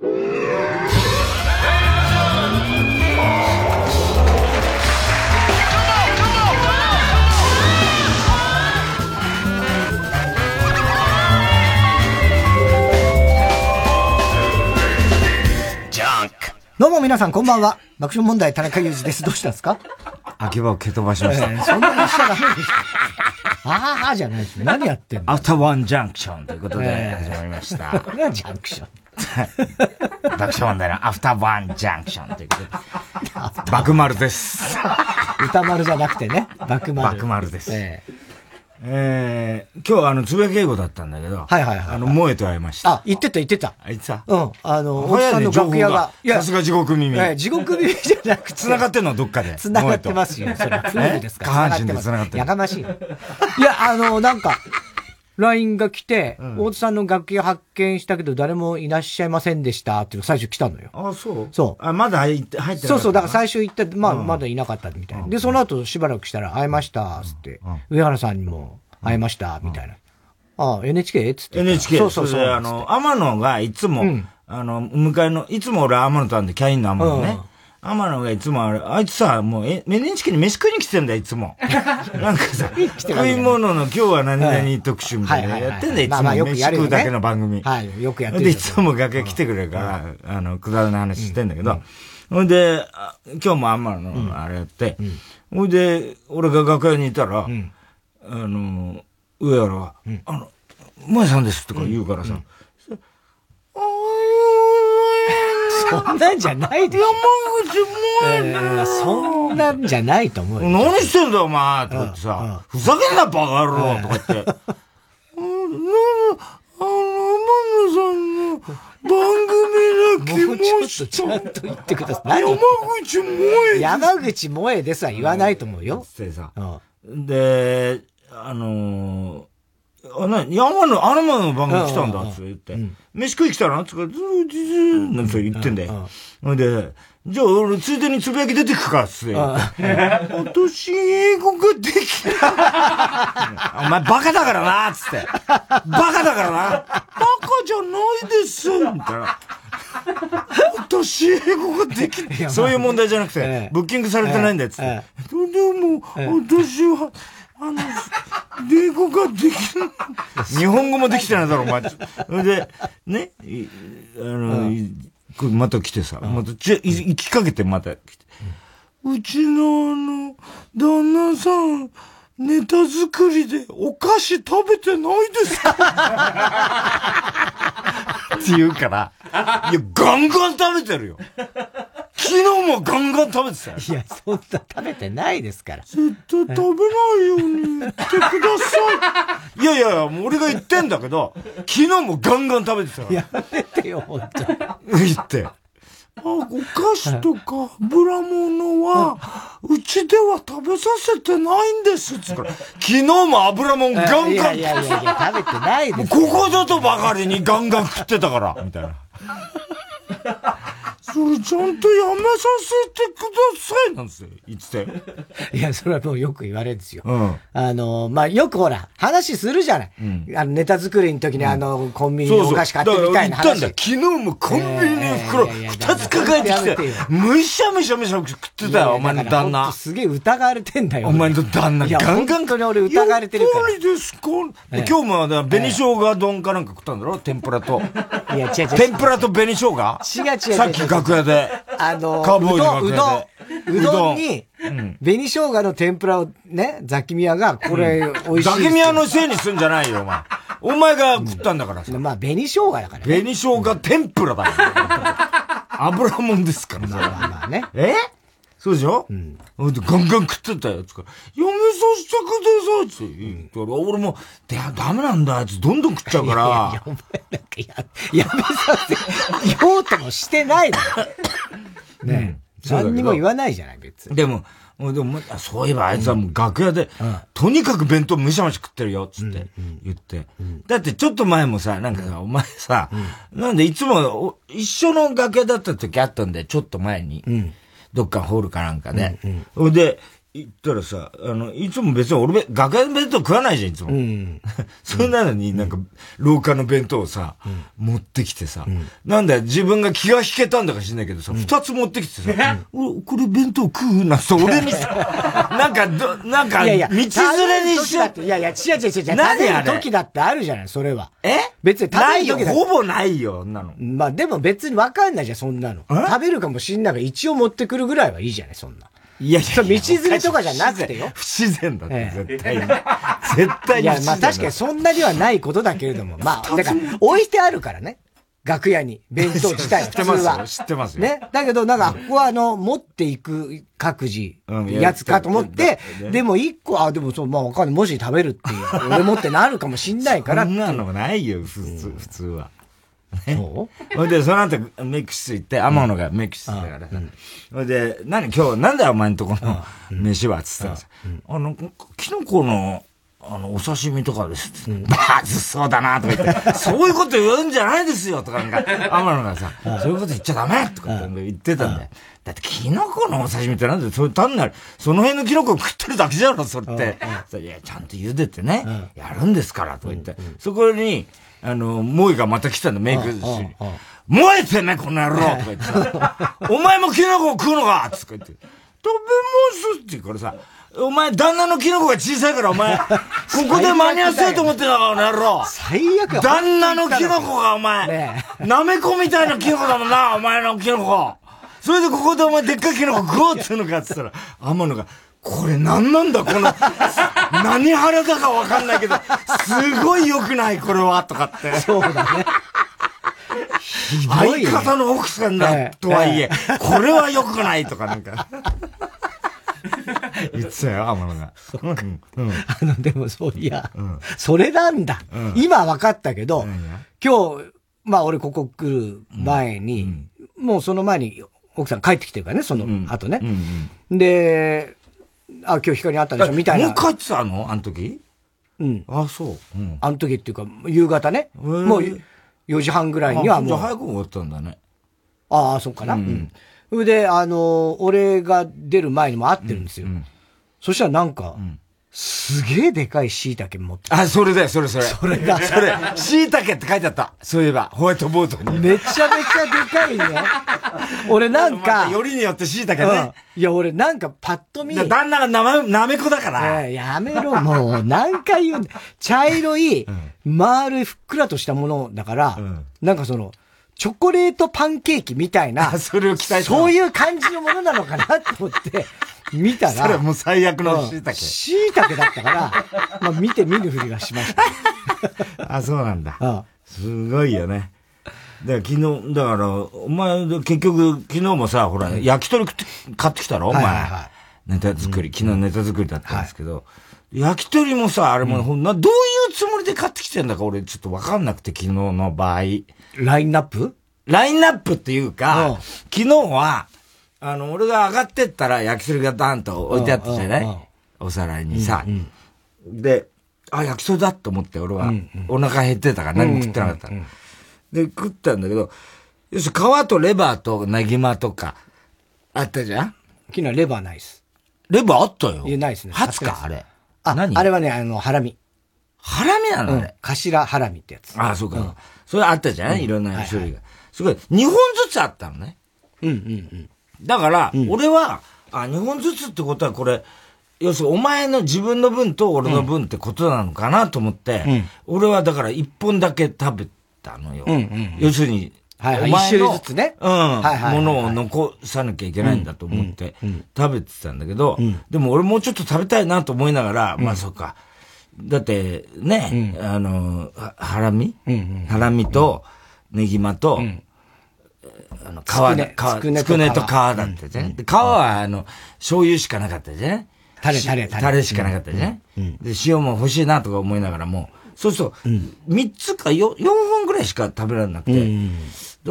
どうも皆さんこんばんは。爆笑問題田中裕二です。どうしたんですか？秋葉を蹴飛ばしました。そんなにしたらないです。ああじゃないですね。何やってんの？アフターワンジャンクションということで始まりました。これはジャンクション。爆笑問題のアフターワンジャンクションということで。爆丸です。歌丸じゃなくてね。爆丸。爆丸です。今日つぶやき英語だったんだけど。はいはいはい。萌えと会いました。あ、言ってた。あいつさ。うん。おじさんの楽屋が。さすが地獄耳。地獄耳じゃなくて。繋がってんのはどっかで。繋がってますよ。それ夫婦ですから。下半身で繋がってる。やかましい。いや、なんか、LINE が来て、大津さんの楽器を発見したけど、誰もいらっしゃいませんでした、っていうの最初来たのよ。あ、そうそう。あ、まだ入ってない。そう、だから最初行ったまあ、まだいなかった、みたいな。で、その後しばらくしたら、会えました、つって。上原さんにも会えました、みたいな。あ、NHK? つって。NHK? そう。天野がいつも、向かいの、いつも俺天野と会うんで、キャインの天野ね。天野がいつもあいつさ、もう、NHK に飯食いに来てんだ、いつも。なんかさ、食い物の今日は何々特集みたいなやってんだ、いつも。飯食うだけの番組。はい、よくやってる。で、いつも楽屋来てくれるから、くだらない話してんだけど、ほいで、今日も天野のあれやって、ほいで、俺が楽屋にいたら、上原は、萌えさんですとか言うからさ、そんなんじゃないでしょ。山口そんなんじゃないと思うよ。何してんだお前とか言ってさ、ふざけんなバカ野郎とか言って。天野さんの番組が来ました。もうちょっとちゃんと言ってください。山口萌えですは言わないと思うよ。でさ、で、あの番組来たんだって言って、飯食い来たらつか、ずーじーなんて言ってんだよ。ほんで、じゃあ俺ついでにつぶやき出てくかっつって。私英語ができない。お前バカだからなっつって。バカだからな。バカじゃないですみたいな。私英語ができない。そういう問題じゃなくて、ブッキングされてないんだっつって。でも、私は、英語ができない。日本語もできてないだろ、お前。で、ね、また来てさ、また、行きかけてまた来て。うちの旦那さん、ネタ作りでお菓子食べてないですかって言うから、いや、ガンガン食べてるよ。昨日もガンガン食べてたよ。いや、そんな食べてないですから。絶対食べないように言ってください。いや、俺が言ってんだけど、昨日もガンガン食べてたから。やめてよ、ほんとに。言って。お菓子とかブラモノは、うちでは食べさせてないんです。つから、昨日も油もんガンガン食ってた。いや、食べてないです。ここだとばかりにガンガン食ってたから、みたいな。それちゃんとやめさせてくださいなんですよ、言ってたよ。いや、それはもうよく言われるんですよ。まあ、よくほら、話するじゃない。ネタ作りの時にコンビニのお菓子買ってみたいな話。そうそう。だから言ったんだ。昨日もコンビニの袋2つ抱えてきて、むしゃむしゃむしゃ食ってたよ、お前の旦那。すげえ疑われてんだよ。お前の旦那、ガンガン。本当に俺疑われてるから。やっぱりですか？今日も、紅生姜丼かなんか食ったんだろ？天ぷらと。いや、違う違う。天ぷらと紅生姜？違う。さっき楽屋で。うどんに、紅生姜の天ぷらをね、ザキミヤが、これ、美味しい。ザキミヤのせいにすんじゃないよ、お前。お前が食ったんだからさ。まあ、紅生姜だからね。紅生姜天ぷらだよ。油もんですからね。まあね。そうでしょ？ガンガン食ってたやつから、やめさせてくださいって言ったら、俺も、ダメなんだ、あいつどんどん食っちゃうから。いや、お前なんかやめさせて、用途もしてないの。ねえ。何にも言わないじゃない、別に。でも、そういえばあいつはもう楽屋で、とにかく弁当むしゃむしゃ食ってるよ、つって言って。だってちょっと前もさ、なんかさ、お前さ、なんでいつも一緒の楽屋だった時あったんだよ、ちょっと前に。どっかホールかなんかで。で、行ったらさ、いつも別に俺、楽屋の弁当食わないじゃん、いつも。うん、それなのになんか、廊下の弁当をさ、持ってきてさ、なんだよ、自分が気が引けたんだか知んないけどさ、二つ持ってきてさ、これ弁当食うな、俺にさ、なんか、道連れにしようって。いやいや、違う。何やる時だってあるじゃない、それは。え？別に食べる時だって。ほぼないよ、なの。まあでも別にわかんないじゃん、そんなの。食べるかもしんないから、一応持ってくるぐらいはいいじゃない、そんな。いや、道連れとかじゃなくてよ。不自然だって、絶対に。絶対に。いや、まあ確かにそんなにはないことだけれども。まあ、だから、置いてあるからね。楽屋に、弁当自体は。知ってますよ。ね。だけど、なんか、ここは持っていく各自、やつかと思って、でも一個、あ、でもそう、まあわかんない。もし食べるっていう、俺持ってなるかもしんないから。そんなのないよ、普通は。ね、そうで、その後、メイク室行って、天野がメイク室だからさ。それで、今日、なんだよ、お前んとこの飯は、つってさ。キノコの、お刺身とかです。まずそうだな、とか言って、そういうこと言うんじゃないですよ、とか、天野がさ、そういうこと言っちゃダメとか言ってたんだよ。だって、キノコのお刺身ってなんだよ、それ単なる、その辺のキノコを食ってるだけじゃろ、それって。いや、ちゃんと茹でてね、やるんですから、とか言って。そこに、萌えがまた来たんだ、メイク室に。萌えてめ、この野郎とか言ってさ、お前もキノコを食うのかとか言って、食べますって言うからさ、お前、旦那のキノコが小さいから、お前、ここで間に合わせようと思ってたから、この野郎。最悪だ。旦那のキノコが、お前、なめこみたいなキノコだもんな、お前のキノコ。それでここでお前、でっかいキノコ食おうって言うのかって言ったら、天野が、これ何なんだこの、何腹だかわかんないけど、すごい良くないこれは、とかって。そうだね。ひどい、ね。相方の奥さんだ、とはいえ、これは良くないとかなんか。言ってたよ、天野が。そうか。でもそういや、それなんだ。今分かったけど、今日、まあ俺ここ来る前に、もうその前に、奥さん帰ってきてるからね、その後ね。で、あ、今日光に会ったでしょ、みたいな。もう帰ってたのあの時？うん。あ、そう。あの時っていうか、夕方ね。もう4時半ぐらいにはもう。早く終わったんだね。ああ、そうかな。うん。それで、俺が出る前にも会ってるんですよ。そしたらなんか、すげえでかい椎茸持ってた。あ、それだよ、それ。それ。椎茸って書いてあった。そういえば、ホワイトボードに。めちゃめちゃでかいね。俺なんか。よりによって椎茸ね。いや、俺なんかパッと見。旦那がなめこだから。やめろ、もう。何回言うんだ。茶色い、丸いふっくらとしたものだから、なんかその、チョコレートパンケーキみたいな。それを期待した。そういう感じのものなのかなと思って。見たら。それはもう最悪の椎茸。椎茸だったから、まあ見て見ぬふりがしました。あ、そうなんだ。ああすごいよね。だから昨日、だから、お前、結局、昨日もさ、ほら、焼き鳥買ってきたろお前。ネタ作り、昨日ネタ作りだったんですけど、焼き鳥もさ、あれも、どういうつもりで買ってきてんだか俺ちょっとわかんなくて、昨日の場合。ラインナップっていうか、昨日は、俺が上がってったら焼き鳥がダーンと置いてあったじゃないお皿にさ。で、あ、焼き鳥だと思って俺はお腹減ってたから何も食ってなかった。で、食ったんだけど、要するに皮とレバーとなぎまとかあったじゃん昨日レバーないっす。レバーあったよ。いや、ないっすね。ハツかあれ。あ、何あれはね、ハラミ。ハラミなのあれ。頭ハラミってやつ。あ、そうか。それあったじゃんいろんな種類が。すごい。2本ずつあったのね。だから、俺は、あ、2本ずつってことはこれ、要するにお前の自分の分と俺の分ってことなのかなと思って、俺はだから1本だけ食べたのよ。要するに、お前のものを残さなきゃいけないんだと思って食べてたんだけど、でも俺もうちょっと食べたいなと思いながら、まあそっか、だってね、ハラミとネギマと、つくねと皮だったじゃん。皮は、醤油しかなかったじゃん。タレしかなかったじゃん。で、塩も欲しいなとか思いながらも、そうすると、3つか4本ぐらいしか食べられなくて、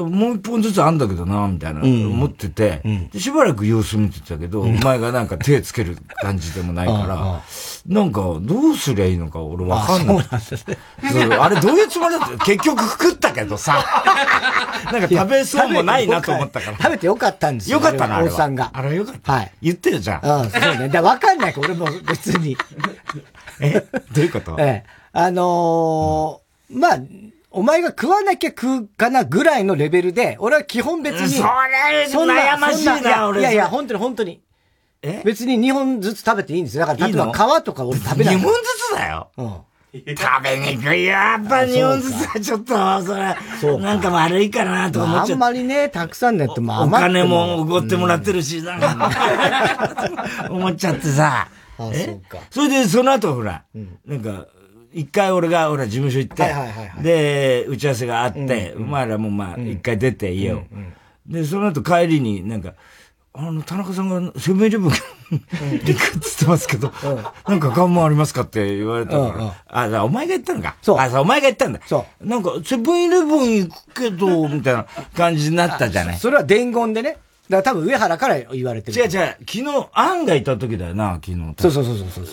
もう一本ずつあんだけどな、みたいな思ってて、でしばらく様子見てたけど、お前がなんか手つける感じでもないから、なんかどうすりゃいいのか俺わかんない。あれどういうつもりだった結局食ったけどさ、なんか食べそうもないなと思ったから。食べてよかったんですよ。よかったな、あれは。王さんが。あれよかった。はい。言ってるじゃん。うん、そうね。だからわかんないから俺も別に。どういうことまあ、お前が食わなきゃ食うかなぐらいのレベルで、俺は基本別に。それ悩ましいな、俺。いやいや、本当に本当に。別に2本ずつ食べていいんですよ。だから、例えば皮とか俺食べない。2本ずつだよ。うん。食べにくいよ。やっぱ2本ずつはちょっと、それ、なんか悪いかなと思っちゃう。まあ、あんまりね、たくさんねっても甘い。お金もおごってもらってるし、なんか、思っちゃってさ。あ、そうか。それで、その後、ほら、なんか、一回俺事務所行って、で、打ち合わせがあって、お前らもまあ、一回出て家を。で、その後帰りになんか、田中さんがセブンイレブンで食ってますけど、なんか看板ありますかって言われたから、あ、お前が言ったのか。そう。あ、お前が言ったんだ。そう。なんか、セブンイレブン行くけど、みたいな感じになったじゃない。それは伝言でね。だから多分上原から言われてる。違う違う。昨日、アンがいた時だよな、昨日。そ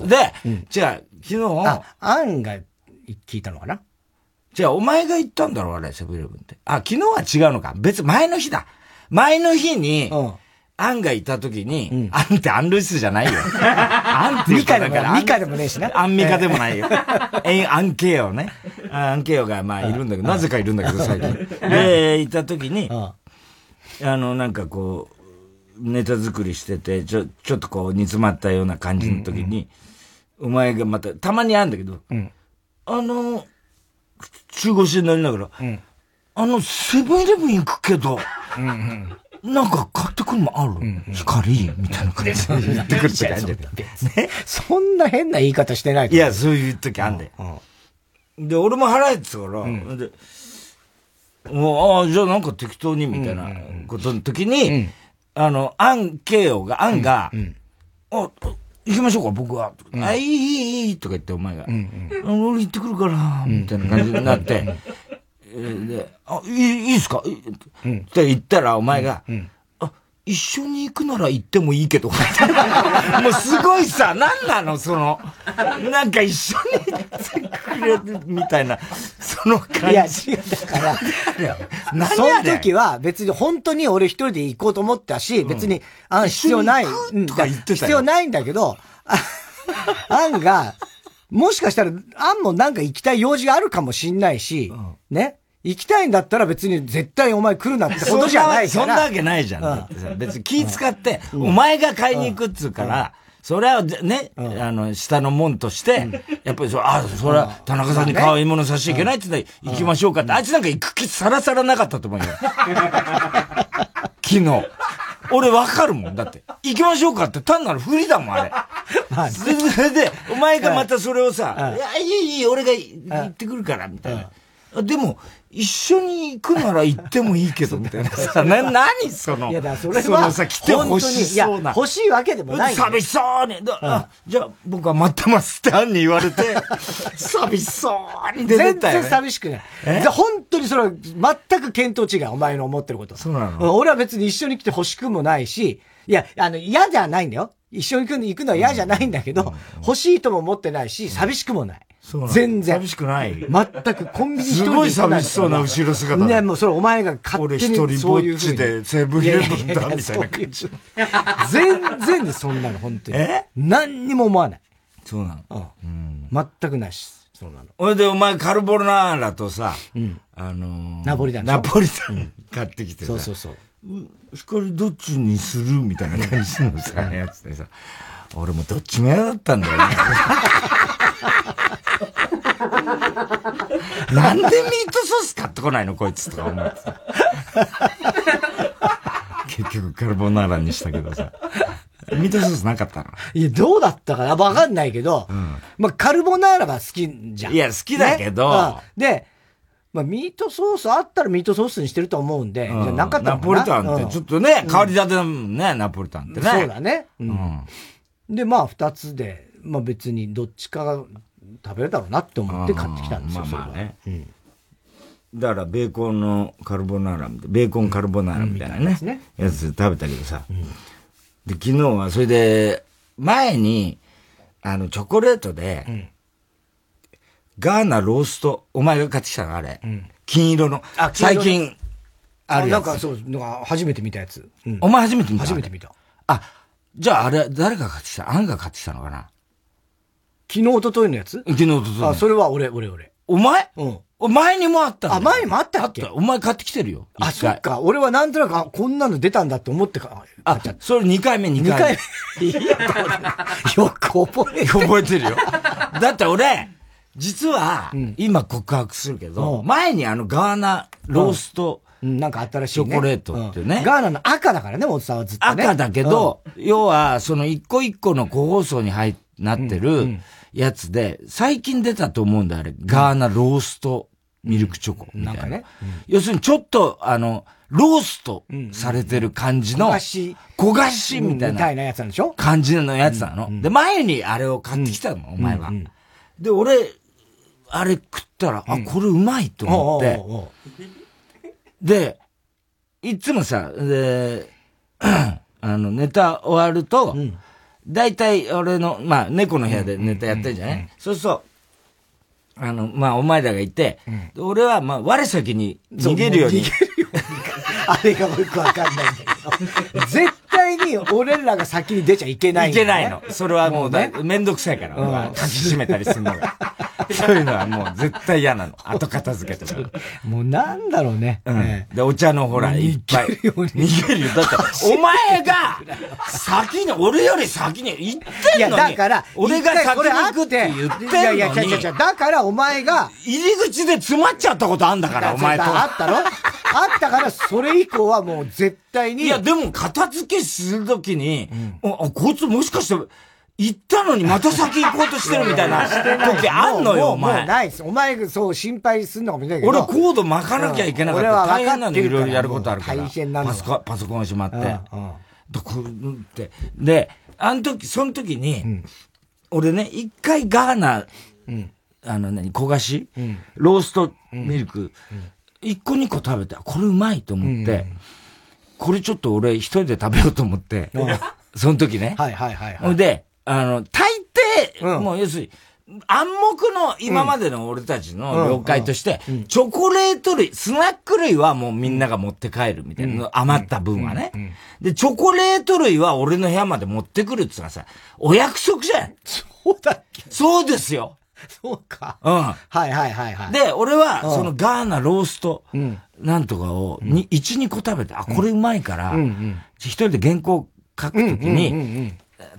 う。で、じゃあ、昨日。アンが聞いたのかな？じゃあ、お前が言ったんだろ、あれ、セブンイレブンって。あ、昨日は違うのか。前の日だ。前の日に、アンがいた時に、アンってアンルイスじゃないよ。アンって言っただから。ミカでもねえしな。アンミカでもないよ。アンケイヨね。アンケイヨが、まあ、いるんだけど、なぜかいるんだけど、最近。で、いた時に、なんかこう、ネタ作りしてて、ちょっとこう、煮詰まったような感じの時に、お前がまた、たまにあんだけど、中腰になりながら、セブンイレブン行くけど、なんか買ってくるもある光みたいな感じで言ってくる時あるんだよ。そんな変な言い方してない。いや、そういう時あんだよ。で、俺も払えてたから、でもう、じゃあなんか適当に、みたいなことの時に、アンケイオが、行きましょうか、僕は。あ、いい、とか言って、お前が。俺行ってくるから、みたいな感じになって。で、あ、いいっすかって言ったら、お前が、一緒に行くなら行ってもいいけど、もうすごいさ、なんなのその、なんか一緒に行ってくれるみたいな、その感じ。いや、違う、だから、その時は別に本当に俺一人で行こうと思ったし、別に、必要ない、必要ないんだけど、アンが、もしかしたら、アンもなんか行きたい用事があるかもしんないし、ね。行きたいんだったら別に絶対お前来るなってことじゃないから。そんなわけないじゃん。別に気使って、お前が買いに行くっつうから、それはね、下の門として、やっぱりそれは田中さんに買い物させちゃいけないって言ったら行きましょうかって、あいつなんか行く気さらさらなかったと思うよ。昨日。俺わかるもん。だって、行きましょうかって単なる不利だもん、あれ。それで、お前がまたそれをさ、いい、俺が行ってくるから、みたいな。でも、一緒に行くなら行ってもいいけど、みたいなさ、何その、いやだ、それは、そのさ、来てほしそうな。欲しいわけでもない。寂しそうに、じゃあ、僕は待ってますってアンに言われて、寂しそうに出てたよ。全然寂しくない。本当にそれは、全く見当違い、お前の思ってること。そうなの？俺は別に一緒に来て欲しくもないし、いや、嫌じゃないんだよ。一緒に行くのは嫌じゃないんだけど、欲しいとも思ってないし、寂しくもない。全然。寂しくない。全くコンビニ一人ですごい寂しそうな後ろ姿。ね、もうそれお前が勝手に。俺一人ぼっちでセブンイレブンだみたいな感じ。全然でそんなの、本当に。何にも思わない。そうなの。全くないし。そうなの。それでお前カルボナーラとさ、ナポリタン。ナポリタン買ってきてさ。そう。光どっちにするみたいな感じのさ、やつでさ。俺もどっちも嫌だったんだよね。なんでミートソース買ってこないのこいつとか思ってさ。結局カルボナーラにしたけどさ。ミートソースなかったの？いや、どうだったかなわかんないけど、まあ、カルボナーラが好きじゃん。いや、好きだけど。で、まあ、ミートソースあったらミートソースにしてると思うんで、じゃなかったのかな。ナポリタンってちょっとね、変わり立てだもんね、ナポリタンってね。そうだね。で、まあ、二つで、まあ別にどっちかが、食べるだろうなって思って買ってきたんですよ。まあね。だからベーコンのカルボナーラみたいな、ベーコンカルボナーラみたいなね、うん、やつ食べたけどさ、うん、で昨日はそれで前にチョコレートで、うん、ガーナロースト、お前が買ってきたのあれ、うん、金色の、あ、最近あるやつ、なんかそう、なんか初めて見たやつ、うん、お前初めて見た、初めて見た、あ、じゃああれ誰が買ってきた、あんが買ってきたのかな、昨日おとといのやつ、昨日おととい、あ、それは俺お前、うん、前にもあったんだ。あ、前にもあったっけ？あった。お前買ってきてるよ。あ、そっか。俺はなんとなく、あ、こんなの出たんだって思ってから。あ、それ2回目。いや、よく覚えてるよ。だって俺、実は、うん、今告白するけど、うん、前にガーナロースト、うんうん、なんか新しい、ね、チョコレートってね、うん。ガーナの赤だからね、おっさんはずっと、ね。赤だけど、うん、要は、その一個一個の個包装になってる、うんうん、やつで、最近出たと思うんだ、あれ。ガーナローストミルクチョコみたいな。なんかね。うん、要するにちょっと、ローストされてる感じの、焦がしみたいな。みたいなやつなんでしょ？感じのやつなの、うんうん。で、前にあれを買ってきたの、お前は。うんうん、で、俺、あれ食ったら、うん、あ、これうまいと思って。おうで、いつもさ、で、ネタ終わると、うん、だいたい俺の、まあ、猫の部屋でネタやってるじゃない、うんうんうん、そうすると、まあ、お前らがいて、うん、俺は、まあ、我先に逃げるように。あれがよくわかんないんだけど。絶対に俺らが先に出ちゃいけない、ね。いけないの。それはもうね、めんどくさいから、うん、かきしめたりするのが。そういうのはもう絶対嫌なの。後片付けとか。もうなんだろうね。うん。で、お茶のほら、いっぱい。逃げるよ。だって、お前が、先に、俺より先に言ってんのに。いや、だから、俺が先に行くって言ってんのに。いやいや、違う。だからお前が、入り口で詰まっちゃったことあんだから、お前と。あったろ？あったから、それ以降はもう絶対に。いや、でも片付けするときに、うん、こいつもしかして、行ったのにまた先行こうとしてるみたいな時あんのよ、お前。もうないです。お前、そう、心配すんのかもしれないけど。俺、コード巻かなきゃいけなかった。俺は大変なの、いろいろやることあるから。大変なの。パソコンをしまって。どこって。で、その時に、うん、俺ね、一回ガーナ、うん、焦がし、うん、ローストミルク、一、うん、個二個食べた。これうまいと思って、うん、これちょっと俺一人で食べようと思って、うん、その時ね。はい。で、大抵、うん、もう要するに、暗黙の今までの俺たちの了解として、うんうんうん、チョコレート類、スナック類はもうみんなが持って帰るみたいな、うん、余った分はね、うんうんうん。で、チョコレート類は俺の部屋まで持ってくるってのはさ、お約束じゃん。そうだっけ？そうですよ。そうか。うん。はい。で、俺は、そのガーナロースト、なんとかを、1、2個食べて、あ、これうまいから、一人で原稿書くときに、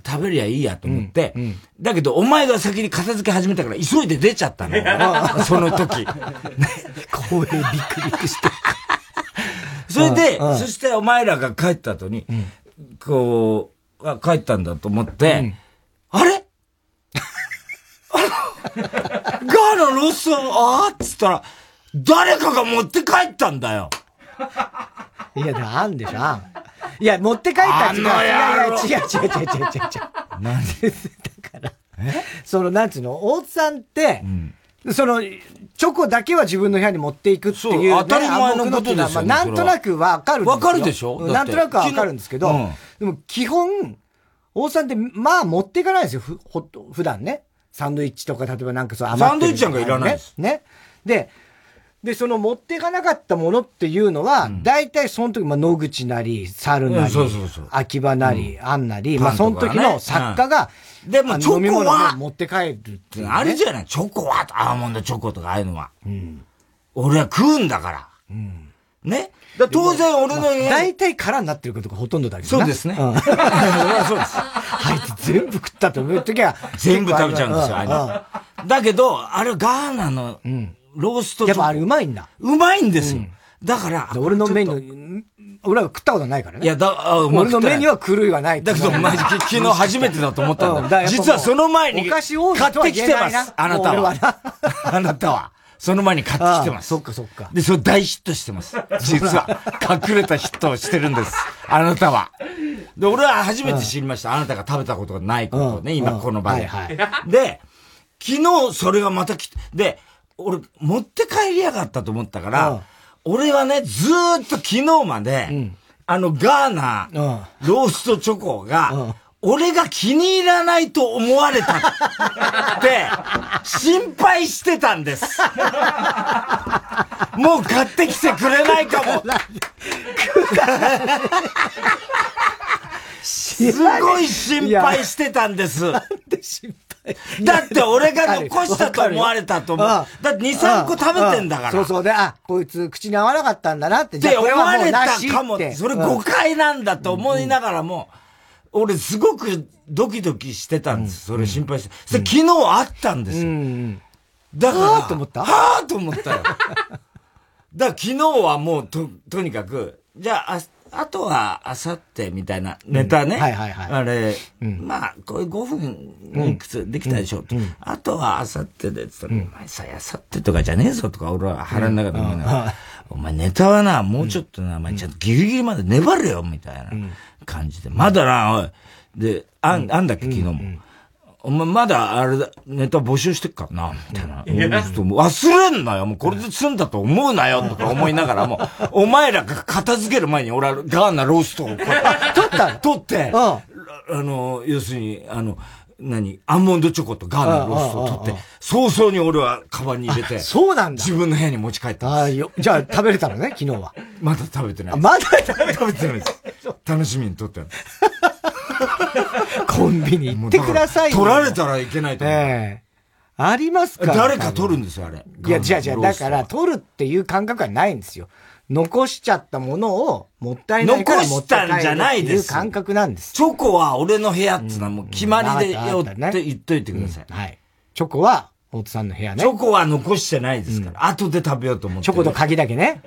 食べりゃいいやと思って、だけどお前が先に片付け始めたから急いで出ちゃったのその時光栄びっくりしてそれで、そしてお前らが帰った後に、こう帰ったんだと思って、あれガーナロスあーっつったら誰かが持って帰ったんだよ。いや、あんでしょ、いや、持って帰ったっていうか、違う。なんでだから、なんつうの、大津さんって、チョコだけは自分の部屋に持っていくっていう、ね、当たり前のことですよね。まあ、なんとなくわかるんですよ。わかるでしょ？なんとなくはわかるんですけど、でも基本、大津さんって、まあ持っていかないですよ、普段ね。サンドイッチとか、例えばなんかそう余ってる、ね。サンドイッチなんかいらないです。ね。で、その持っていかなかったものっていうのは、大体その時、まあ、野口なり、猿なり、そう秋葉なり、あんなり、まあ、その時の作家が、でも、チョコは飲み物を持って帰るっていう、ね。あれじゃない、チョコは、アーモンドチョコとか、ああいうのは。俺は食うんだから。ね。だ当然俺の家、まあ、大体空になってることがほとんどだけど。そうですね。そうです。はい、全部食ったと思う時は。全部食べちゃうんですよ、だけど、あれガーナの、ローストやっぱあれうまいんだ。うまいんですよ。だから。俺のメニュー、俺は食ったことないからね。いや、俺のメニューは狂いはない。だけど、昨日初めてだと思ったんだ。実はその前に、買ってきてます。あなたは。その前に買ってきてます。そっか。で、それ大ヒットしてます。実は。隠れたヒットをしてるんです。あなたは。で、俺は初めて知りました。あなたが食べたことがないことをね、今この場で。で、昨日それがまた来て、で、俺持って帰りやがったと思ったから、ああ俺はねずーっと昨日まで、うん、ガーナああローストチョコがああ俺が気に入らないと思われたって心配してたんですもう買ってきてくれないかもすごい心配してたんです。なんで心配？だって俺が残したと思われたと思う。だって2、3個食べてんだから。そうそうで、あ、こいつ口に合わなかったんだなって。で、思われたかも。それ誤解なんだと思いながらも、俺すごくドキドキしてたんです。それ心配して。それ昨日あったんですよ。だから、はぁと思った？はぁと思ったよ。だから昨日はもうとにかく、じゃあ、あとは、あさって、みたいな、ネタね。はいはいはい。あれ、まあ、こういう5分、いくつできたでしょ。あとは、あさってで、つったら、お前さ、あさってとかじゃねえぞ、とか、俺は腹の中で思いながら、お前ネタはな、もうちょっとな、お前ちゃんとギリギリまで粘れよ、みたいな感じで。まだな、おい。で、あんだっけ、昨日も。お前まだ、あれだ、ネタ募集してっからな、みたいな。忘れんなよ、もうこれで済んだと思うなよ、とか思いながらも、お前らが片付ける前に俺はガーナローストを取ったの取って、要するに、アーモンドチョコとガーナローストを取って、早々に俺はカバンに入れて、そうなんだ。自分の部屋に持ち帰ったんです。じゃあ食べれたのね、昨日は。まだ食べてない。まだ食べてないです。楽しみに取ったの。コンビニ行ってくださいよ。取られたらいけないと思う。ありますから。誰か取るんですよ、あれ。いや、じゃあ、だから、取るっていう感覚はないんですよ。残しちゃったものを、もったいないから持って帰るっていう感覚なんです。チョコは俺の部屋ってのはもう決まりでよって言っといてください。はい。チョコは、大津さんの部屋ね。チョコは残してないですから。後で食べようと思って。チョコと鍵だけね。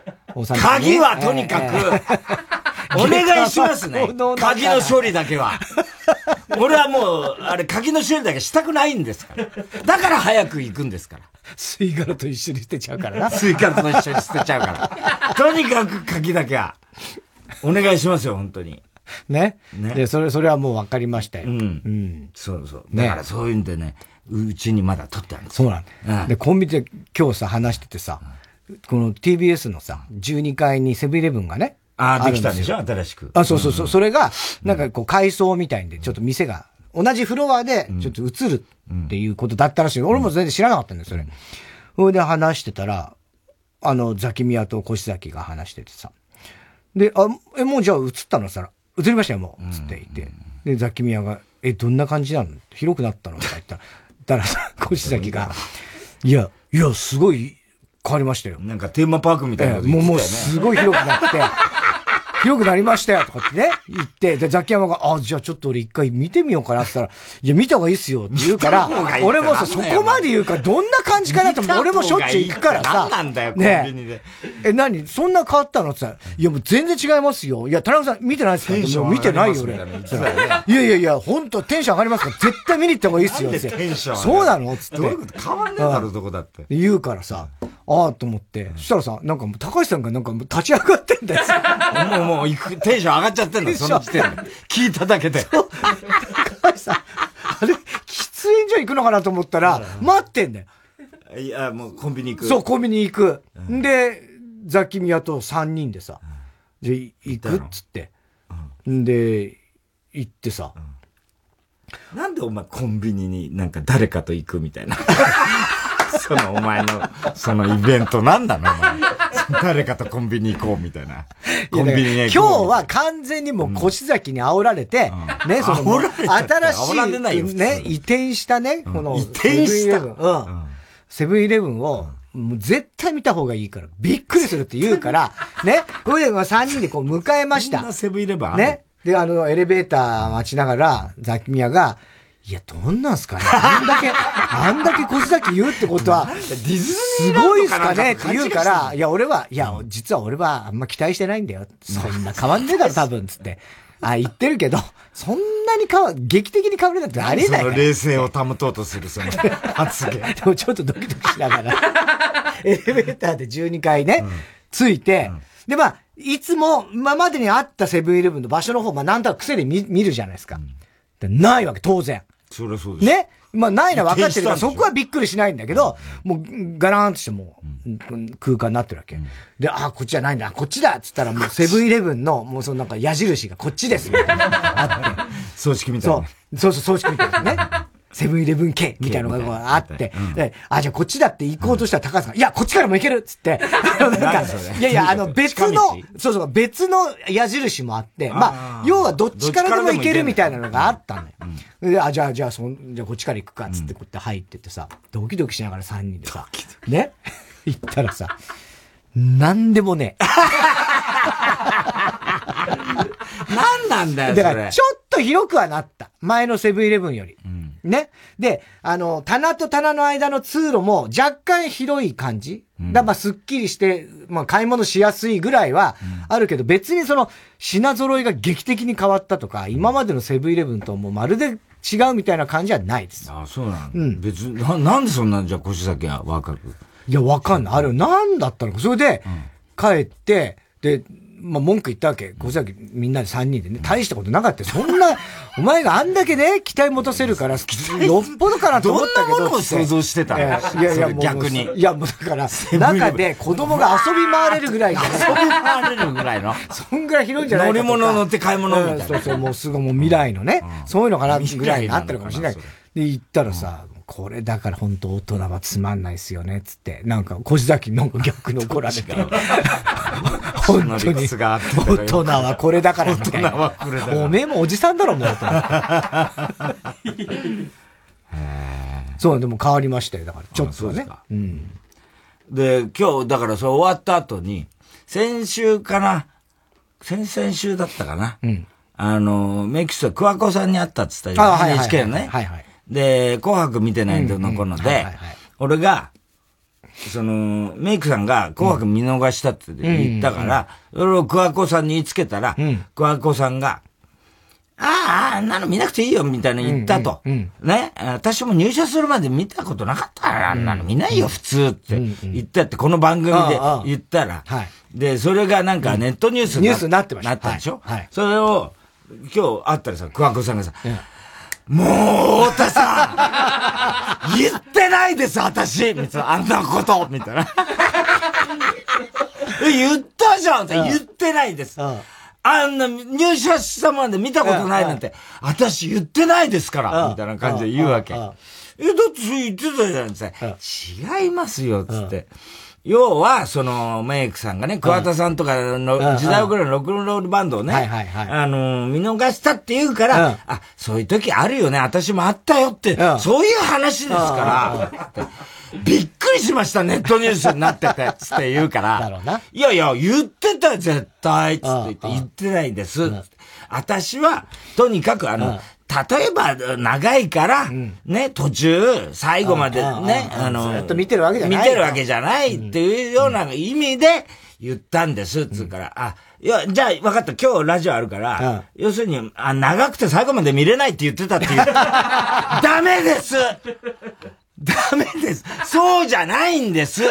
鍵はとにかく、お願いしますね。鍵の処理だけは。俺はもう、あれ、鍵の処理だけしたくないんですから。だから早く行くんですから。吸い殻と一緒に捨てちゃうからな。吸い殻と一緒に捨てちゃうから。とにかく鍵だけは。お願いしますよ、本当に。ね。で、それはもう分かりましたよ。うん。そう。だからそういうんでね、うちにまだ取ってあるんです。そうなんだ。で、コンビニで今日さ、話しててさ、この TBS のさ、12階にセブンイレブンがね、できたんでしょ新しく。そう。それが、なんかこう、改装みたいんで、ちょっと店が、同じフロアで、ちょっと移るっていうことだったらしい。俺も全然知らなかったんだよ、それ。それで話してたら、ザキミヤとコシザキが話しててさ。で、もうじゃあ移ったのさら、移りましたよ、もう。つって言って。で、ザキミヤが、どんな感じなの広くなったのって言ったら、さ、コシザキが、いや、すごい変わりましたよ。なんかテーマパークみたいなこと言ってたよね。もうすごい広くなって、広くなりましたよとかってね、言って、で、ザキヤマが、じゃあちょっと俺一回見てみようかなって言ったら、いや、見た方がいいっすよって言うから、俺もさ、そこまで言うから、どんな感じかなと思って、俺もしょっちゅう行くからさ。何なんだよ、コンビニで。何そんな変わったのって言ったら、いや、もう全然違いますよ。いや、田中さん見てないっすよ。見てないよ、俺。いや、ほんとテンション上がりますから、絶対見に行った方がいいっすよ。そうなのっつって。どういうこと変わんねえだろ、どこだって。言うからさ、と思って。そしたらさ、なんかもう高橋さんがなんか立ち上がってんだよ。もうテンション上がっちゃってんの、その時点で。聞いただけで。高橋さん、あれ、喫煙所行くのかなと思ったら、待ってんだよ。いや、もうコンビニ行く。そう、コンビニ行く。で、ザキミヤと3人でさ、で、行くっつって。で、行ってさ。なんでお前コンビニになんか誰かと行くみたいな。そのお前の、そのイベントなんだな、お前。誰かとコンビニ行こうみたいな。コンビニへ行こう。今日は完全にもう腰崎に煽られて、ね、その、新しい、ね、移転したね、この、移転した。セブンイレブンを、もう絶対見た方がいいから、びっくりするって言うから、ね、これで3人でこう迎えました。セブンイレブンね。で、エレベーター待ちながら、ザキミヤが、いや、どんなんすかねあんだけ小崎言うってことは、すごいっすかねって言うから、実は俺はあんま期待してないんだよ。そんな変わんねえだろ、多分、つって。言ってるけど、そんなに劇的に変わるなんてありえない。その冷静を保とうとする、その発言。でもちょっとドキドキしながら、エレベーターで12階ね、ついて、で、いつも、今までにあったセブンイレブンの場所の方、なんとなく癖で見るじゃないですか。ないわけ、当然。そりゃそうです。ね。まあないのは分かってるから、そこはびっくりしないんだけど、もうガラーンとしてもう空間になってるわけ。うん、で、あ、こっちじゃないんだ、こっちだっつったらもうセブンイレブンのもうそのなんか矢印がこっちですみたいなあって。葬式みたいな、ね。そう、葬式みたいなね。セブンイレブン系みたいなのがあって、うん、あ、じゃあこっちだって行こうとしたら高橋さん、いや、こっちからも行けるっつって、なんか、いやいや、別の、そう、別の矢印もあって、まあ、要はどっちからでも行けるみたいなのがあったのよ。うん、で、あ、じゃあ、こっちから行くかっつってこうやって入ってってさ、ドキドキしながら3人でさ、ね、行ったらさ、なんでもねえ。なんなんだよ、だから、ちょっと広くはなった。前のセブンイレブンより。うん、ね。で、棚と棚の間の通路も若干広い感じ。うん、だからまあ、すっきりして、まあ、買い物しやすいぐらいはあるけど、うん、別にその、品揃いが劇的に変わったとか、今までのセブンイレブンともうまるで違うみたいな感じはないです。あ、そうなんだ。うん。別に、なんでそんなんじゃ、腰先はわかる。いや、わかんない。あれ、なんだったのか。それで、帰って、で、まあ、文句言ったわけ。こっちだけみんなで3人でね、大したことなかった。そんな、お前があんだけね、期待持たせるから、よっぽどかなと思ったけど。どんなものを想像してたの、いや、逆に。いや、もうだから、中で子供が遊び回れるぐらいの。そんぐらい広いんじゃないかとか。乗り物乗って買い物みたいな。そうそう、もうすぐもう未来のね、そういうのかなぐらいになってるかもしれない。で、行ったらさ、これだから本当大人はつまんないっすよね、つって。なんか、腰崎の逆に怒られて。本当に。大人はこれだからみたいな。おめえもおじさんだろ、もう。そう、でも変わりましたよ、だから。ちょっとはね。うん。で、今日、だからそれ終わった後に、先週かな、先々週だったかな。うん。メキシコ、桑子さんに会ったって言ったじゃん。NHK のね。はいはい。で、紅白見てないんでのこので、俺が、メイクさんが紅白見逃したって言ったから、それを桑子さんに言いつけたら、桑子さんが、あんなの見なくていいよみたいな言ったと。ね。私も入社するまで見たことなかったから、あんなの見ないよ普通って言ったって、この番組で言ったら、で、それがなんかネットニュースになってました。なったでしょ。それを、今日会ったらさ、桑子さんがさ、もう、太田さん言ってないです、私みたいな、あんなことみたいな。言ったじゃんって言ってないです。あんな、入社したまで見たことないなんて、私言ってないですからみたいな感じで言うわけ。だって言ってたじゃんって。違いますよ、つって。要は、メイクさんがね、桑田さんとかの時代ぐらいのロックンロールバンドをね、見逃したって言うから、あ、そういう時あるよね、私もあったよって、そういう話ですから、びっくりしました、ネットニュースになってて、つって言うから、いやいや、言ってた絶対、つって言ってないんです。私は、とにかく例えば、長いから、ね、途中、最後までね、ずっと見てるわけじゃない。見てるわけじゃないっていうような意味で言ったんです、つうから。あ、いや、じゃあ、わかった、今日ラジオあるから、要するに、あ、長くて最後まで見れないって言ってたっていう。ダメです!ダメです!そうじゃないんです!で、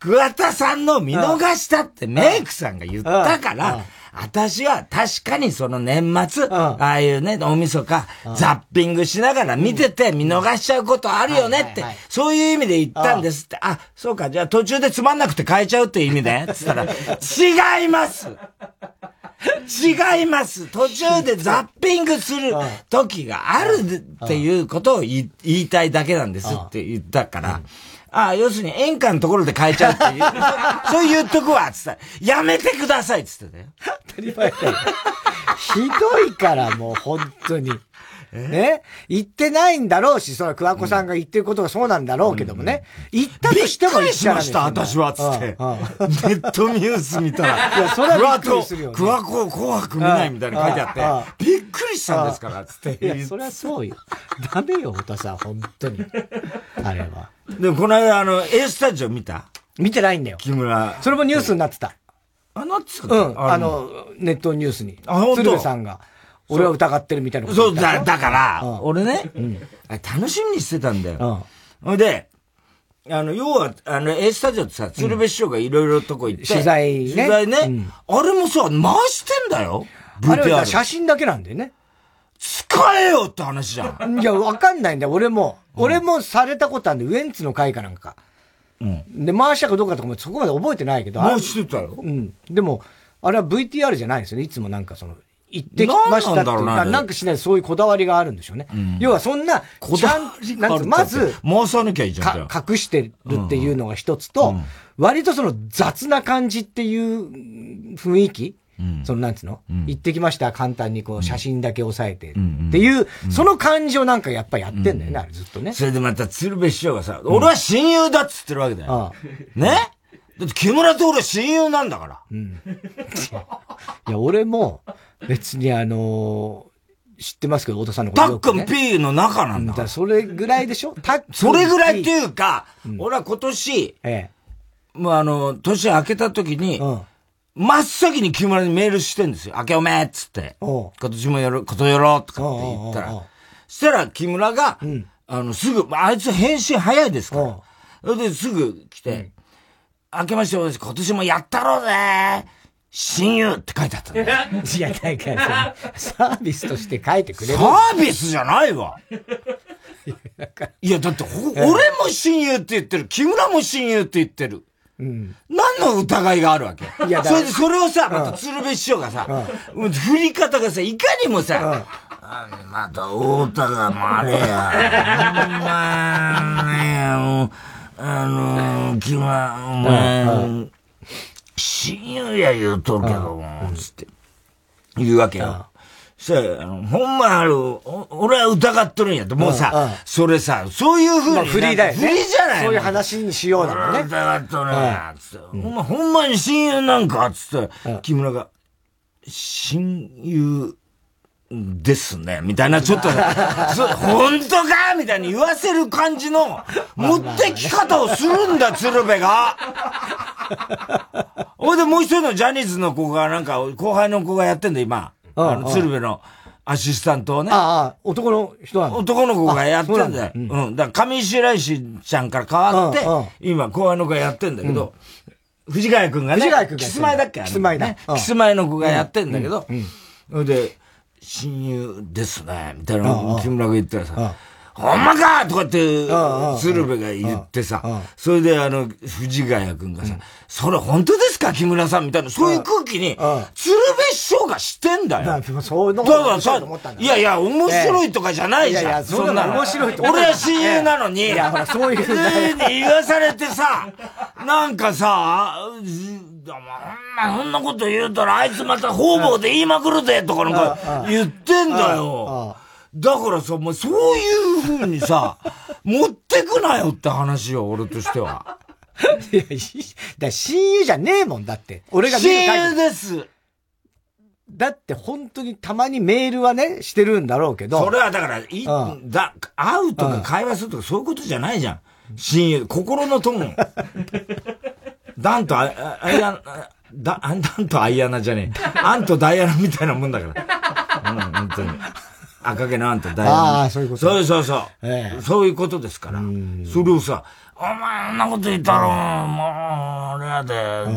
桑田さんの見逃したってメイクさんが言ったから、私は確かにその年末、ああいうね、大晦日、ザッピングしながら見てて見逃しちゃうことあるよねって、そういう意味で言ったんですって、あ、そうか、じゃあ途中でつまんなくて変えちゃうっていう意味で、つったら、違います違います途中でザッピングする時があるっていうことを言いたいだけなんですって言ったから、ああ、要するに演歌のところで変えちゃうっていう。そう言っとくわっつったら、やめてくださいっつってね。当たり前だよ。ひどいからもう本当に。ね。言ってないんだろうし、それは桑子さんが言ってることがそうなんだろうけどもね。言ったとしても言っちゃう。びっくりしました、私はっつって。ネットニュース見たら。いや、それはびっくりするよね。桑子紅白見ないみたいな書いてあって。びっくりしたんですからっつって。いや、それはそうよ。ダメよ、太田さん、本当に。あれは。でもこの間Aスタジオ見た?見てないんだよ。木村。それもニュースになってた。なってた?うん。ネットニュースに。鶴瓶さんが、俺は疑ってるみたいなこと。そう、だから、俺ね、楽しみにしてたんだよ。ほいで、要は、Aスタジオってさ、鶴瓶師匠がいろいろとこ行って。取材ね。取材ね。あれもさ、回してんだよ。あれは写真だけなんだよね。えよって話じゃん。いや、わかんないんだよ、俺も。俺もされたことあるんで、ウエンツの回かなんか。うん。で、回したかどうかとかもそこまで覚えてないけど。回してたよ。うん。でも、あれは VTR じゃないんですよね。いつもなんかその、行ってきましたっていうか、なんかしないそういうこだわりがあるんでしょうね。うん、要はそんな、ちゃん、なんつう、まず、回さなきゃいいじゃん。隠してるっていうのが一つと、うん、割とその雑な感じっていう雰囲気、うん、そのなんつうの、うん、行ってきました、簡単にこう写真だけ押さえてっていう、うん、その感じをなんかやっぱやってんだよね、あれずっとね。それでまた鶴瓶師匠がさ、俺は親友だっつってるわけだよ。うん、ねだって木村と俺親友なんだから。うん、いや、俺も、別に知ってますけど、太田さんのこと、ね。タックン P の中なんだ。だそれぐらいでしょタックン P。それぐらいっていうか、うん、俺は今年、ええ、もう年明けた時に、うん、真っ先に木村にメールしてんですよ。明けおめーっつって。今年もやる、ことやろうとかって言ったら。したら木村が、うん、すぐ、あいつ返信早いですから。それですぐ来て、うん、明けまして私、今年もやったろうぜー。親友って書いてあったね。いや、だから、サービスとして書いてくれる。サービスじゃないわ。いや、だって、俺も親友って言ってる。木村も親友って言ってる。うん。何の疑いがあるわけ？いや、だから。それで、それをさ、また鶴瓶師匠がさ、振り方がさ、いかにもさ、また太田がもあれや。木村、お前、親友や言うとるけども、つって、言うわけよ。そしたら、ほんま俺は疑っとるんやと。もうさ、それさ、そういう風に。フリーだよね。フリーじゃないの。そういう話にしようだもんね。疑っとるんや、つって。ほんまに親友なんか、つったら、木村が、親友ですね、みたいな、ちょっと、ほんとかみたいに言わせる感じの、持ってき方をするんだ、鶴瓶が。ほいで、もう一人のジャニーズの子が、なんか、後輩の子がやってんだ、今。鶴瓶のアシスタントをね。ああ、男の人なの？男の子がやってんだよ。うん。だから、上白石ちゃんから変わって、今、後輩の子がやってんだけど、藤ヶ谷くんがね、キスマイだっけ？キスマイだ。キスマイの子がやってんだけど、ほいで、親友ですね、みたいなのを木村が言ったらさ、ほんまかとかって、鶴瓶が言ってさ、それで藤ヶ谷くんがさ、それ本当ですか木村さんみたいな、そういう空気に、鶴瓶師匠がしてんだよ。だからさ、いやいや、面白いとかじゃないじゃん。そんなの。俺は親友なのに、そういう風に言わされてさ、なんかさ、そんなこと言うたら、あいつまた方々で言いまくるぜとかなんか言ってんだよ。だからさ、もうそういう風にさ、持ってくなよって話よ、俺としては。いや、だ親友じゃねえもんだって。俺が親友です。だって本当にたまにメールはね、してるんだろうけど。それはだから、会うとか会話するとかそういうことじゃないじゃん。親友、心の友。アンとアイアナじゃねえ。アンとダイアナみたいなもんだから。うん、本当に。赤毛のあんた大丈夫。ああ、そういうこと。そう。そういうことですから。それをさ、お前、そんなこと言ったら、もう、あれやで、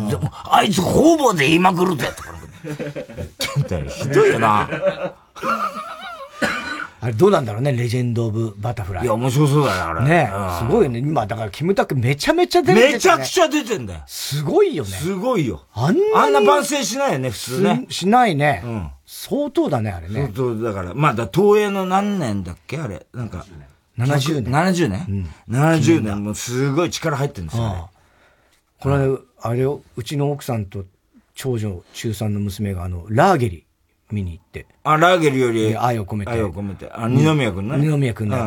でも、あいつ方々で言いまくるぜ、とか。ひどいよな。あれ、どうなんだろうね、レジェンド・オブ・バタフライ。いや、面白そうだよ、あれ。ねすごいね。今、だから、キムタクめちゃめちゃ出てる。めちゃくちゃ出てんだよ。すごいよね。すごいよ。あんな万全しないよね、普通ね。しないね。うん。相当だね、あれね。相当、だから、まあ、東映の何年だっけあれ。なんか、70年。70年 ?70 年。もうすごい力入ってるんですよ。この間、あれを、うちの奥さんと長女、中3の娘が、ラーゲリ見に行って。あ、ラーゲリより。愛を込めて。愛を込めて。あ、二宮くんね。二宮くんのや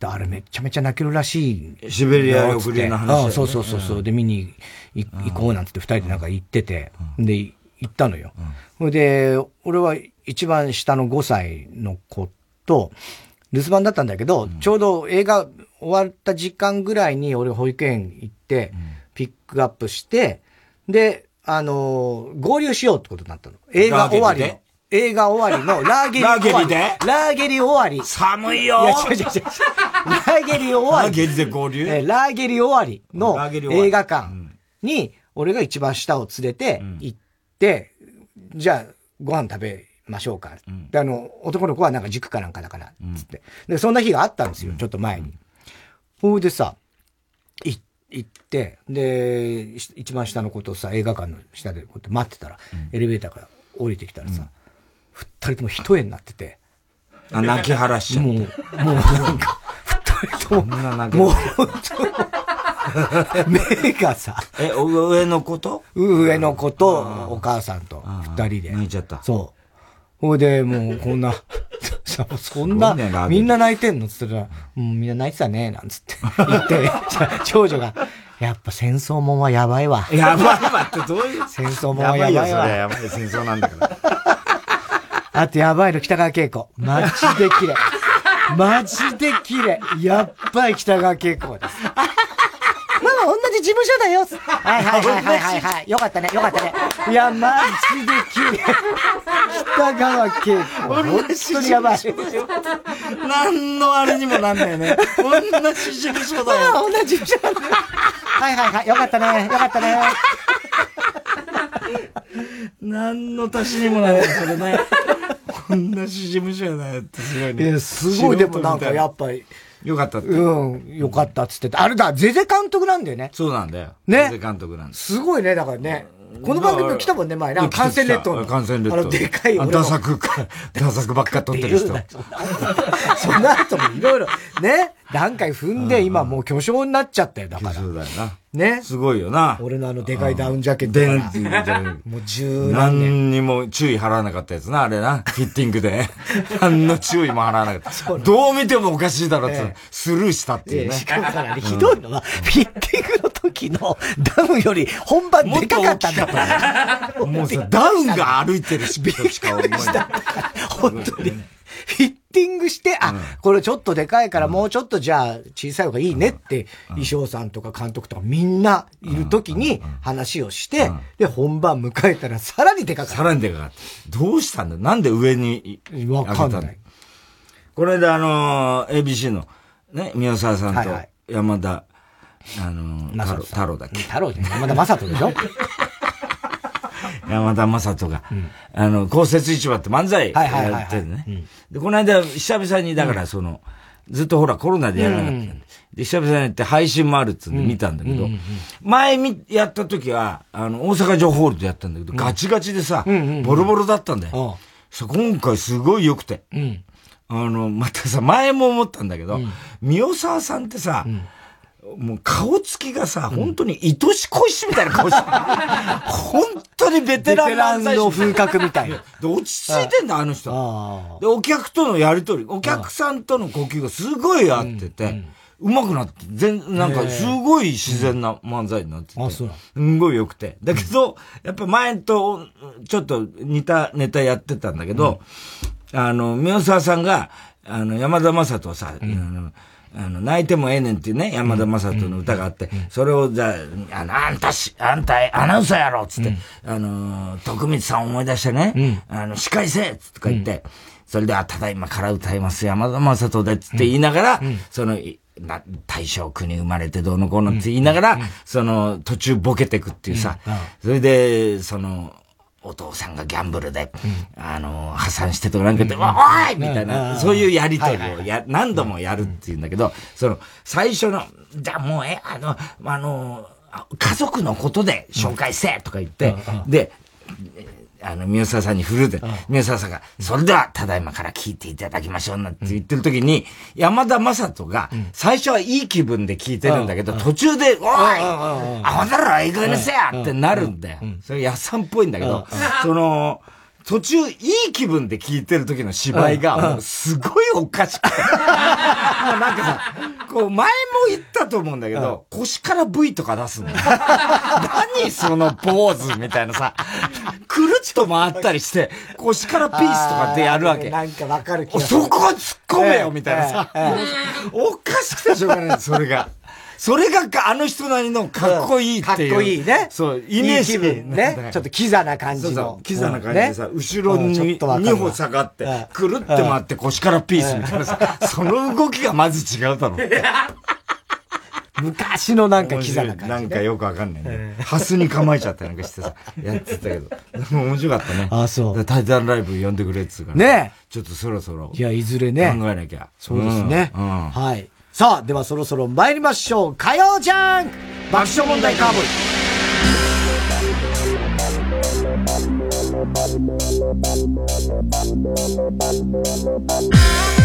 つ。あれめちゃめちゃ泣けるらしい。シベリア抑留の話。あ、そう。で、見に行こうなんて二人でなんか行ってて。で、行ったのよ。それで、俺は一番下の5歳の子と、留守番だったんだけど、ちょうど映画終わった時間ぐらいに俺保育園行って、ピックアップして、で、合流しようってことになったの。映画終わりの、ラーゲリ終わり。ラーゲリ終わり。寒いよー。いや、違う。ラーゲリ終わり。ラーゲリで合流？ラーゲリ終わりの映画館に、俺が一番下を連れて行って、じゃあ、ご飯食べましょうか、うん、で男の子はなんか塾かなんかだからっつって、うん、でそんな日があったんですよ、うん、ちょっと前に、うん、ほいでさ行ってで一番下の子とさ映画館の下でこうやって待ってたら、うん、エレベーターから降りてきたらさ、うん、二人とも一重になってて、あ泣き晴らしちゃってもうなんか二人とももう目がさ上の子とお母さんと二人で泣いちゃった。そうほいでもうこんなそんな、みんな泣いてんのつったら、もうみんな泣いてたねなんつって言って長女がやっぱ戦争もんはやばいわやばいわってどういう戦争もんはやばいわやばいよそれやばい戦争なんだからあとやばいの北川景子マジで綺麗マジで綺麗やっばい北川景子ですママ同じ事務所だよはいはいはいはいはい、はい、よかったねよかったねいやマジで綺麗北川景子本当にやばい何のあれにもなんないね同じ事務所だよママ同じ事務所だよはいはいはいよかったねよかったね何の足しにもならないそれね同じ事務所やなってすごいねすごいでもなんかやっぱりよかったってうんよかったっつってたあれだゼゼ監督なんだよねそうなんだよねゼゼ監督なんだすごいねだからね、うん、この番組来たもんね前な感染レッドの感染レッドでかいダサくばっか撮ってる人その後もいろいろね段階踏んで、うん、今もう巨匠になっちゃったよだからそうだよなねすごいよな俺のでかいダウンジャケットからもう10何年何にも注意払わなかったやつなあれなフィッティングで何の注意も払わなかったどう見てもおかしいだろって、スルーしたっていうね、しかもから、ね、ひどいのは、うん、フィッティングの時のダウンより本番でかかったんだからもうさダウンが歩いてるしびっくりした本当にフィッティングして、あ、うん、これちょっとでかいから、もうちょっとじゃあ小さい方がいいねって、うん、衣装さんとか監督とかみんないる時に話をして、うん、で、本番迎えたらさらにでかかった。さらにでかかった。どうしたんだなんで上にわかんない。これでABC のね、宮沢さんと山田、はいはい、太郎だっけ太郎じゃない山田正人でしょ山田正人が、うん、公設市場って漫才やってるね。で、この間、久々に、だから、ずっとほら、コロナでやらなかったんで、うん、で、久々にやって配信もあるっつうんで見たんだけど、うん、前やった時は、大阪城ホールでやったんだけど、うん、ガチガチでさ、うん、ボロボロだったんだよ。うんうん、そう今回すごい良くて、うん、またさ、前も思ったんだけど、うん、宮沢さんってさ、うんもう顔つきがさ、うん、本当に愛し恋しみたいな顔してる。本当にベテラン漫才師の風格みたいな。で、落ち着いてんだ、あの人。で、お客とのやりとり、お客さんとの呼吸がすごい合ってて、上手くなって、なんかすごい自然な漫才になってて、すごい良くて。だけど、やっぱ前とちょっと似たネタやってたんだけど、うん、宮沢さんが、山田正人はさ、うん泣いてもええねんっていうね、山田正人の歌があって、うん、それをじゃあ、あんた、アナウンサーやろつって、うん、徳光さん思い出してね、うん、司会せつとか言って、うん、それで、ただいまから歌います、山田正人で、つって言いながら、うん、大正区に生まれてどうのこうのって言いながら、うん、途中ボケてくっていうさ、うん、それで、お父さんがギャンブルで、うん、破産してとかなんか言って、うん、おいみたいな、うん、そういうやりとりを何度もやるっていうんだけど、最初の、じゃあもう、家族のことで紹介せとか言って、うん、で、宮沢さんに振るで、うん、宮沢さんが、それでは、ただいまから聞いていただきましょうなんて言ってる時に、うん、山田正人が、最初はいい気分で聞いてるんだけど、うん、途中で、おいあわだろ、いい加減にせやってなるんだよ。それ、やっさんっぽいんだけど、途中、いい気分で聞いてる時の芝居が、もう、すごいおかしくて。なんかさ、こう、前も言ったと思うんだけど、腰から V とか出すの。何そのポーズみたいなさ、くるっと回ったりして、腰からピースとかってやるわけ。なんかわかる気がする。そこ突っ込めよみたいなさ、おかしくてしょうがない、それが。それがあの人なりのかっこいいっていう。かっこいいね。そう、イメージね。ちょっとキザな感じの。そうそう、キザな感じでさ、後ろに2歩下がって、くるって回って腰からピースみたいなさ、その動きがまず違うだろう。昔のなんかキザな感じ、ね、なんかよくわかんないね。ハスに構えちゃったなんかしてさ、やってたけど。面白かったね。あ、そう。タイタンライブ呼んでくれっつうからね。ちょっとそろそろ。いや、いずれね。考えなきゃ。そうですね。うんうん、はい。さあ、ではそろそろ参りましょう。火曜ジャンク爆笑問題カーボーイ。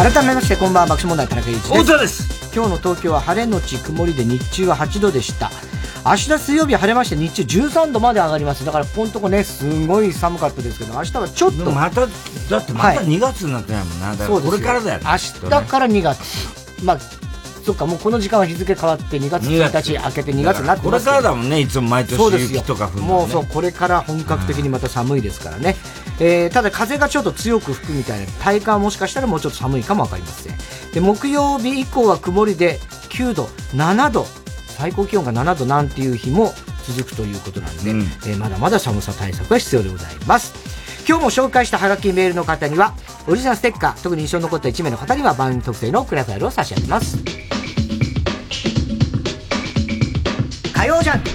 改めましてこんばんは、爆笑問題田中裕一です。大田です。今日の東京は晴れのち曇りで日中は8度でした。明日水曜日晴れまして日中13度まで上がります。だからここのとこね、すごい寒かったですけど、明日はちょっとまた、だってまた2月になってないもんな、はい、だからこれからだよね。明日から2月、まあそっか、もうこの時間は日付変わって2月1日明けて2月になってますけど、これからだもんね。いつも毎年雪とか降るのね。もうそう、これから本格的にまた寒いですからね、ただ風がちょっと強く吹くみたいな、体感はもしかしたらもうちょっと寒いかもわかりません。で、木曜日以降は曇りで9度、7度、最高気温が7度なんていう日も続くということなんで、まだまだ寒さ対策は必要でございます。今日も紹介したハガキメールの方にはオリジナルステッカー、特に印象に残った1名の方には番組特製のクラファイルを差し上げます。火曜ジャンク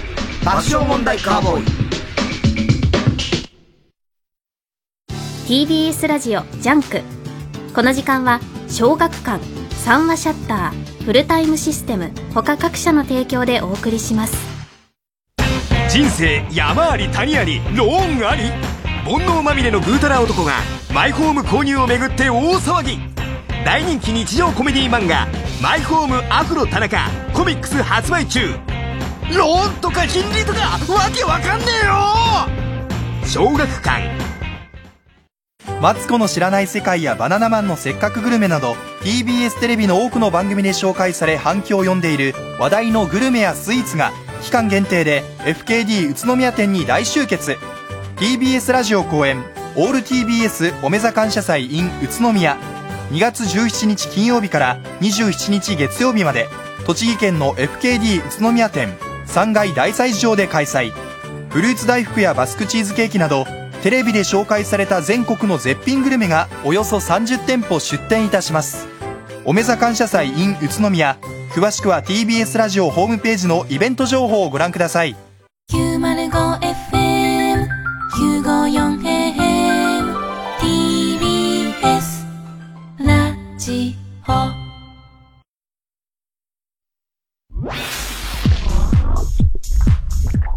爆笑問題カーボーイ。 TBS ラジオジャンク、この時間は小学館、三話シャッター、フルタイムシステム他各社の提供でお送りします。人生山あり谷ありローンあり、煩悩まみれのぐうたら男がマイホーム購入をめぐって大騒ぎ。大人気日常コメディ漫画マイホームアフロ田中コミックス発売中。ローンとか金利とかわけわかんねえよ。小学館。マツコの知らない世界やバナナマンのせっかくグルメなど TBS テレビの多くの番組で紹介され反響を呼んでいる話題のグルメやスイーツが期間限定で FKD 宇都宮店に大集結。TBS ラジオ公演オール TBS おめざ感謝祭 in 宇都宮、2月17日金曜日から27日月曜日まで、栃木県の FKD 宇都宮店3階大祭場で開催。フルーツ大福やバスクチーズケーキなどテレビで紹介された全国の絶品グルメがおよそ30店舗出店いたします。おめざ感謝祭 in 宇都宮、詳しくは TBS ラジオホームページのイベント情報をご覧ください。 905FM TBS ラジオ。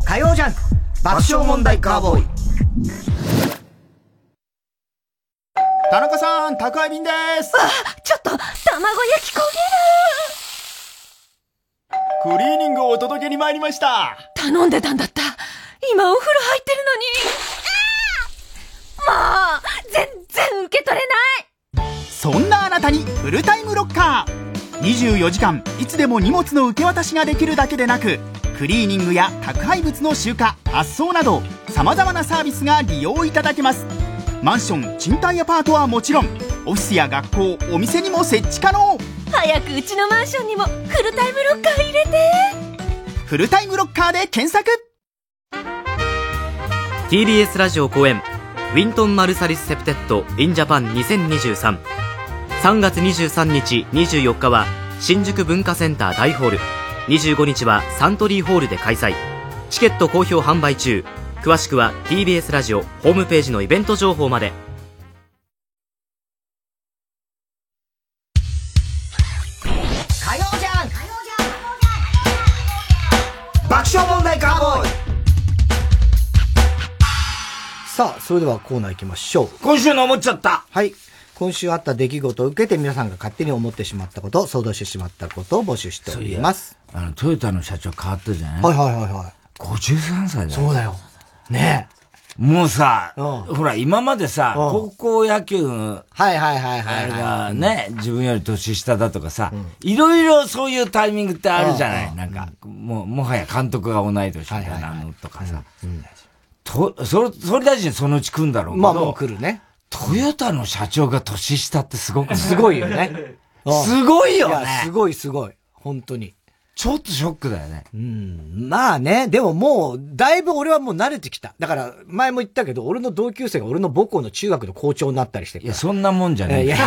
火曜ジャンク爆笑問題カーボーイ。田中さん、宅配便です。あ、ちょっと卵焼き焦げる。クリーニングをお届けに参りました。頼んでたんだった。今お風呂入ってるのに。ああ、もう全然受け取れない。そんなあなたにフルタイムロッカー。24時間いつでも荷物の受け渡しができるだけでなく、クリーニングや宅配物の集荷発送など様々なサービスが利用いただけます。マンション、賃貸アパートはもちろん、オフィスや学校、お店にも設置可能。早くうちのマンションにもフルタイムロッカー入れて。フルタイムロッカーで検索。TBS ラジオ公演ウィントン・マルサリス・セプテッド in Japan 2023、 3月23日24日は新宿文化センター大ホール、25日はサントリーホールで開催。チケット好評販売中。詳しくは TBS ラジオホームページのイベント情報まで。火曜じゃん爆笑問題カーボーイ。さあ、それではコーナー行きましょう。今週の思っちゃった。はい、今週あった出来事を受けて皆さんが勝手に思ってしまったこと、想像してしまったことを募集しております。トヨタの社長変わったじゃない。はいはいはいはい。53歳だよ。そうだよね。もうさ、ほら今までさ、高校野球のはいはいはいはいあれがね、自分より年下だとかさ、いろいろそういうタイミングってあるじゃない。なんかもはや監督が同い年みたいなのとかさ、総理大臣そのうち来るんだろうけど、まあもう来るね。トヨタの社長が年下ってすごくない？すごいよね。すごいよね。すごいすごい。本当に。ちょっとショックだよね。うん。まあね、でももう、だいぶ俺はもう慣れてきた。だから、前も言ったけど、俺の同級生が俺の母校の中学の校長になったりしてるから。いや、そんなもんじゃねえ。いや、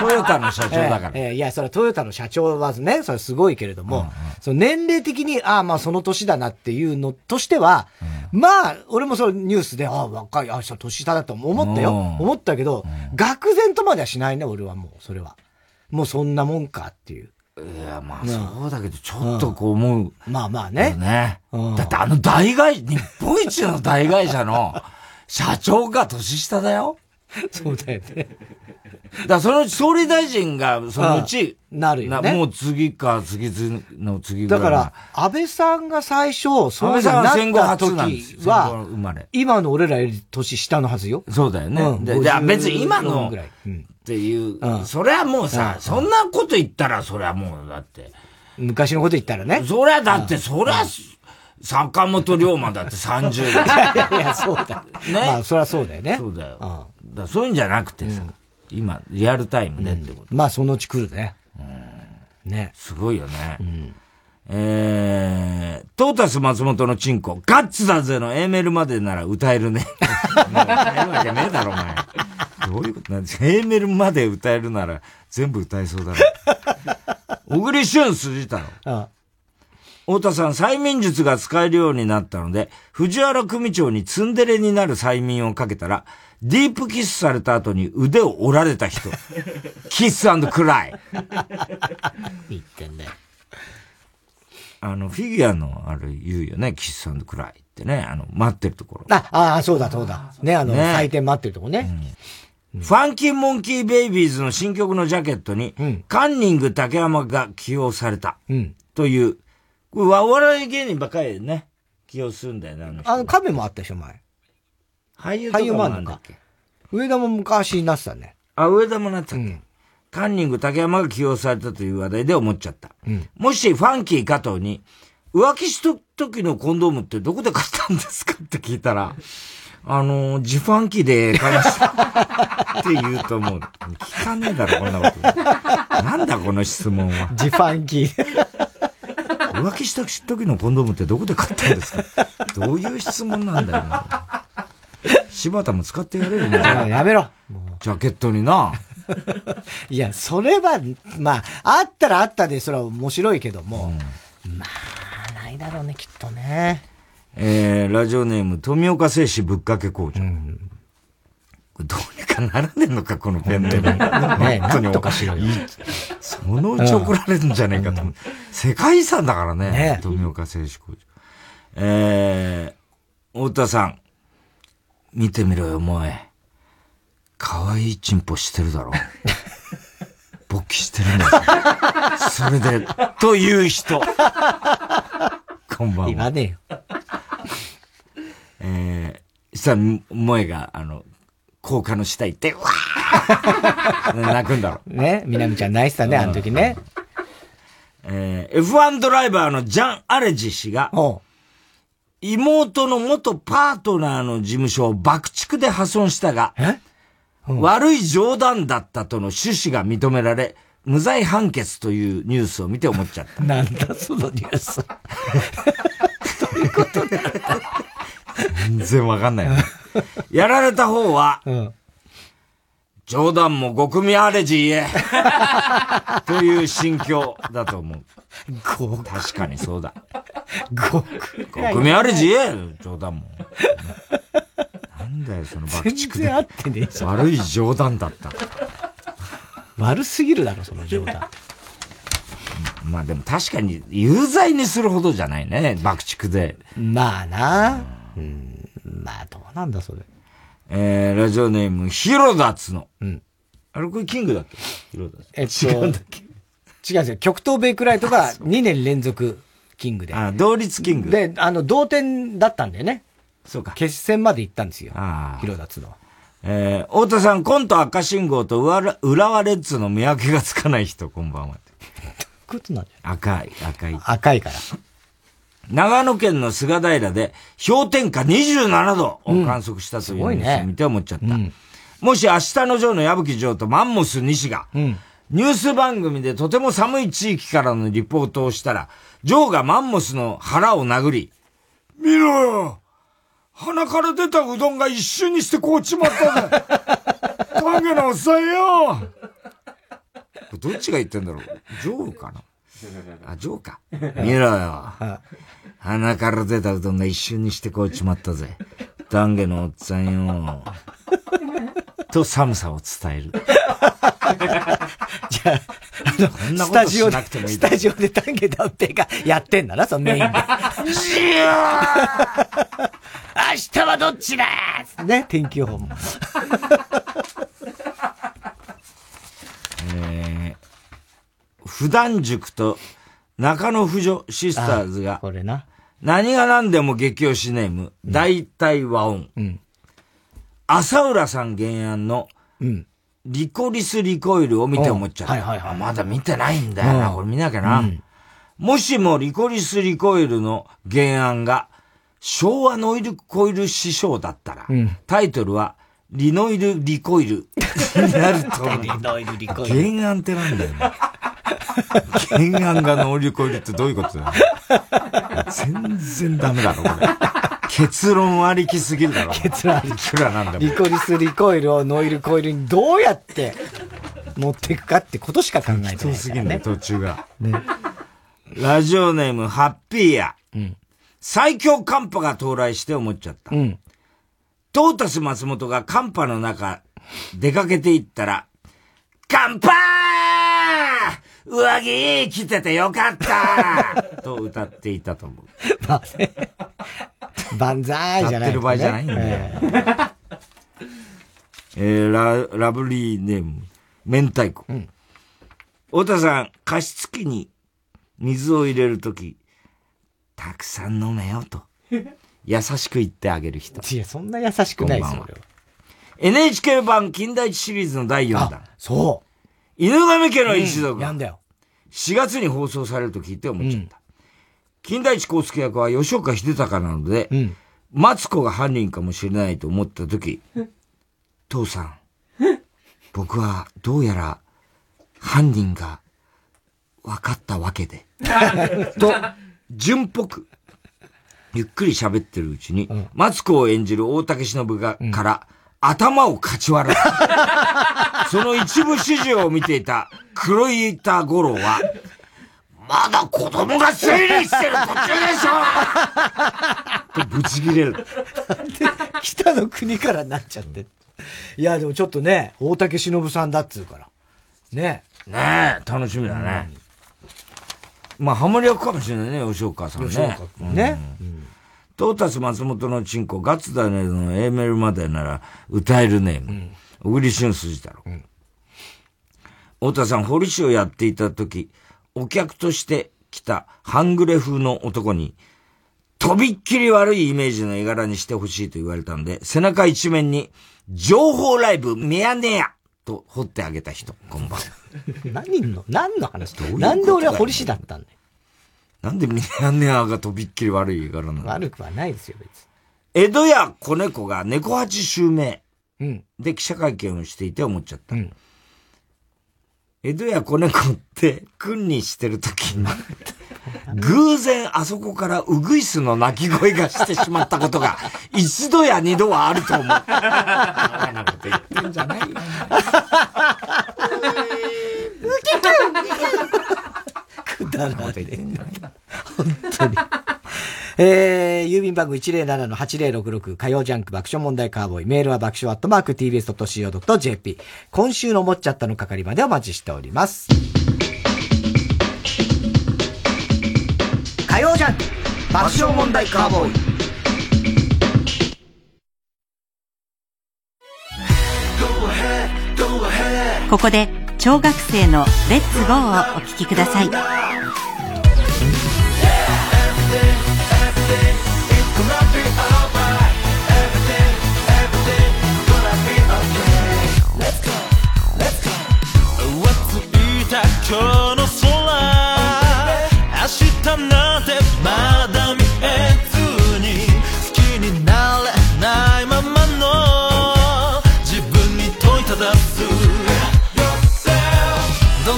トヨタの社長だから。いや、それはトヨタの社長はね、それはすごいけれども、うんうん、その年齢的に、ああ、まあその年だなっていうのとしては、うん、まあ、俺もそのニュースで、ああ、若い、ああ、その年下だと思ったよ。思ったけど、愕然とまではしないね、俺はもう、それは。もうそんなもんかっていう。いや、まあ、そうだけど、ちょっとこう思う、うん。まあまあね。ね、うん。だってあの大会社、日本一の大会社の社長が年下だよ。そうだよね。だからそのうち総理大臣が、そのうち、なるよね。もう次か、次の次ぐらい。だから、安倍さんが最初、そうだな戦後初なんですよ。戦後生まれ。今の俺らより年下のはずよ。そうだよね。うん、で別に今の、うんっていう、うん、それはもうさ、うん、そんなこと言ったら、それはもう、だって。昔のこと言ったらね。それはだって、それは、坂本龍馬だって30代。いや、そうだ。ね。まあ、それはそうだよね。そうだよ。うん、だそういうんじゃなくてさ、うん、今、リアルタイムでってこと。うん、まあ、そのうち来るね。うん、ね。すごいよね。うん、トータス松本のチンコ、ガッツだぜの A メールまでなら歌えるね。歌えるわけねえだろ、お前。どういうことなんですか？ A メルまで歌えるなら全部歌えそうだな。小栗旬筋太郎。ああ。太田さん、催眠術が使えるようになったので、藤原組長にツンデレになる催眠をかけたら、ディープキスされた後に腕を折られた人。キス&クライ。言ってんだよ。フィギュアのあれ言うよね、キス&クライってね、待ってるところ。ああ、そうだ、そうだ。ね、採点待ってるところね。うんファンキーモンキーベイビーズの新曲のジャケットに、うん、カンニング竹山が起用された、うん、という、これお笑い芸人ばっかりね、起用するんだよね、亀もあったでしょ、前。俳優もあるんだっけ。上田も昔なってたね。あ、上田もなってたっけ、うん、カンニング竹山が起用されたという話題で思っちゃった。うん、もしファンキー加藤に、浮気した時のコンドームってどこで買ったんですかって聞いたら、自販機で買いましたって言うともう、聞かねえだろ、こんなこと。なんだ、この質問は。自販機。浮気した時のコンドームってどこで買ったんですか？どういう質問なんだよ、柴田も使ってやれるね。やめろ。ジャケットにな。いや、それは、まあ、あったらあったで、それは面白いけども、うん、まあ、ないだろうね、きっとね。ラジオネーム、富岡製紙ぶっかけ工場。うん、これどうにかならねえのか、このペンネーム。本当におかしい。そのうち怒られるんじゃねえかと、うん。世界遺産だからね。ね富岡製紙工場。太田さん。見てみろよ、お前。可愛いチンポしてるだろ。勃起してるんだよ。それで、という人。こんばんは。言わねえよ。さ、萌えが、高架の下行って、うわー泣くんだろ。ね、みなみちゃん泣いてたね、あの時ね。F1 ドライバーのジャン・アレジ氏が、妹の元パートナーの事務所を爆竹で破損したが、悪い冗談だったとの趣旨が認められ、無罪判決というニュースを見て思っちゃった。なんだ、そのニュース。どういうことだ全然わかんないよ、ね。やられた方は、うん、冗談もご組アレジーへという心境だと思う。確かにそうだ。ご組アレジーへ冗談も。なんだよその爆竹で。全然合ってねえじゃん。悪い冗談だった。悪すぎるだろその冗談。まあでも確かに有罪にするほどじゃないね爆竹で。まあな。うんうん、まあ、どうなんだ、それ。ラジオネーム、ヒロダツの。うん。あれ、これキングだっけヒロダツ。違うんだっけ違うんですよ。極東ベイクライトが2年連続キングで。あ、同率キング。で、同点だったんだよね。そうか。決戦まで行ったんですよ。ああ。ヒロダツの。太田さん、コント赤信号と浦和レッズの見分けがつかない人、こんばんは。どういうことなんだよ。赤い。赤いから。長野県の菅平で氷点下27度を観測したというニュースを見て思っちゃった。うんねうん、もし明日のジョーの矢吹ジョーとマンモス西が、うん、ニュース番組でとても寒い地域からのリポートをしたら、ジョーがマンモスの腹を殴り、見ろよ、鼻から出たうどんが一瞬にしてこうちまったぜ、影のおっさんよ。どっちが言ってんだろう、ジョーかな、あ、ジョーか。見ろよ、鼻から出たうどんが一瞬にしてこうちまったぜ、影のおっさんよと寒さを伝える。じゃあ、スタジオで、丹下段平がやってんだな、そのメインで。じゃー明日はどっちだーね、天気予報も。普段塾と中野婦女シスターズが、これな。何が何でも激推しネーム、大体和音。うん。浅浦さん原案の、うん。リコリスリコイルを見て思っちゃった。はいはいはい。まだ見てないんだよな。これ見なきゃな。うん、もしもリコリスリコイルの原案が昭和ノイルコイル師匠だったら、うん、タイトルはリノイルリコイルになると思う。リノイルリコイル。原案ってなんだよな。原案がノイルコイルってどういうことだよ。全然ダメだろ、これ。結論ありきすぎるだろ。結論ありきくらなんだもん。リコリスリコイルをノイルコイルにどうやって持っていくかってことしか考えてない、ね。そうすぎるね、途中が。ね、ラジオネーム、ハッピーや。うん、最強寒波が到来して思っちゃった。うん、トータス松本が寒波の中、出かけていったら、寒波上着着ててよかったと歌っていたと思う。まあね。万歳じゃない、ね。歌ってる場合じゃないんだよ。ラブリーネーム、明太子。うん、太田さん、加湿器に水を入れるとき、たくさん飲めよと。優しく言ってあげる人。いや、そんな優しくないですよ。NHK 版金田一シリーズの第4弾。そう。犬神家の一族。なんだよ。4月に放送されると聞いて思っちゃった。金田一耕助役は吉岡秀隆なので、マツコが犯人かもしれないと思ったとき、父さん、僕はどうやら犯人が分かったわけで、と、順っぽく、ゆっくり喋ってるうちに、マツコを演じる大竹しのぶが、から、頭をかち割られた。その一部始終を見ていた黒い板五郎は、まだ子供が推理してる途中でしょとブチ切れる。北の国からなっちゃって。いや、でもちょっとね、大竹しのぶさんだっつうから。ねえ。ねえ、楽しみだね。まあ、ハモリ役かもしれないね、吉岡さんね。吉岡君ね。ね、うんトータス松本のチンコ、ガッツダネルの A メールまでなら歌えるネーム。小栗旬筋だろ。太田さん、堀市をやっていた時、お客として来た半グレ風の男に、とびっきり悪いイメージの絵柄にしてほしいと言われたんで、背中一面に、情報ライブ、ミヤネ屋と彫ってあげた人、こんばんは。何の話だよ。なんで俺は堀市だったんだよ。なんでミヤネ屋がとびっきり悪い柄なの？悪くはないですよ、別に。江戸や子猫が猫八襲名で記者会見をしていて思っちゃった。うん、江戸や子猫って訓にしてるときに、偶然あそこからウグイスの鳴き声がしてしまったことが一度や二度はあると思う。バカなこと言ってんじゃないよ。だなこと言ってんだ本当に。郵便番号 107-8066 火曜ジャンク爆笑問題カーボーイ。メールは爆笑@tbs.co.jp。今週の思っちゃったの係までお待ちしております。火曜ジャンク爆笑問題カーボーイ。ここで小学生のレッツゴーをお聞きください。この空明日なんてまだ見えずに好きになれないままの自分に問いただすど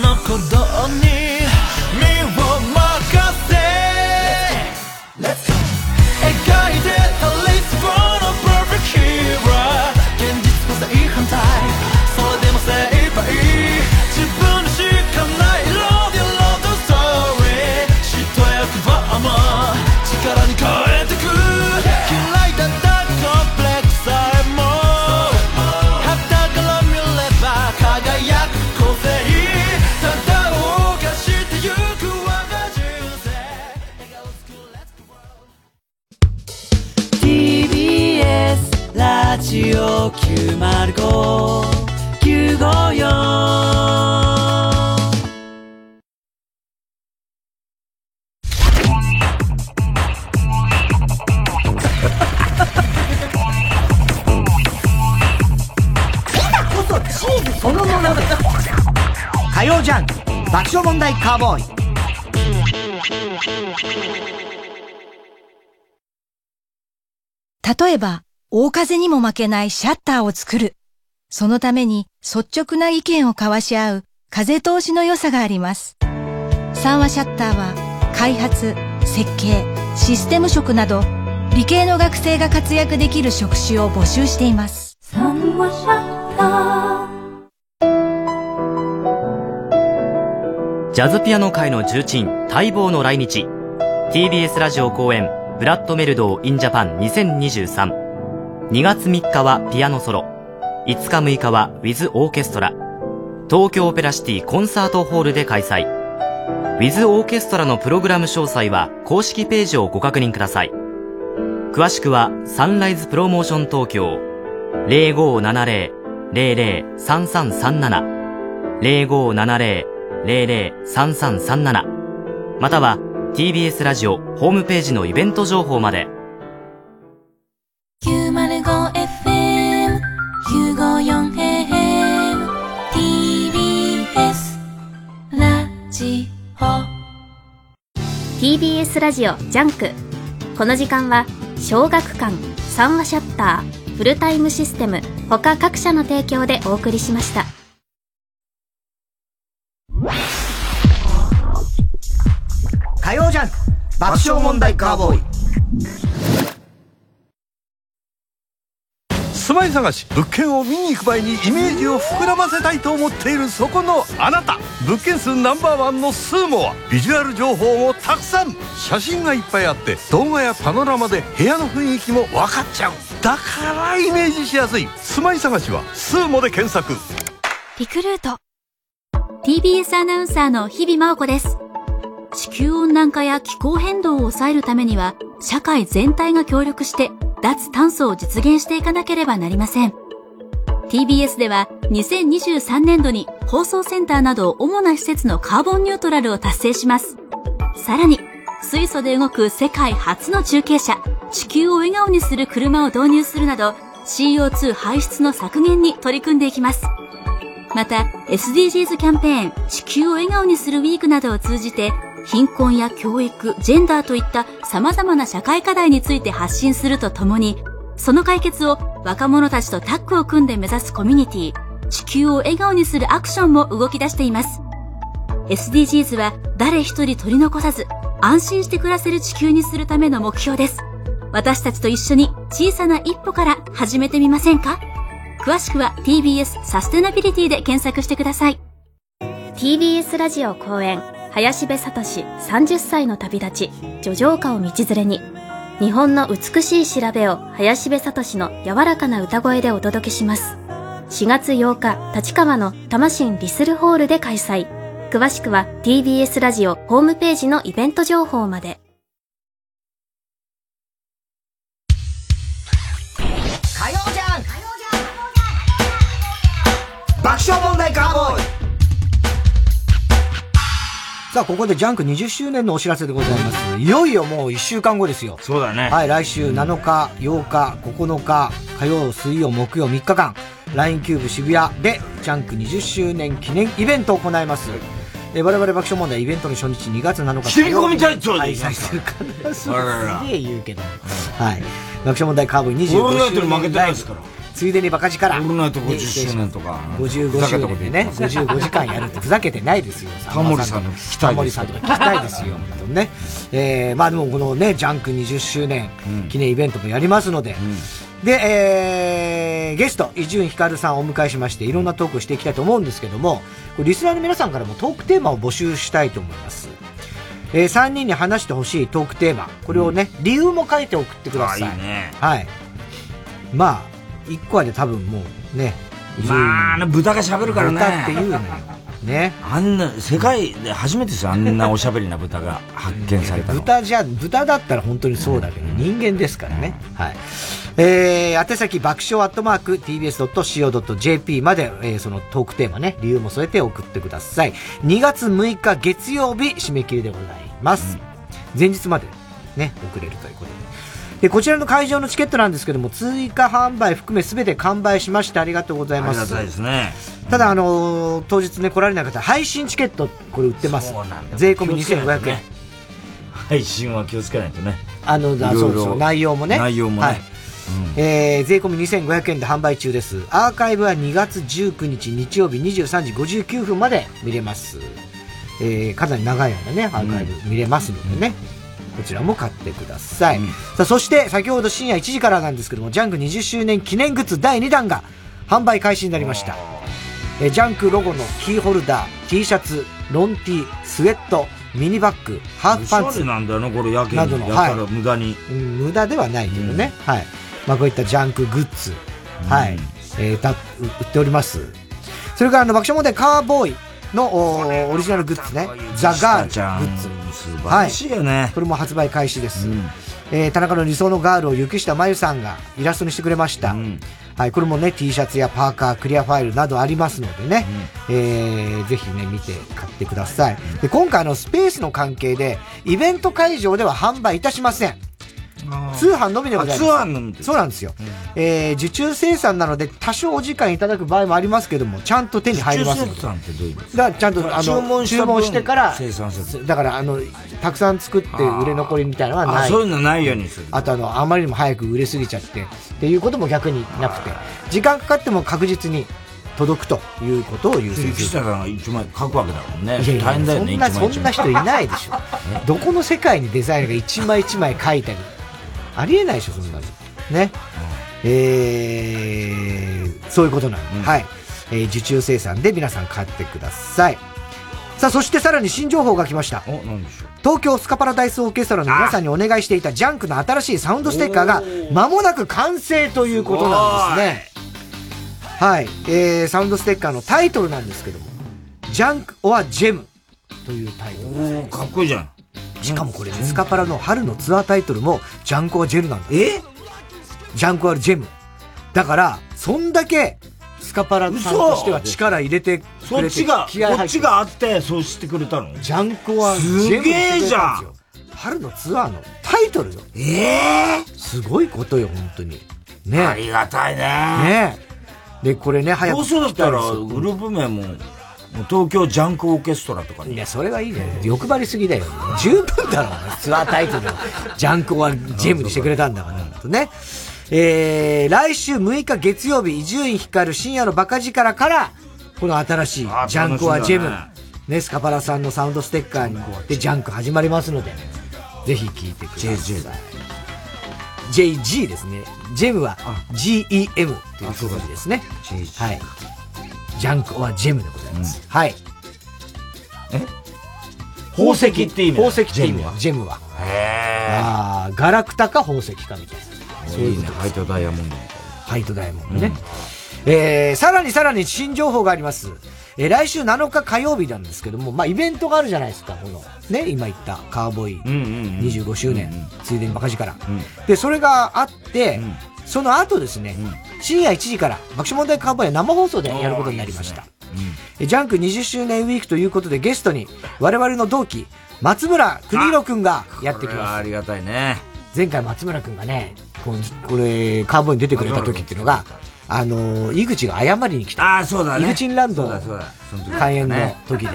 の鼓動に身を任せ Let's go 描いてた理想の perfect hero 現実こそ異反対それでも精一杯自分にしかない Love your love your story 嫉妬や不安も力に変えてく嫌いだったコンプレックスさえも旗から見れば輝く個性ただ謳歌してゆく我が人生 TBS ラジオ905-954火曜ジャンク爆笑問題カーボーイ。例えば大風にも負けないシャッターを作る。そのために率直な意見を交わし合う風通しの良さがあります。三和シャッターは開発、設計、システム職など理系の学生が活躍できる職種を募集しています。三和シャッター。ジャズピアノ界の重鎮、待望の来日。 TBS ラジオ公演ブラッドメルドー in Japan 2023。 2月3日はピアノソロ、5日6日は with オーケストラ。東京オペラシティコンサートホールで開催。 with オーケストラのプログラム詳細は公式ページをご確認ください。詳しくはサンライズプロモーション東京 0570-003337 0570-003337 または TBS ラジオホームページのイベント情報まで。 905FM954AM TBS ラジオ。 TBS ラジオジャンク。この時間は小学館、三話シャッター、フルタイムシステム他各社の提供でお送りしました。火曜ジャンク爆笑問題カーボーイ。住まい探し、物件を見に行く前にイメージを膨らませたいと思っているそこのあなた、物件数ナンバーワンのスーモはビジュアル情報もたくさん、写真がいっぱいあって動画やパノラマで部屋の雰囲気も分かっちゃう。だからイメージしやすい住まい探しはスーモで検索。リクルート。TBS アナウンサーの日々真央子です。地球温暖化や気候変動を抑えるためには、社会全体が協力して脱炭素を実現していかなければなりません。TBS では2023年度に放送センターなど主な施設のカーボンニュートラルを達成します。さらに、水素で動く世界初の中継車、地球を笑顔にする車を導入するなど、CO2 排出の削減に取り組んでいきます。また SDGs キャンペーン地球を笑顔にするウィークなどを通じて貧困や教育、ジェンダーといった様々な社会課題について発信するとともに、その解決を若者たちとタッグを組んで目指すコミュニティ地球を笑顔にするアクションも動き出しています。 SDGs は誰一人取り残さず安心して暮らせる地球にするための目標です。私たちと一緒に小さな一歩から始めてみませんか。詳しくは TBS サステナビリティで検索してください。 TBS ラジオ公演林部聡30歳の旅立ち叙情歌を道連れに。日本の美しい調べを林部聡の柔らかな歌声でお届けします。4月8日立川の多摩神リスルホールで開催。詳しくは TBS ラジオホームページのイベント情報まで。爆笑問題カーボーイ。さあ、ここでジャンク20周年のお知らせでございます。いよいよもう1週間後ですよ。そうだね。はい、来週7日、8日、9日、火曜、水曜、木曜3日間、LINE キューブ渋谷でジャンク20周年記念イベントを行います。我々爆笑問題イベントの初日2月7日。切り込み隊長でいきます。すげえ言うけど。はい。爆笑問題カーボーイ25周年。負けてないですから。ついでにバカ力オールナイト50周年とか55周年でね55時間やるってふざけてないですよ。タモリさんの聞きたいです。タモリさんとか聞きたいですよとね。まあでもこのねジャンク20周年記念イベントもやりますので、うん、で、ゲスト伊集院光さんをお迎えしましていろんなトークをしていきたいと思うんですけども、リスナーの皆さんからもトークテーマを募集したいと思います。3人に話してほしいトークテーマ、これをね、うん、理由も書いて送ってください。ああいいね。はい。まあ1個はね多分もうね、まあ豚が喋るからね。豚っていうのよね。あんな世界で初めてですよ、あんなおしゃべりな豚が発見されたの。豚だったら本当にそうだけど、うん、人間ですからね。うん、はい。宛先爆笑@tbs.co.jp まで、そのトークテーマね、理由も添えて送ってください。2月6日月曜日締め切りでございます。うん、前日までね送れるということで。こちらの会場のチケットなんですけども、追加販売含め全て完売しましてありがとうございます。ありがたいですね。ただ当日ね来られなかった配信チケットこれ売ってます。税込2500円、ね。配信は気をつけないとね。そうそう内容もね。はい、うん、税込2500円で販売中です。アーカイブは2月19日日曜日23時59分まで見れます、かなり長い間ねアーカイブ見れますのでね、うん、こちらも買ってください、うん、さあそして先ほど深夜1時からなんですけども、ジャンク20周年記念グッズ第2弾が販売開始になりました。ジャンクロゴのキーホルダー、 T シャツ、ロン T、 スウェット、ミニバッグ、ハーフパンツなんだよな、これやけにやったら無駄に、はい、無駄ではないけどね、うん、はい、まあ、こういったジャンクグッズ、はい、売っております。それから爆笑問題カーボーイのオリジナルグッズね、ザ・ガールグッズ、素晴らしいよね、はい、これも発売開始です、うん、田中の理想のガールを雪下真由さんがイラストにしてくれました、うん、はい、これもね T シャツやパーカー、クリアファイルなどありますのでね、うん、ぜひね見て買ってください。で今回スペースの関係でイベント会場では販売いたしません。通販のみでございます。通販のみで。そうなんですよ、うん、受注生産なので多少お時間いただく場合もありますけども、ちゃんと手に入りますので。受注生産ってどういうことですか？だからちゃんと注文してから生産する。だからたくさん作って売れ残りみたいなのはない。そういうのないようにする。あとあまりにも早く売れすぎちゃってっていうことも逆になくて、時間かかっても確実に届くということを優先する。岸田さんが一枚書くわけだもんね。大変だよね。そんな人いないでしょどこの世界にデザイナーが一枚一枚書いたりありえないでしょ、そんなのね、うん、そういうことなんで、うん、はい、受注生産で皆さん買ってください。さあそしてさらに新情報が来ました。何でしょう。東京スカパラダイスオーケストラの皆さんにお願いしていたジャンクの新しいサウンドステッカーが間もなく完成ということなんですね。はい、サウンドステッカーのタイトルなんですけども、ジャンクオアジェムというタイトルです、ね、かっこいいじゃん。しかもこれ、ね、スカパラの春のツアータイトルもジャンクオアジェルなんだ。ジャンクオアジェムだから、そんだけスカパラさんとしては力入れてくれて、こっちがあって、そうしてくれたの。ジャンクオアジェムすげえじゃん。春のツアーのタイトルよ。すごいことよ本当にね。ありがたいね。でこれね、早くどうせだったらグループ名も東京ジャンクオーケストラとかね。いや、それはいいね。欲張りすぎだよ。十分だろ、ツアータイトルジャンクオアジェムにしてくれたんだからとね。来週6日月曜日、伊集院光深夜のバカ力からこの新しいジャンクオアジェム、ね、スカパラさんのサウンドステッカーにでジャンク始まりますので、ぜひ聞いてください。JG ですね。ジェムは GEM という数字ですね。はい。ジャンクはジェムでございます、うん、はい。宝石って意味。宝石って意味はジェムはガラクタか宝石かみたいな。そういうね。ハイトダイヤモンド。ハイトダイヤモンドね、うん、さらに新情報があります、来週7日火曜日なんですけども、まあ、イベントがあるじゃないですか、この、ね、今言ったカーボーイ25周年、うんうんうん、ついでにバカ力、うん、でそれがあって、うん、その後ですね、うん、深夜1時から爆笑問題カーボーイは生放送でやることになりました。いいですね、うん、ジャンク20周年ウィークということで、ゲストに我々の同期松村邦弘くんがやってきます。これはありがたいね。前回松村くんがね、これカーボーイに出てくれた時っていうのが、井口が謝りに来た。あ、そうだね。井口インランドの開演の時で、うん、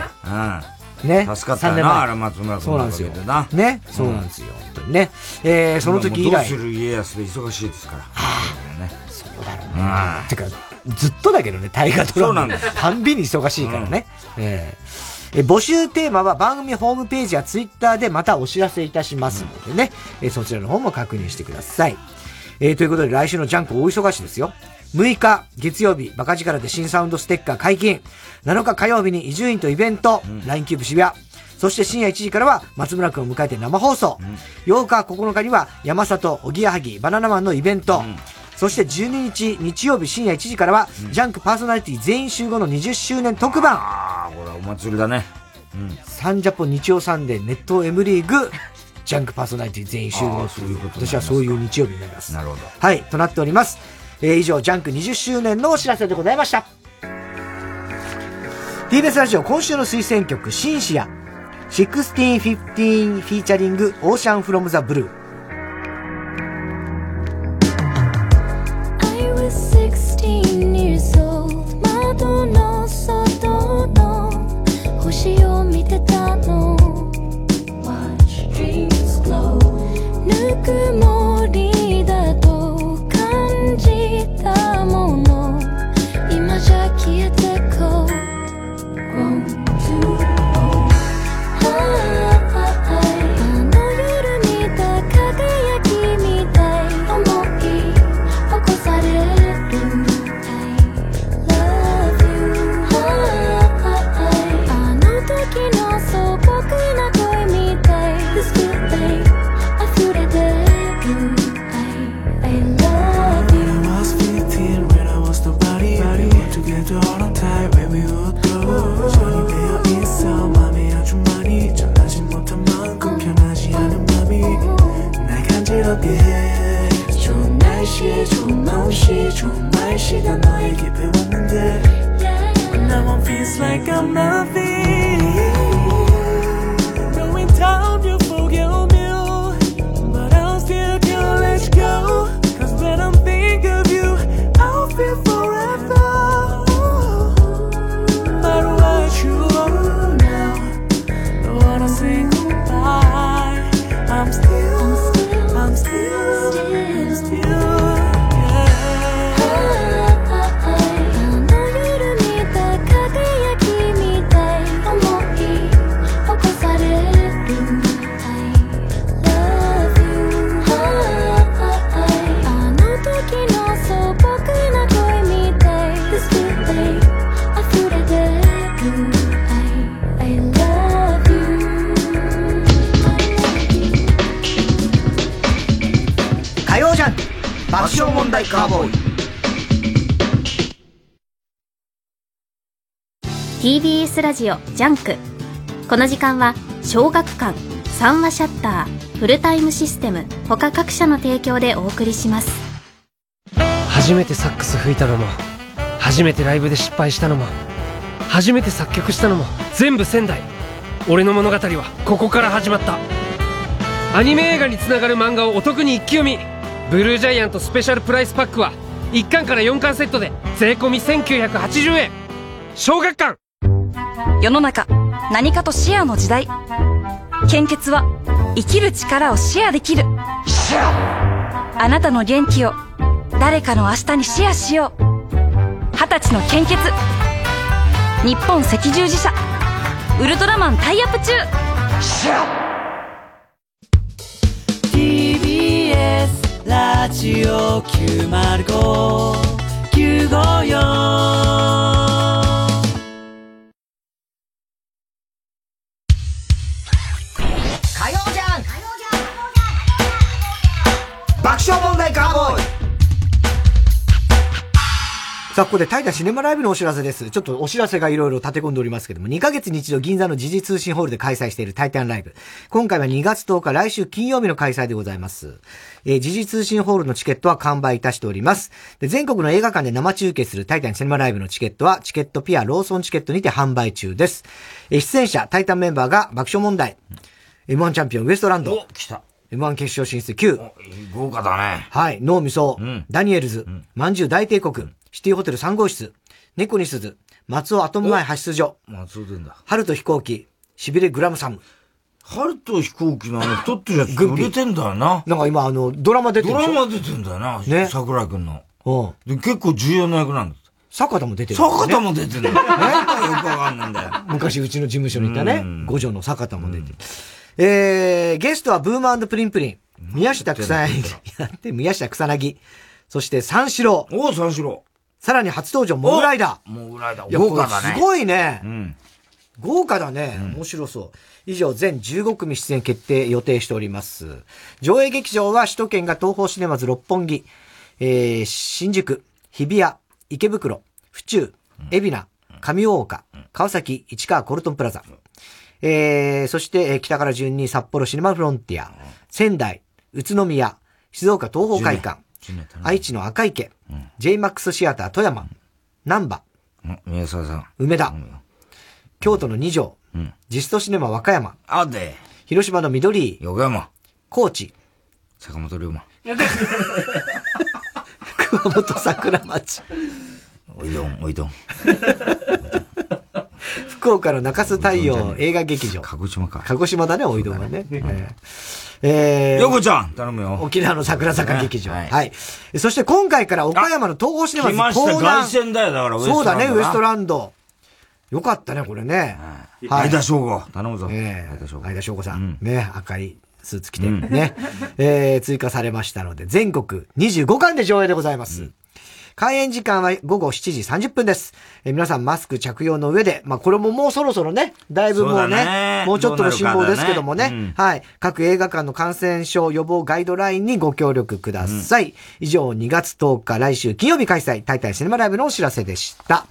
ね、助かったな、あれ松村くん。そうなんですよね、そうなんですよ、うん、ね、その時以来。どうする家康で忙しいですから。はあね。そうだろうね。うん、てか、ずっとだけどね、大河ドラマ。たんびに忙しいからね。うん、募集テーマは番組ホームページやツイッターでまたお知らせいたしますのでね、そちらの方も確認してください。ということで来週のジャンク大忙しですよ。6日月曜日バカ力で新サウンドステッカー解禁。7日火曜日に伊集院とイベント、LINE キューブ渋谷。そして深夜1時からは松村くんを迎えて生放送。8日9日には山里、おぎやはぎ、バナナマンのイベント。そして12日日曜日深夜1時からは、ジャンクパーソナリティ全員集合の20周年特番。ああ、これはお祭りだね。うん。サンジャポ日曜サンデーネット M リーグ、ジャンクパーソナリティ全員集合ということで、私はそういう日曜日になります。なるほど。はい、となっております。以上、ジャンク20周年のお知らせでございました。TBS ラジオ今週の推薦曲、シンシア、1615フィーチャリング、オーシャンフロムザブルー。16 years old 窓の外の星を見てたの Watch dreams glow ぬくもりだと感じたもの今じゃ消えてこう Grown to old あの夜見た輝きみたい思い起こされ좀 날씨에 좀 멋이 좀 날씨가 너의 깊이 왔는데 Now it feels like I'm nothing Growing down you forget me But I still can't let you go Cause when I think of you I'll feel forever But what you are now Don't wanna say goodbye I'm still爆笑問題カーボーイ TBS ラジオジャンク。この時間は小学館、三話シャッター、フルタイムシステム他各社の提供でお送りします。初めてサックス吹いたのも初めてライブで失敗したのも初めて作曲したのも全部仙台。俺の物語はここから始まった。アニメ映画につながる漫画をお得に一気読み。ブルージャイアントスペシャルプライスパックは1巻から4巻セットで税込み1980円。小学館。世の中何かとシェアの時代。献血は生きる力をシェアできる。シェア。あなたの元気を誰かの明日にシェアしよう。20歳の献血。日本赤十字社ウルトラマンタイアップ中。シェア。ラジオ905954 火曜じゃん爆笑問題カーボーイ。さあここでタイタシネマライブのお知らせです。ちょっとお知らせがいろいろ立て込んでおりますけども、2ヶ月に一度銀座の時事通信ホールで開催しているタイタンライブ、今回は2月10日来週金曜日の開催でございます。時事通信ホールのチケットは完売いたしております。で、全国の映画館で生中継するタイタンシネマライブのチケットはチケットピアローソンチケットにて販売中です。出演者タイタンメンバーが爆笑問題、M1 チャンピオンウエストランド、お、来た、M1 決勝進出9、豪華だね。はい、脳みそ、ダニエルズ、まんじゅう大帝国、シティホテル3号室、猫に鈴、松尾アトム前派出所、松尾でんだ、春と飛行機、しびれグラムサム。春と飛行機の撮ってるやつ売れてんだよな。なんか今ドラマ出てるでしょ。ドラマ出てんだよな、ね、桜井くんの。で結構重要な役なんです。坂田も出てる、ね。坂田も出てる。なんかよくわかんないんだよ。昔うちの事務所にいたね、五条の坂田も出てる。ゲストはブーム&プリンプリン。宮下草薙。宮下草薙。そして三四郎。おお、三四郎。さらに初登場、モグライダー。モグライダー、豪華だね。すごいね。うん。豪華だね。面白そう。以上、全15組出演決定予定しております。上映劇場は首都圏が東宝シネマズ六本木、新宿、日比谷、池袋、府中、海老名、上大岡、川崎、市川コルトンプラザ。そして、北から順に札幌シネマフロンティア、仙台、宇都宮、静岡東宝会館、愛知の赤池、JMAX シアター富山、難波、宮沢さん、梅田、京都の二条、ジストシネマ和歌山、あで広島の緑井、横山、高知、坂本龍馬、熊本桜町、おいどん、おいどん。福岡の中洲太陽映画劇場。鹿児島か。鹿児島だね、おいどんはね。ヨコちゃん頼むよ。沖縄の桜坂劇場。はい。そして今回から岡山の東宝シネマズ。来ました、凱旋だよ、だからそうだね、ウエストランド。よかったね、これね。はい。相田翔吾。頼むぞ。相田翔吾さん。ね、赤いスーツ着て。ね。追加されましたので、全国25館で上映でございます。開演時間は午後7時30分です。皆さんマスク着用の上で、まあこれももうそろそろね、だいぶもうね、もうちょっとの辛抱ですけどもね、はい、各映画館の感染症予防ガイドラインにご協力ください。以上、2月10日来週金曜日開催、タイタイシネマライブのお知らせでした。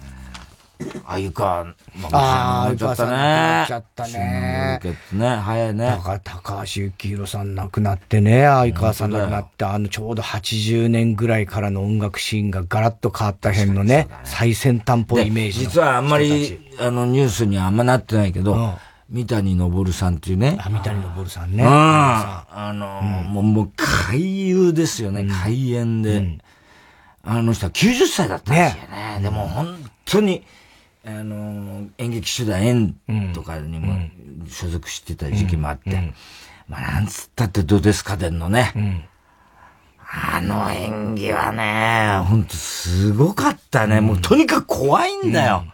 あゆか、まあ、亡くなっちゃったね。亡くなっちゃったね。ね、早いね。だから高橋幸宏さん亡くなってね、あゆかさん亡くなって、ちょうど80年ぐらいからの音楽シーンがガラッと変わった辺のね、最先端っぽいイメージ。実はあんまり、ニュースにはあんまなってないけど、三谷昇さんっていうね。三谷昇さんね。もう、怪優ですよね、怪演で。あの人は90歳だったんですよね。でも本当に、演劇集団演とかにも所属してた時期もあって、まあなんつったってどうですかでんのね、あの演技はね、ほんとすごかったね。もうとにかく怖いんだよ。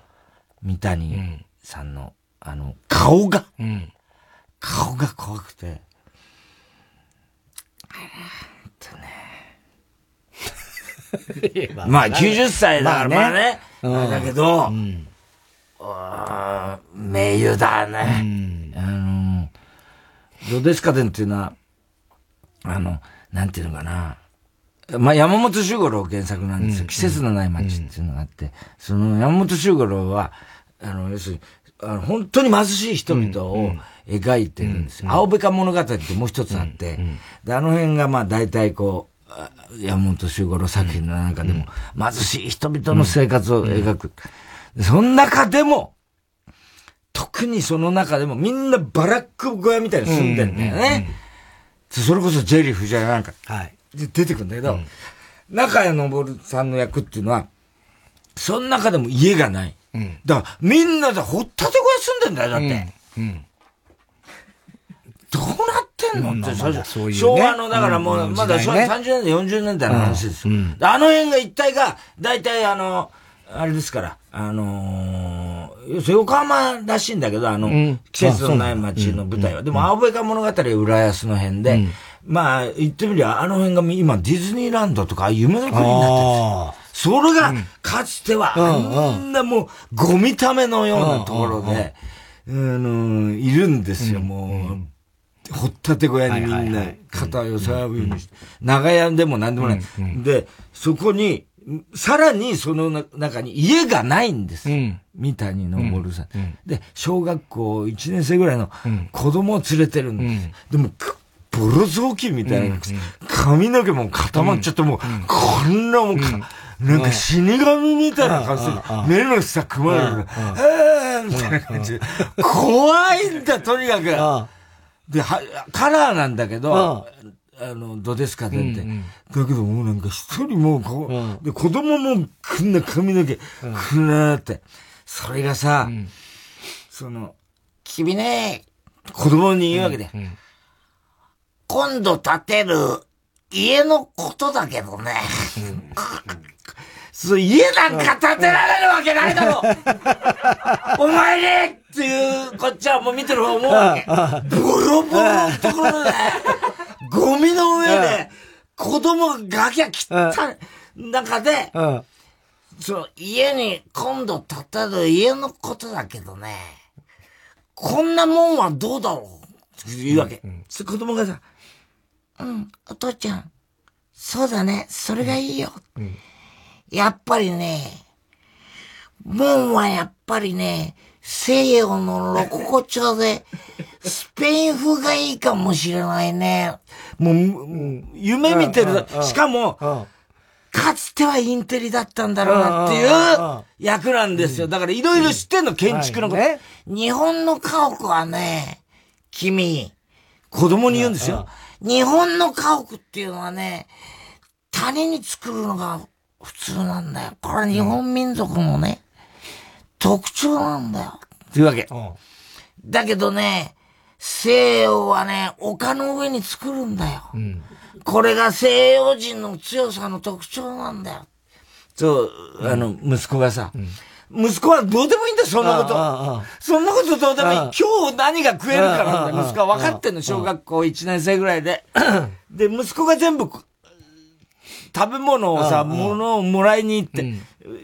三谷さんの顔が怖くて、まあ90歳だからまあね、だけど。名優だね。どうですかでんっていうのは、なんていうのかな。まあ、山本周五郎原作なんですよ。季節のない街っていうのがあって、その山本周五郎は、要するに、本当に貧しい人々を描いてるんですよ。青べか物語ってもう一つあって、で、あの辺がまあ大体こう、山本周五郎作品の中でも、貧しい人々の生活を描く。その中でも、特にその中でもみんなバラック小屋みたいに住んでんだよね。それこそジェリー・フジャーなんか、出てくるんだけど、中谷昇さんの役っていうのは、その中でも家がない。だからみんなで掘ったて小屋住んでんだよ、だって。どうなってんのって、昭和の、だからもう、まだ30年代、40年代の話ですよ。あの辺が一体が、だいたいあれですから、横浜らしいんだけど、季節のない街の舞台は。でも、青べか物語は浦安の辺で、まあ、言ってみりゃ、あの辺が今、ディズニーランドとか、夢の国になってる。それが、かつては、あんなもう、ゴミためのようなところで、いるんですよ、もう。掘ったて小屋にみんな、肩を寄せ合うようにして。長屋でも何でもない。で、そこに、さらにその中に家がないんです。三谷昇さん。で、小学校1年生ぐらいの子供を連れてるんです。でも、ボロ雑巾みたいな。髪の毛も固まっちゃって、もう、こんなもんか。なんか死神みたいな感じで、目の下くまなくて、みたいな感じで。怖いんだ、とにかく。で、カラーなんだけど、どうですかって。だけどもうなんか一人もうこう、で、子供もこんな髪の毛、くなーって。それがさ、君ね、子供に言うわけで、今度建てる家のことだけどね、家なんか建てられるわけないだろお前ねっていう、こっちはもう見てる方思うわけ。ボロボロのところで、ゴミの上で、子供がきゃ切った中で、その家に今度建てる家のことだけどね、こんなもんはどうだろうって言うわけ。子供がさ、お父ちゃん、そうだね、それがいいよ。やっぱりね、門はやっぱりね、西洋のロココ調で、スペイン風がいいかもしれないね。もう、夢見てる。しかも、かつてはインテリだったんだろうなっていう役なんですよ。だからいろいろ知ってんの、建築のこと。日本の家屋はね、君、子供に言うんですよ。日本の家屋っていうのはね、谷に作るのが、普通なんだよ。これ日本民族のね、特徴なんだよ。というわけ。だけどね、西洋はね、丘の上に作るんだよ。これが西洋人の強さの特徴なんだよ。そう、息子がさ、息子はどうでもいいんだよ、そんなこと。そんなことどうでもいい。今日何が食えるかなんだ、息子は分かってんの、小学校1年生ぐらいで。で、息子が全部、食べ物をさ、物をもらいに行って、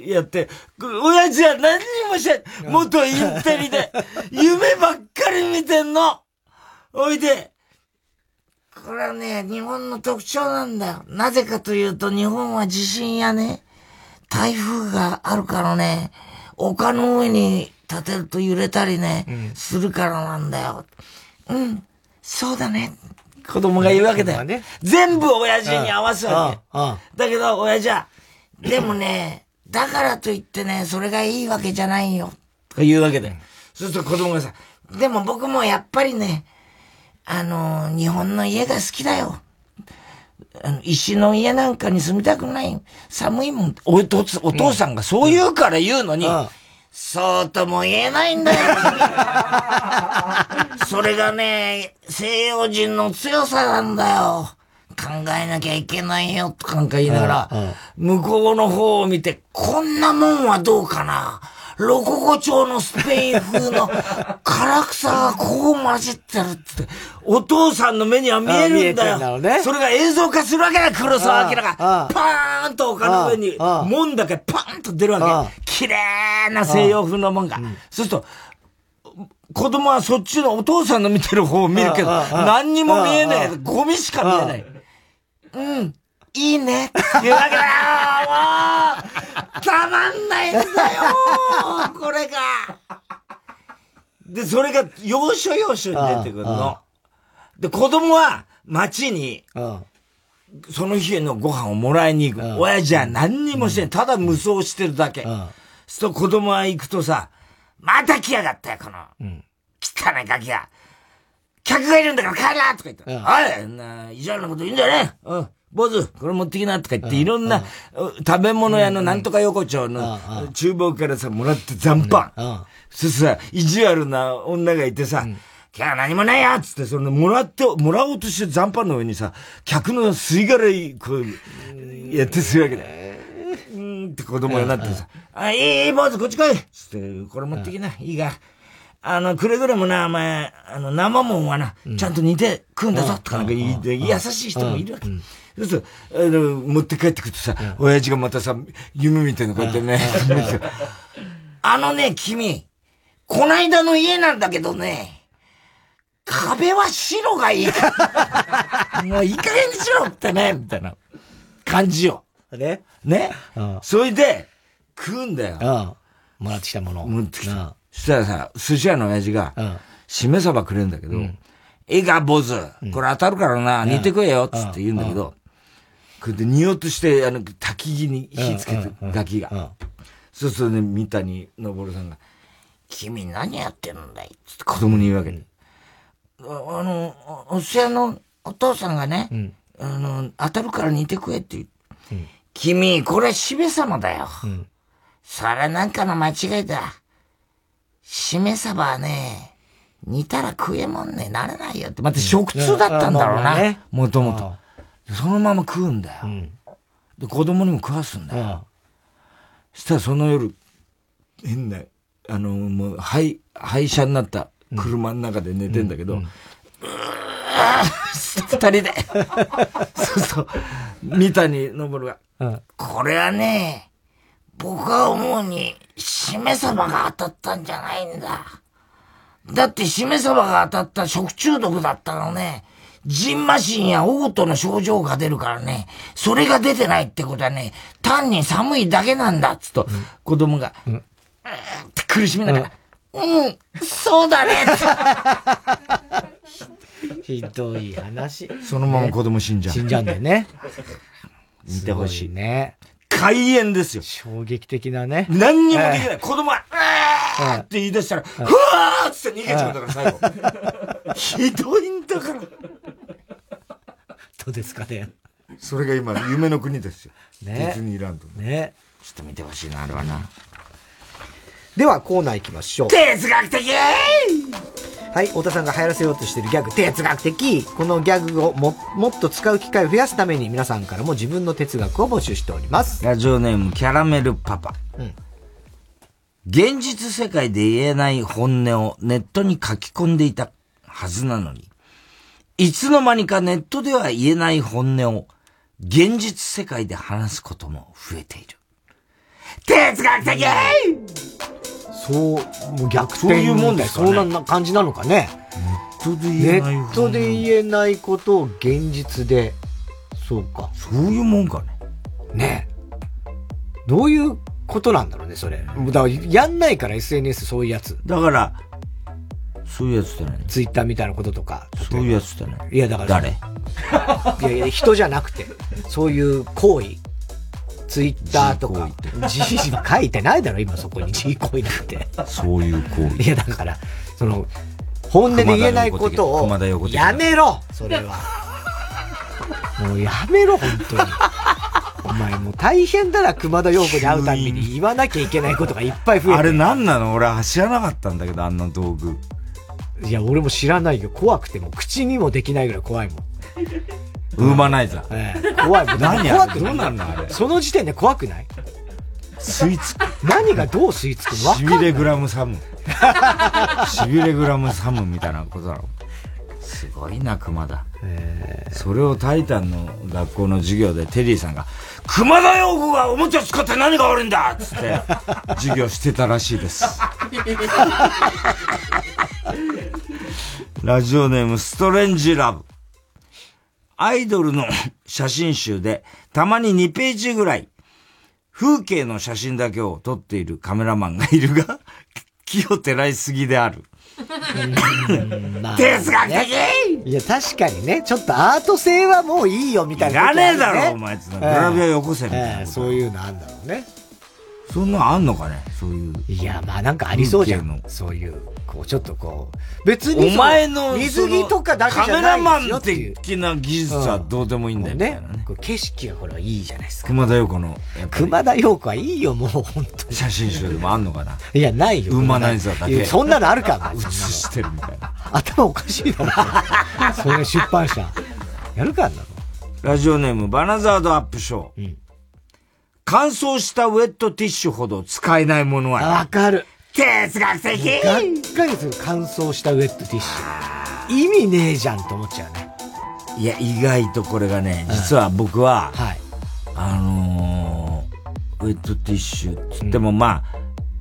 やって、親父は何にもしない。元インテリで、夢ばっかり見てんの。おいで、これはね、日本の特徴なんだよ。なぜかというと、日本は地震やね、台風があるからね、丘の上に建てると揺れたりね、するからなんだよ。そうだね。子供が言うわけだよ。ね、全部親父に合わすわけ。だけど、親父は、でもね、だからといってね、それがいいわけじゃないよ。とか言うわけだよ。そうすると子供がさ、でも僕もやっぱりね、日本の家が好きだよ。石の家なんかに住みたくない。寒いもん。お父さんがそう言うから言うのに、そうとも言えないんだよ。それがね、西洋人の強さなんだよ。考えなきゃいけないよ、とか言いながら、向こうの方を見て、こんなもんはどうかな。ロココ調のスペイン風の唐草がこう混じってるって、お父さんの目には見えるんだよ。ね、それが映像化するわけだ、黒沢明が。パーンと丘の上に、門だけパーンと出るわけ。綺麗な西洋風の門が。そうすると、子供はそっちのお父さんの見てる方を見るけど、何にも見えない。ゴミしか見えない。いいね。っていうわけだよ。もう、たまんないんだよ。これが。で、それが要所要所に出てくるの。で、子供は街に、その日のご飯をもらいに行く。親父は何にもしてない。ただ無双してるだけ。そう、子供は行くとさ、また来やがったよ、この。汚いガキが。客がいるんだから帰りなとか言った。おい、意地悪なこと言うんじゃねえ。坊主、これ持ってきなとか言って、いろんな食べ物屋のなんとか横丁の厨房からさ、もらって残飯。そしてさ、意地悪な女がいてさ、今日は何もないよつって、その、もらおうとして残飯の上にさ、客の吸い殻い、こう、やってするわけだよ。って子供になってさ、いい坊主こっち来いつって、これ持ってきな、いいが。くれぐれもな、お前、生もんはな、ちゃんと煮て食うんだぞ、とかなんか言って、優しい人もいるわけ。そうすると、持って帰ってくるとさ、親父がまたさ、夢見てんの、こうやってね。君、こないだの家なんだけどね、壁は白がいい。もういい加減にしろってね、みたいな感じよ。ね。ね。それで、食うんだよ。もらってきたものを。もらってきた。そしたらさ、寿司屋の親父が、しめ鯖くれるんだけど、いいか、坊主。これ当たるからな、煮て食えよ、つって言うんだけど、こうやって煮ようとして、焚き木に火つけて、ガキが。そうするとね、三谷昇さんが、君何やってるんだいつって子供に言うわけに。お寿司屋のお父さんがね、当たるから煮て食えって言って、君、これしめ鯖だよ。それなんかの間違いだ。しめ鯖はね、煮たら食えもんね、なれないよって。また食通だったんだろうな。もともと。そのまま食うんだよ。で、子供にも食わすんだよ。したらその夜変なもう廃車になった車の中で寝てんだけど、うんうんうん、二人でそうそう三谷昇が、うん、これはね僕は思うにしめ鯖が当たったんじゃないんだ。だってしめ鯖が当たった食中毒だったのね、ジンマシンや嘔吐の症状が出るからね、それが出てないってことはね、単に寒いだけなんだっつと、うん、子供が、うん、って苦しみながら、うん、うん、そうだねひどい話。そのまま子供死んじゃう、ね、死んじゃうんだよね見てほしいね。開演ですよ。衝撃的なね。何にもできない、子供はあーって言い出したら、ふわーって逃げちゃうから最後ひどいんだからどうですかね。それが今夢の国ですよね、ディズニーランドね。ちょっと見てほしいなあれはな。ではコーナー行きましょう。哲学的。はい、太田さんが流行らせようとしているギャグ、哲学的。このギャグを もっと使う機会を増やすために皆さんからも自分の哲学を募集しております。ラジオネームキャラメルパパ、うん、現実世界で言えない本音をネットに書き込んでいたはずなのに、いつの間にかネットでは言えない本音を現実世界で話すことも増えている。哲学的。そう、もう逆転。そういうもんですかね。そんな感じなのかね。ネットで言えないことを現実で。そうか。そういうもんかね。ねえ。どういうことなんだろうね、それ。だから、やんないから SNS そういうやつ。だから、そういうやつだね。ツイッターみたいなこととか。そういうやつだね。いや、だから。誰いや、人じゃなくて、そういう行為。ツイッターとか G 書いてないだろ今そこに G 行為なんてそういう行為。いやだからその本音で言えないことをやめろ。それはもうやめろ本当にお前もう大変だな。熊田曜子に会うたびに言わなきゃいけないことがいっぱい増える。あれなんなの。俺は知らなかったんだけどあんな道具。いや俺も知らないよ。怖くても口にもできないぐらい怖いもんウーマナイザー、怖い。何あれどうなんのあれ。その時点で怖くない。吸い付く。何がどう吸い付くの。しびれグラムサムしびれグラムサムみたいなことだろ。すごいな熊田、それをタイタンの学校の授業でテリーさんが熊田曜子がおもちゃ使って何が悪いんだっつって授業してたらしいですラジオネームストレンジラブ。アイドルの写真集でたまに2ページぐらい風景の写真だけを撮っているカメラマンがいるが気を照らしすぎである。まあ、哲学的。いや確かにねちょっとアート性はもういいよみたいな、ね。いらねえだろお前つな、グラビアよこせみたいなこと、そういうのあんだろうね。そんなあんのかねそういう。いやまあなんかありそうじゃんそういうこうちょっとこう別にお前の水着とかだけじゃないカメラマン的な技術はどうでもいいんだよね。こう景色がこれはいいじゃないですか。熊田曜子の熊田曜子はいいよもう本当に。写真集でもあんのかな。いやないよ。ウーマナイザーだけ。そんなのあるか映してるみたいな。頭おかしいだろ。それ出版社やるかあんなの。ラジオネームバナザードアップショー。うん乾燥したウェットティッシュほど使えないものはわかる。哲学的。がっかりする乾燥したウェットティッシュ意味ねえじゃんと思っちゃうね。いや意外とこれがね、実は僕は、はい、ウェットティッシュつっても、うん、まあ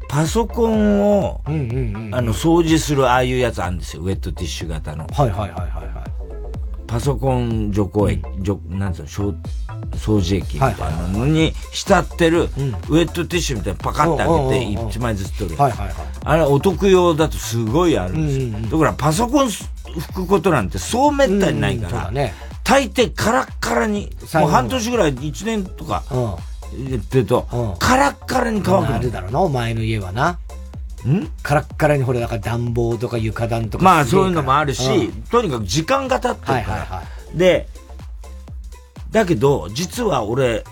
パソコンを、掃除するああいうやつあるんですよウェットティッシュ型の。はいはいはいはいはい。パソコン除光液、なんつうの掃除液みたいなのに浸ってるウェットティッシュみたいなパカッて開けて1枚ずつ取る。あれお得用だとすごいあるんですよ、だからパソコン拭くことなんてそうめったにないから、大抵カラッカラにもう半年ぐらい1年とかやってると、カラッカラに乾くの。あるだろうなお前の家はな。カラッカラにほらだから暖房とか床暖とかまあそういうのもあるし、とにかく時間が経ってるから、でだけど実は俺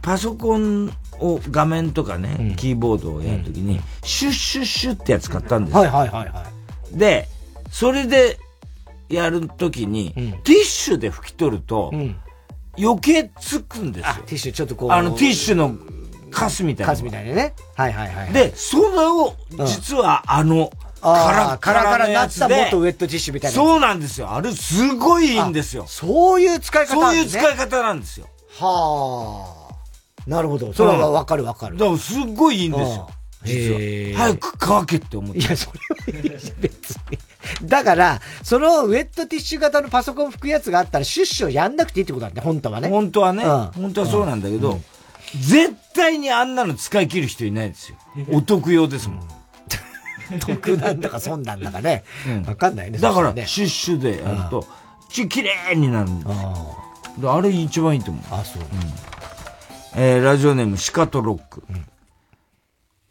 パソコンを画面とかね、キーボードをやるときに、シュッシュッシュッってやつ買ったんですよ、でそれでやるときに、ティッシュで拭き取ると、余計つくんですよ。ティッシュちょっとこうティッシュのカスみたいな。カスみたいなね。はいはいはい。で、それを、実はカラカラになった元ウェットティッシュみたいな。そうなんですよ。あれ、すごいいいんですよ。そういう使い方なんですね。そういう使い方なんですよ。はあ。なるほど。それはわかるわかる。だから、すっごいいいんですよ。実は。早く乾けって思って。いや、それはいい別に。だから、そのウェットティッシュ型のパソコン拭くやつがあったら、シュッシュをやんなくていいってことなんだ、本当はね。本当はね。本当はそうなんだけど、絶対にあんなの使い切る人いないですよ。お得用ですもん。得なんだか損なんだかね。わかんないね。だから、シュッシュでやると、きれいになるんですよ。あれ一番いいと思う。あ、そう。ラジオネーム、シカトロック。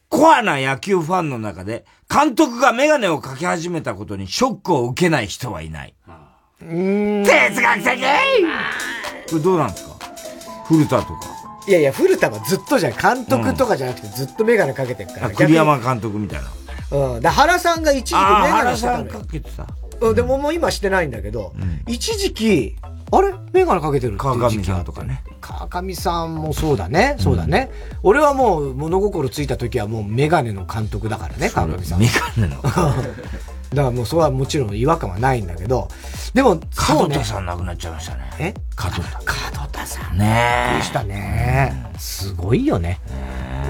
コアな野球ファンの中で、監督がメガネをかけ始めたことにショックを受けない人はいない。哲学的。これどうなんですか？古田とか。いやいや、古田はずっとじゃん。監督とかじゃなくてずっとメガネかけてるから。栗山監督みたいな。うん。だ原さんが一時期メガネしたのよ。原さんかけてた。うん。でももう今してないんだけど、一時期、あれメガネかけてるっていう時期。川上さんとかね。川上さんもそうだね。そうだね。俺はもう物心ついた時はもうメガネの監督だからね、川上さん。メガネの。だからもうそれはもちろん違和感はないんだけど。でも、角田さん亡くなっちゃいましたね。え？角田さん。ねえ。でしたね。すごいよね。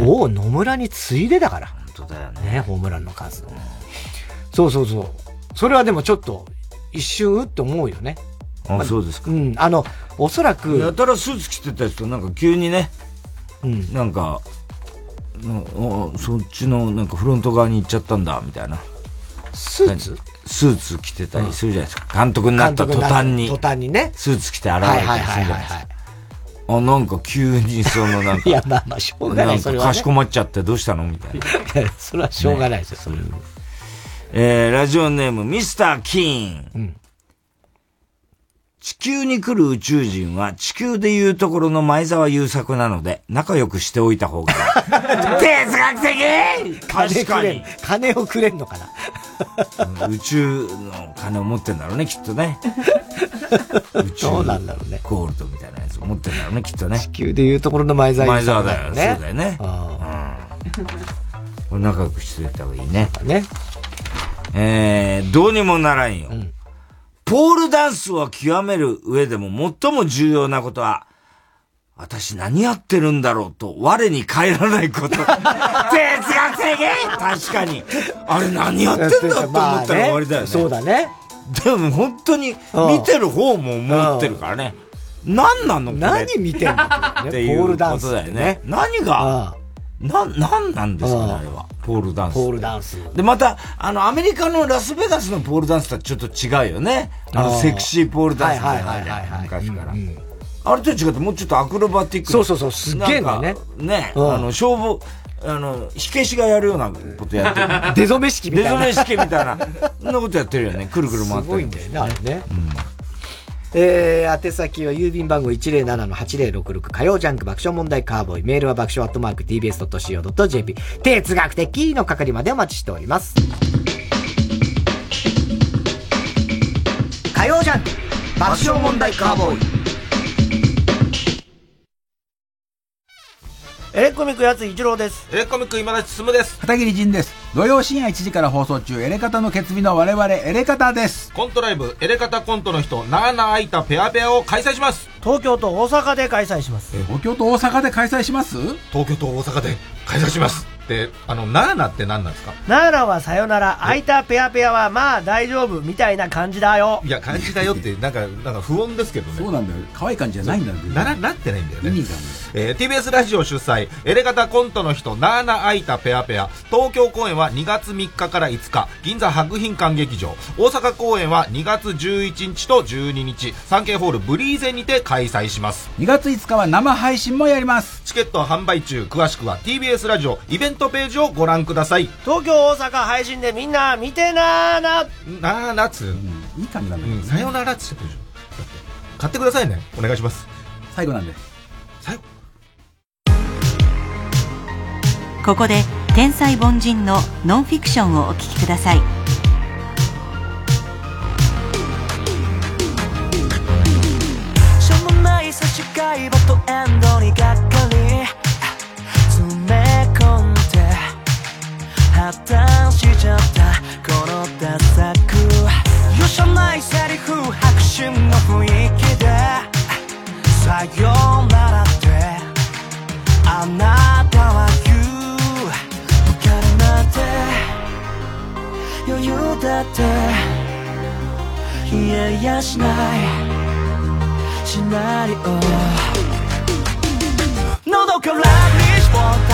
おお、野村に次いでだから。本当だよね。ホームランの数。そうそうそう。それはでもちょっと一瞬うって思うよね。あ、そうですか。うん。おそらく。やたらスーツ着てた人、なんか急にね、うん。そっちの、フロント側に行っちゃったんだ、みたいな。スーツ着てたりするじゃないですか。監督になった途端に。途端にね。スーツ着て現れたりするじゃないですか。あ、急にいや、まあしょうがないですよ。かしこまっちゃってどうしたのみたいな。いや、それはしょうがないですよ、それ。ラジオネーム、ミスター・キーン。うん。地球に来る宇宙人は地球でいうところの前澤友作なので仲良くしておいた方が哲学的。確かに金をくれんのかな。宇宙の金を持ってんだろうね、きっとね。宇宙ゴールドみたいなやつを持ってんだろうね、きっとね。地球でいうところの前澤友作だよね。そうだよね。これ仲良くしておいた方がいいね。どうにもならんよ。ポールダンスを極める上でも最も重要なことは、私何やってるんだろうと我に返らないこと。哲学的。確かに。あれ何やってんだと思ったら終わりだよね。そうだね。でも本当に見てる方も思ってるからね。何なのこれ。何見てんのっていうことだよね。何が、何なんですかね、あれは。ポールダンス。ポールダンス。で、また、アメリカのラスベガスのポールダンスとはちょっと違うよね。セクシーポールダンスみたいな。昔から。あれと違って、もうちょっとアクロバティック。そうそうそう、すげえんだよね。ね、消防、火消しがやるようなことやってる。出初め式みたいな。出初め式みたいな。そんなことやってるよね。くるくる回ってる。すごいんだよね、あれね。宛先は郵便番号 107-8066 火曜ジャンク爆笑問題カーボーイ、メールは爆笑@tbs.co.jp、 哲学的の係までお待ちしております。火曜ジャンク爆笑問題カーボーイ。エレコミックやつ一郎です。エレコミック今立進むです。片桐仁です。土曜深夜1時から放送中、エレカタの決意の我々エレカタです。コントライブエレカタコントの人なあなあいたペアペアを開催します。東京と大阪で開催します。東京と大阪で開催します。東京と大阪で開催します。で、なあなって何なんですか？なあなはさよなら、あいたペアペアはまあ大丈夫みたいな感じだよ。いや、感じだよってなんか不穏ですけどね。そうなんだよ、可愛い感じじゃないんだよ。なってないんだよね、意味が。TBS ラジオ主催、エレガタコントの人なあなあいたペアペア、東京公演は2月3日から5日、銀座博品館劇場、大阪公演は2月11日と12日、サンケイホールブリーゼにて開催します。2月5日は生配信もやります。チケットは販売中。詳しくは TBS ラジオイベントページをご覧ください。東京大阪配信でみんな見てなーななーなつ、いい感じなんだけど、さよならっつってるでしょ。買ってくださいね、お願いします。最後なんで。最後、ここで天才凡人のノンフィクションをお聞きください。しょうもない差し替えとエンドにがっかり瞬の雰囲気でさよならってあなたは言うお金なんて余裕だっていやいやしないシナリオ喉からリッチを蓄え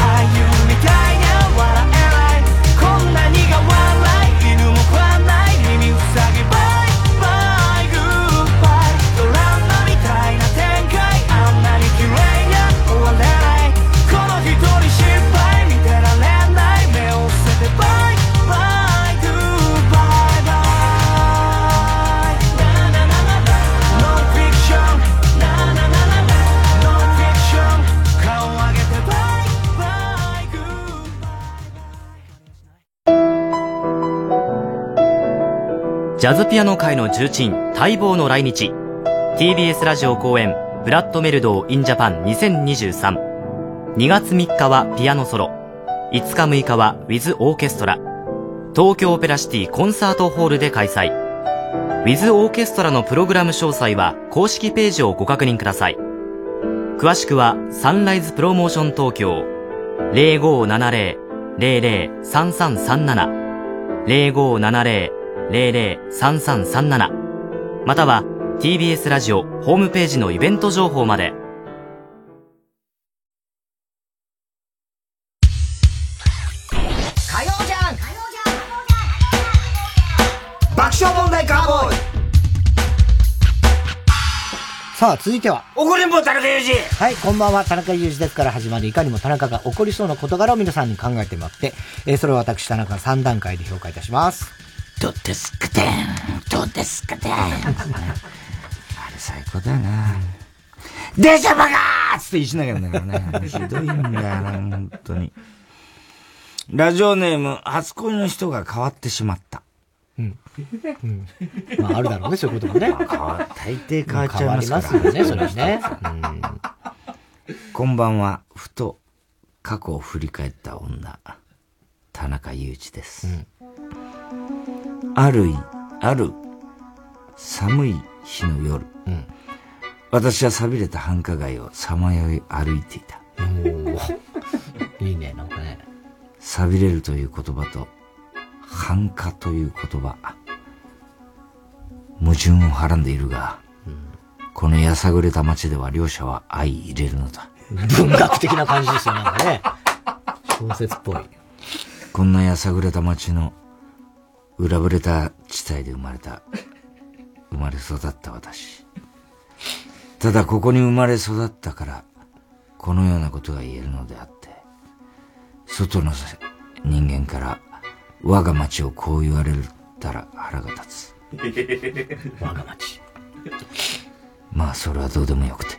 俳優みたいには笑えないこんなにが笑い犬も食わない耳塞ぎばジャズピアノ界の重鎮待望の来日 TBS ラジオ公演ブラッドメルドー in Japan 2023 2月3日はピアノソロ5日6日は with オーケストラ東京オペラシティコンサートホールで開催 with オーケストラのプログラム詳細は公式ページをご確認ください詳しくはサンライズプロモーション東京 0570-003337 0570-003337 または TBS ラジオホームページのイベント情報まで火曜じゃん爆笑問題カーボーイさあ続いては怒りんぼ田中裕二はいこんばんは田中裕二ですから始まりいかにも田中が怒りそうな事柄を皆さんに考えてもらって、それを私田中3段階で評価いたしますどうですかてんどうですかてんあれ最高だよなでしょバカーつって言いしなきゃなんだからねひどいんだよな本当にラジオネーム初恋の人が変わってしまったうん、うん、まああるだろうねそういうこともね、まあ、大抵変わっちゃいますから変わりますよねそれね、うん、こんばんはふと過去を振り返った女田中裕二です、うんある寒い日の夜、うん、私は寂れた繁華街をさまよい歩いていたおいいねなんかね寂れるという言葉と繁華という言葉矛盾をはらんでいるが、うん、このやさぐれた街では両者は相入れるのだ文学的な感じですよなんかね小説っぽいこんなやさぐれた街の裏ぶれた地帯で生まれ育った私。ただここに生まれ育ったから、このようなことが言えるのであって、外の人間から我が町をこう言われたら腹が立つ。我が町。まあそれはどうでもよくて。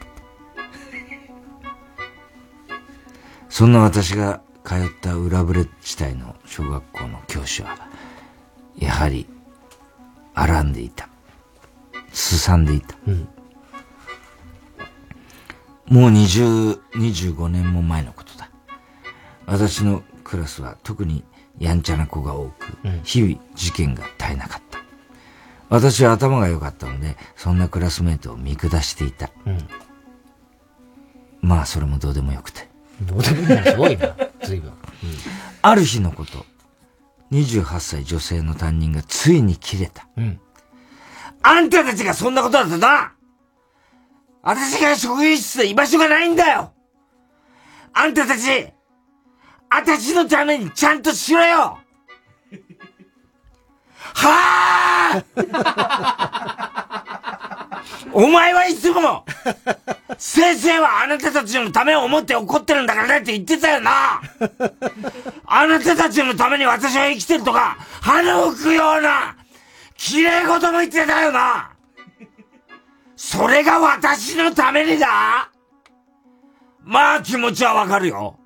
そんな私が通った裏ぶれ地帯の小学校の教師は、やはり、荒んでいた。すさんでいた。うん、もう25年も前のことだ。私のクラスは特にやんちゃな子が多く、日々事件が絶えなかった。私は頭が良かったので、そんなクラスメートを見下していた。うん、まあ、それもどうでもよくて。どうでもいいな、すごいな、随分。うん、ある日のこと、28歳女性の担任がついに切れた。うん。あんたたちがそんなことだとな！私が職員室で居場所がないんだよ！あんたたち！あたしのためにちゃんとしろよはぁお前はいつも先生はあなたたちのためを思って怒ってるんだからねって言ってたよなあなたたちのために私は生きてるとか、鼻を吹くような、綺麗事も言ってたよなそれが私のためにだまあ気持ちはわかるよ。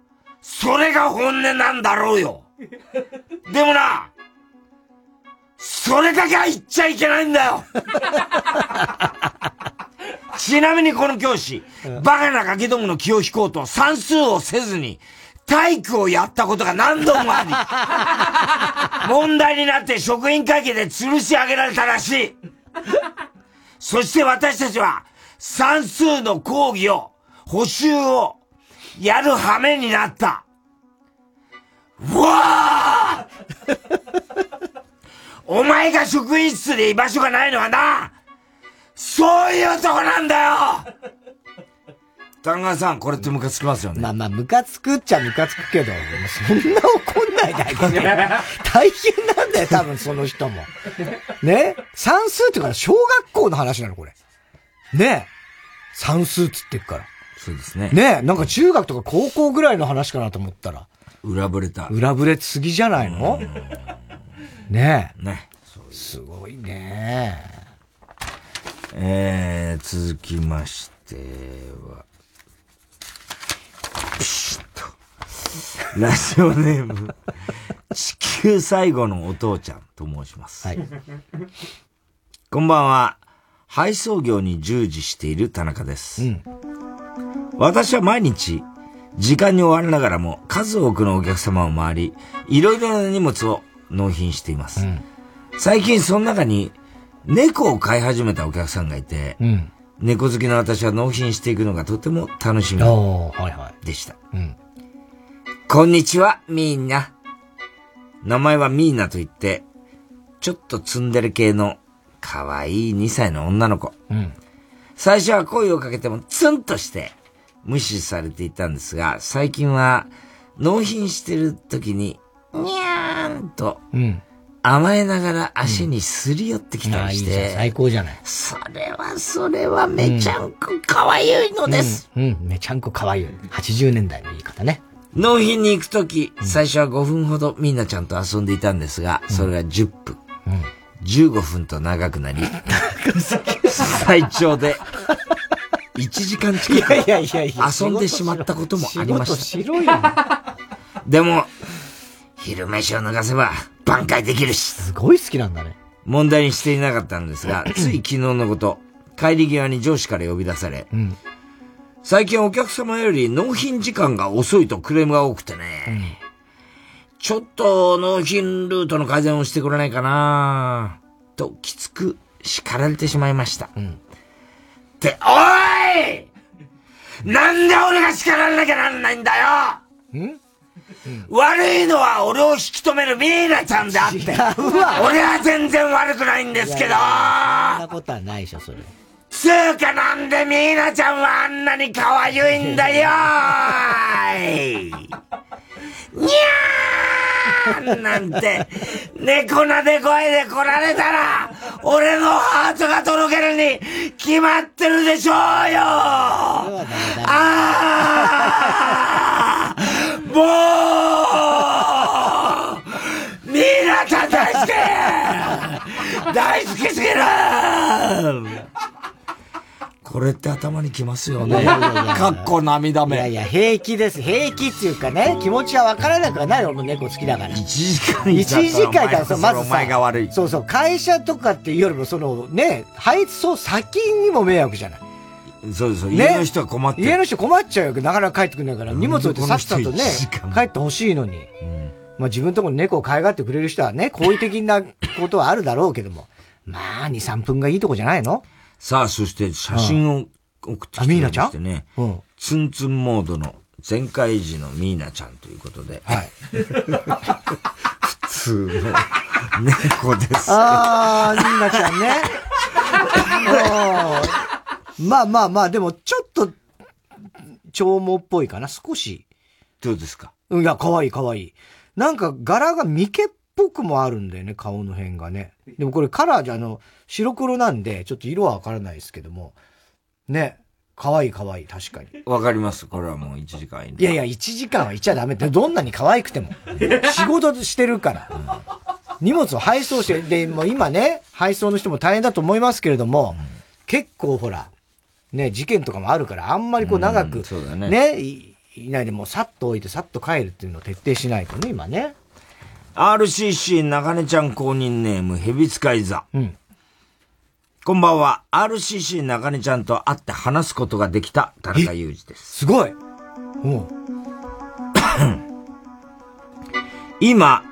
それが本音なんだろうよ。でもな、それだけは言っちゃいけないんだよちなみにこの教師、バカなガキどもの気を引こうと算数をせずに、体育をやったことが何度もあり問題になって職員会議で吊るし上げられたらしいそして私たちは算数の講義を補習をやる羽目になった。うわーお前が職員室で居場所がないのはな、そういうとこなんだよ。旦那さん、これってムカつきますよね。まあまあ、ムカつくっちゃムカつくけど、そんな怒んないだけで、ね、大変なんだよ、多分その人も。ね、算数ってから小学校の話なの、これ。ね、算数つってっから。そうですね。ね、なんか中学とか高校ぐらいの話かなと思ったら。裏ぶれた。裏ぶれすぎじゃないの？ねえ。ね。すごいね。続きましては。ピシッと。ラジオネーム、地球最後のお父ちゃんと申します。はい。こんばんは。配送業に従事している田中です。うん。私は毎日、時間に追われながらも数多くのお客様を回り、いろいろな荷物を納品しています。うん、最近その中に猫を飼い始めたお客さんがいて、うん、猫好きの私は納品していくのがとても楽しみでした。はいはい、うん、こんにちは、みーな。名前はみーなといって、ちょっとツンデレ系の可愛い2歳の女の子。うん、最初は声をかけてもツンとして、無視されていたんですが、最近は納品してる時ににゃーんと甘えながら足にすり寄ってきたりして、うんうん、いい最高じゃない。それはめちゃんこかわゆいのです、うんうんうん、めちゃんこかわゆい80年代の言い方ね。納品に行く時、最初は5分ほどみんなちゃんと遊んでいたんですが、それが10分、うん、15分と長くなり最長で1時間近く遊んでしまったこともありました。でも、昼飯を抜かせば挽回できるし。すごい好きなんだね。問題にしていなかったんですが、つい昨日のこと、帰り際に上司から呼び出され、うん、最近お客様より納品時間が遅いとクレームが多くてね、うん、ちょっと納品ルートの改善をしてくれないかなときつく叱られてしまいました。うん、って、おい！なんで俺が叱られなきゃなんないんだよ！ん？悪いのは俺を引き止めるミーナちゃんであって。俺は全然悪くないんですけど！そんなことはないでしょ、それ。つーかなんでミーナちゃんはあんなに可愛いんだよーい！にゃーんなんて、猫なで声で来られたら、俺のハートがとろけるに決まってるでしょうよ。あーもうみんなちゃん大好き大好きすぎる。これって頭にきますよね。かっこ涙目。いやいや、平気です。平気っていうかね、気持ちは分からなくはない。俺も猫好きだから。1時間いたらさ、まずさ、お前が悪い。そうそう、会社とかっていうよりも、そのね、配送先にも迷惑じゃない。そうそう、ね、家の人は困ってる。家の人困っちゃうよ。なかなか帰ってくんないから、荷物置いてさっさとね、帰ってほしいのに。うん、まあ自分のところに猫を飼いがってくれる人はね、好意的なことはあるだろうけども、まあ2、3分がいいとこじゃないの。さあ、そして写真を送ってきてましてね、うん、ツンツンモードの全開時のミーナちゃんということで、はい、普通の猫ですけど。ああ、ミーナちゃんね。まあまあまあ、でもちょっと長毛っぽいかな、少し。どうですか？いや、かわいいかわいい。なんか柄がミケっぽくもあるんだよね、顔の辺がね。でもこれカラーじゃ、白黒なんで、ちょっと色はわからないですけども。ね。可愛い可愛い、確かに。わかります。これはもう1時間いない。いやいや、1時間はいっちゃダメって。どんなに可愛くても。仕事してるから。うん、荷物を配送して、で、もう今ね、配送の人も大変だと思いますけれども、うん、結構ほら、ね、事件とかもあるから、あんまりこう長く、そうだね。ね、いないでもうさっと置いてさっと帰るっていうのを徹底しないとね、今ね。RCC 中根ちゃん公認ネーム、蛇使い座。うん。こんばんは。RCC 中根ちゃんと会って話すことができた田中裕二です。すごい。うん。今、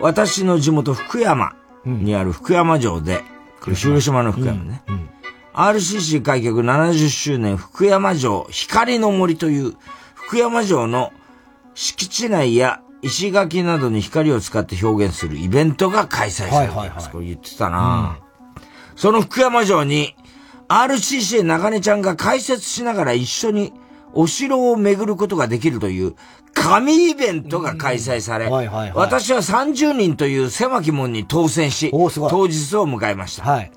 私の地元福山にある福山城で、広島の福山ね、うんうん、RCC 開局70周年福山城光の森という福山城の敷地内や石垣などに光を使って表現するイベントが開催されています、はいはいはい、これ言ってたな、うん、その福山城に RCC 中根ちゃんが解説しながら一緒にお城を巡ることができるという神イベントが開催され、うんはいはいはい、私は30人という狭き門に当選し当日を迎えました、はい、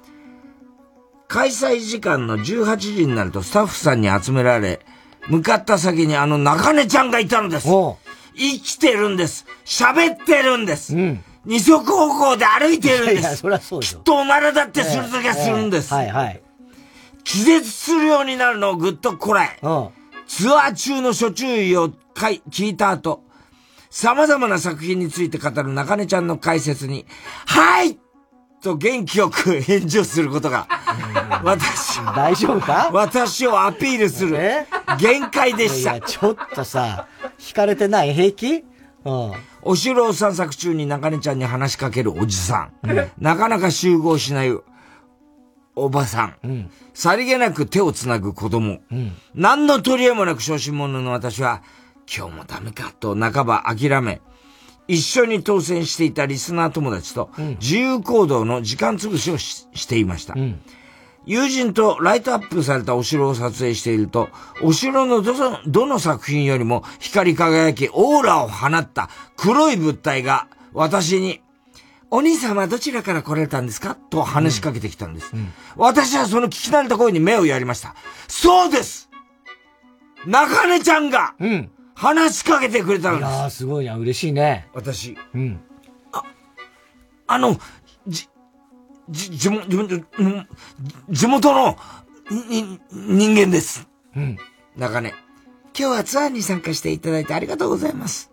開催時間の18時になるとスタッフさんに集められ向かった先にあの中根ちゃんがいたのです。生きてるんです、喋ってるんです、うん、二足歩行で歩いてるんです。いやいやそりゃそうよ、きっとおならだってするときはするんです、はいはい、気絶するようになるのをぐっとこらえ、ツアー中の諸注意を聞いた後様々な作品について語る中根ちゃんの解説にはいと元気よく返事をすることが大丈夫か？私をアピールする限界でした。いやちょっとさ惹かれてない？平気？うん。お城を散策中に中根ちゃんに話しかけるおじさん、うん、なかなか集合しないおばさん、うん、さりげなく手をつなぐ子供、うん、何の取り柄もなく小心者の私は今日もダメかと半ば諦め一緒に当選していたリスナー友達と自由行動の時間潰しを していました、うん、友人とライトアップされたお城を撮影しているとお城のどの作品よりも光り輝きオーラを放った黒い物体が私にお兄様どちらから来られたんですかと話しかけてきたんです、うんうん、私はその聞き慣れた声に目をやりました。そうです中根ちゃんが、うん話しかけてくれたんです。いやーすごいな、嬉しいね。私、うん、地元の人間です。うん。中根、今日はツアーに参加していただいてありがとうございます。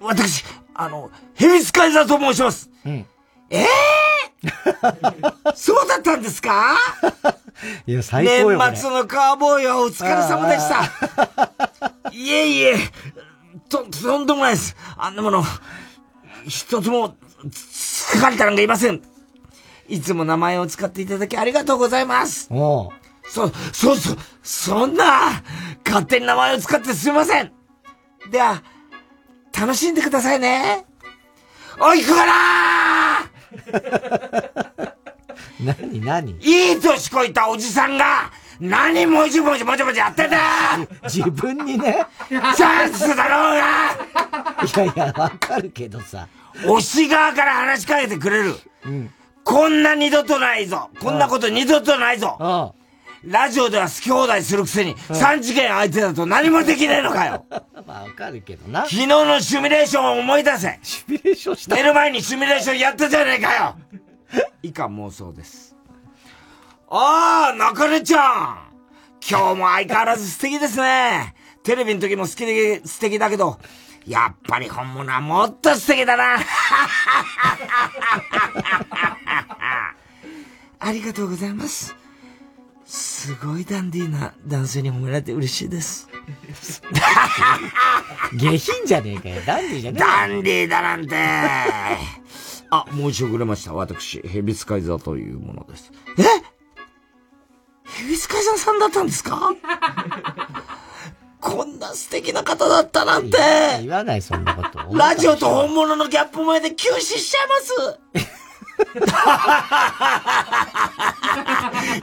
私ヘビスカイザーと申します。うん。そうだったんですか？いや最高よ。年末のカーボーイはお疲れ様でした。いえいえ、とんでもないです。あんなもの、一つも書かれたのがいません。いつも名前を使っていただきありがとうございます。おう。そんな、勝手に名前を使ってすいません。では、楽しんでくださいね。おい、行くかなー何いい年こいたおじさんが何もじもじもじもじやってんだ自分にねチャンスだろうがいやいやわかるけどさ推し側から話しかけてくれる、うん、こんな二度とないぞこんなこと二度とないぞラジオでは好き放題するくせに3次元相手だと何もできねえのかよまあわかるけどな昨日のシミュレーションを思い出せシミュレーションした寝る前にシミュレーションやったじゃねえかよ以下妄想です。ああ、中根ちゃん今日も相変わらず素敵ですね。テレビの時も素敵だけど、やっぱり本物はもっと素敵だな。ありがとうございます。すごいダンディーな男性に褒められて嬉しいです。下品じゃねえかよ。ダンディーじゃねえかよ。ダンディーだなんて。あ、申し遅れました。私、ヘビスカイザーというものです。え？ヘビスカイザーさんだったんですか？こんな素敵な方だったなんて。言わない、そんなこと。ラジオと本物のギャップ前で休止しちゃいま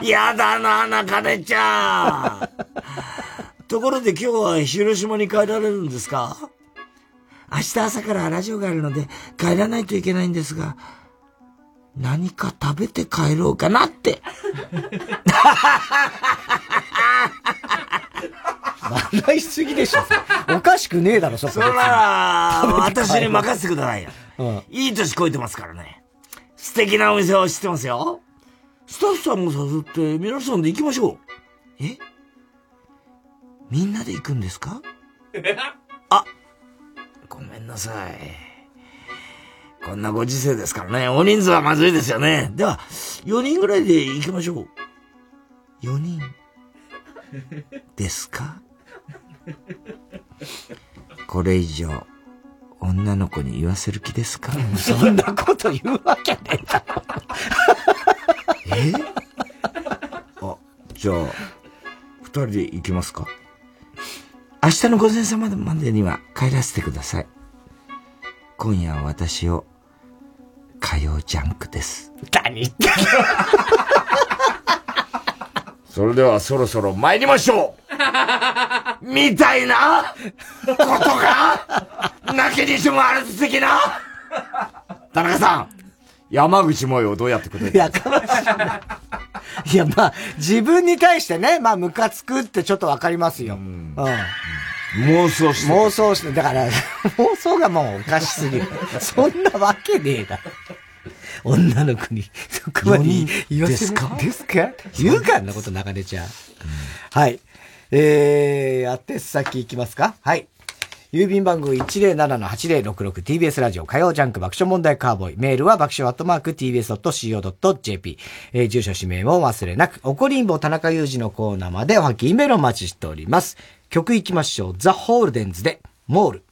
す。やだな、中根ちゃん。ところで今日は広島に帰られるんですか？明日朝からラジオがあるので帰らないといけないんですが、何か食べて帰ろうかなって。笑いすぎでしょ。おかしくねえだろ、そこ。それなら、私に任せてくださいよ、うん。いい年こいてますからね。素敵なお店を知ってますよ。スタッフさんも誘って皆さんで行きましょう。え？みんなで行くんですか？あ、ごめんなさい。こんなご時世ですからね。大人数はまずいですよね。では、4人ぐらいで行きましょう。4人ですか？これ以上、女の子に言わせる気ですか？そんなこと言うわけねえ。あ、じゃあ、二人で行きますか？明日の午前様までには帰らせてください。今夜は私を火曜ジャンクです。何言ってんの？それではそろそろ参りましょうみたいなことがなきにしもあらず的な田中さん、山口萌えをどうやってくれる？いや、かもしれない。いや、まあ、自分に対してね、まあ、ムカつくってちょっとわかりますよ。うん。妄想して。妄想して。だから、妄想がもうおかしすぎる。そんなわけねえだろ。女の子に、そこまで言わせるですか？ですか？言うか、そんなこと流れちゃう。はい。宛先行きますか？はい。郵便番号 107-8066 TBS ラジオ火曜ジャンク爆笑問題カーボーイ。メールは爆笑アットマーク tbs.co.jp、住所氏名も忘れなく。おこりんぼ田中裕二のコーナーまでおはぎメールをお待ちしております。曲行きましょう。ザ・ホールデンズでモール。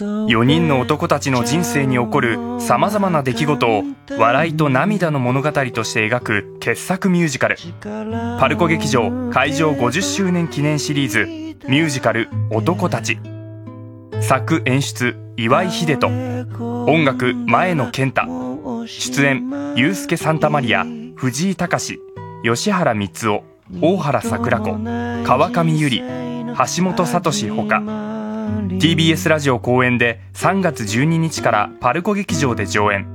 4人の男たちの人生に起こるさまざまな出来事を笑いと涙の物語として描く傑作ミュージカル、パルコ劇場開場50周年記念シリーズミュージカル「男たち」。作・演出岩井秀人、音楽前野健太、出演ユースケ・サンタマリア、藤井隆、吉原光夫、大原桜子、川上由里、橋本聡ほか。TBS ラジオ公演で3月12日からパルコ劇場で上演。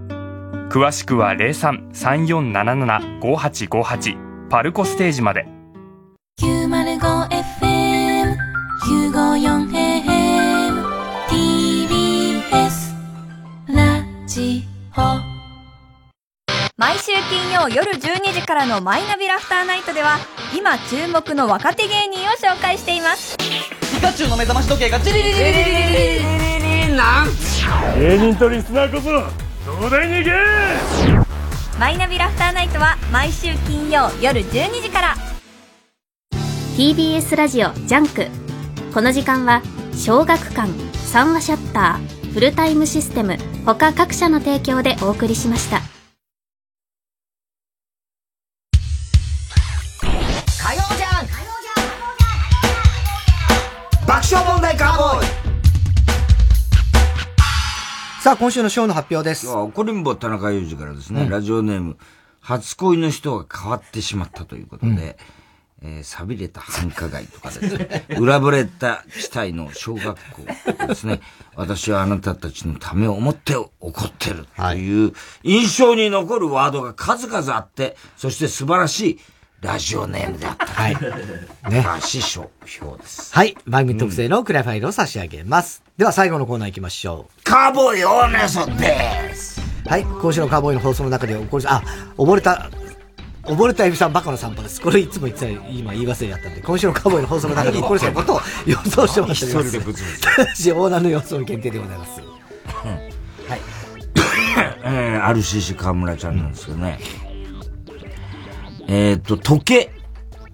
詳しくは 03-3477-5858 パルコステージまで。 905FM954AM TBS ラジオ。毎週金曜夜12時からのマイナビラフターナイトでは、今注目の若手芸人を紹介しています。カチュウの目覚まし時計がチリリリリリリリリリリなん芸人とリスナーこそ東大に行け。マイナビラフターナイトは毎週金曜夜12時から TBS ラジオジャンク。この時間は小学館、三話シャッター、フルタイムシステム他各社の提供でお送りしました。さあ今週の賞の発表です。怒りんぼ田中裕二からですね、ラジオネーム初恋の人が変わってしまったということで、寂れた繁華街とかですね裏ぶれた地帯の小学校ですね私はあなたたちのためを思って怒ってるという印象に残るワードが数々あって、そして素晴らしいラジオネームだった。はい。ね。師匠表です。はい。番組特製のクラファイルを差し上げます。では最後のコーナー行きましょう。カーボーイオーネソです。はい。今週のカーボーイの放送の中で起こり、溺れたエビさんバカの散歩です。これいつも言ってた、今言い忘れやったんで、今週のカーボーイの放送の中で起こりそうなことを予想してもらっております。一人でぶつぶつ。ただし、オーナーの予想限定でございます。うん、はい。RCC 河村ちゃんなんですよね。時計、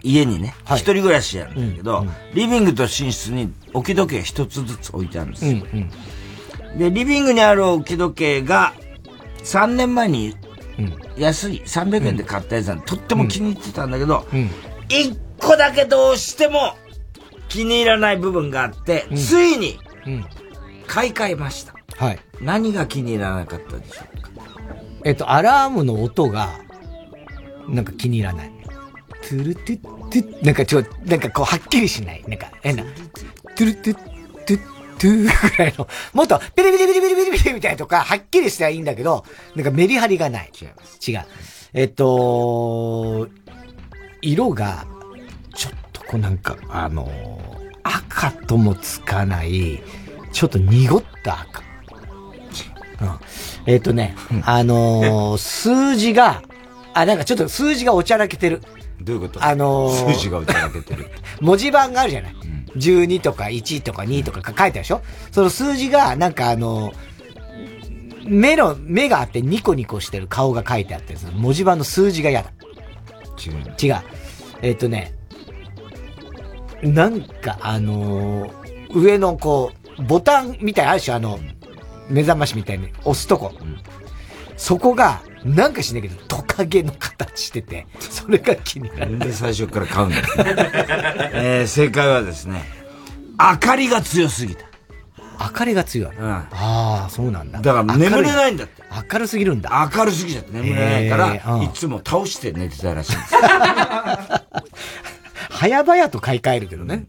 家にね、一人暮らしなんだけど、リビングと寝室に置き時計一つずつ置いてあるんですよ。で、リビングにある置き時計が、3年前に安い、300円で買ったやつなんで、とっても気に入ってたんだけど、1個だけどうしても気に入らない部分があって、ついに、買い替えました。はい。何が気に入らなかったでしょうか？アラームの音が、なんか気に入らない。トゥルトゥットゥッ。なんかちょ、なんかこうはっきりしない。なんか変な。トゥルトゥットゥットゥーぐらいの。もっとピリピリピリピリピリピリみたいなとか、はっきりしたらいいんだけど、なんかメリハリがない。違う。違う。色が、ちょっとこうなんか、赤ともつかない、ちょっと濁った赤。うん。数字が、なんかちょっと数字がおちゃらけてる。どういうこと？数字がおちゃらけてる。文字盤があるじゃない、うん、12とか1とか2とか書いてあるでしょ、その数字が、なんか目があってニコニコしてる顔が書いてあって、その文字盤の数字が嫌だ。違う。違う。なんか上のこう、ボタンみたいなあるでしょ、目覚ましみたいに押すとこ。うん、そこが、なんかしないけど、トカゲの形してて、それが気になる。なんで最初から買うんですか、正解はですね、明かりが強すぎた。明かりが強い。うん。ああ、そうなんだ。だから眠れないんだって。明るすぎるんだ。明るすぎちゃって眠れないから、いつも倒して寝てたらしいんです。早々と買い替えるけどね。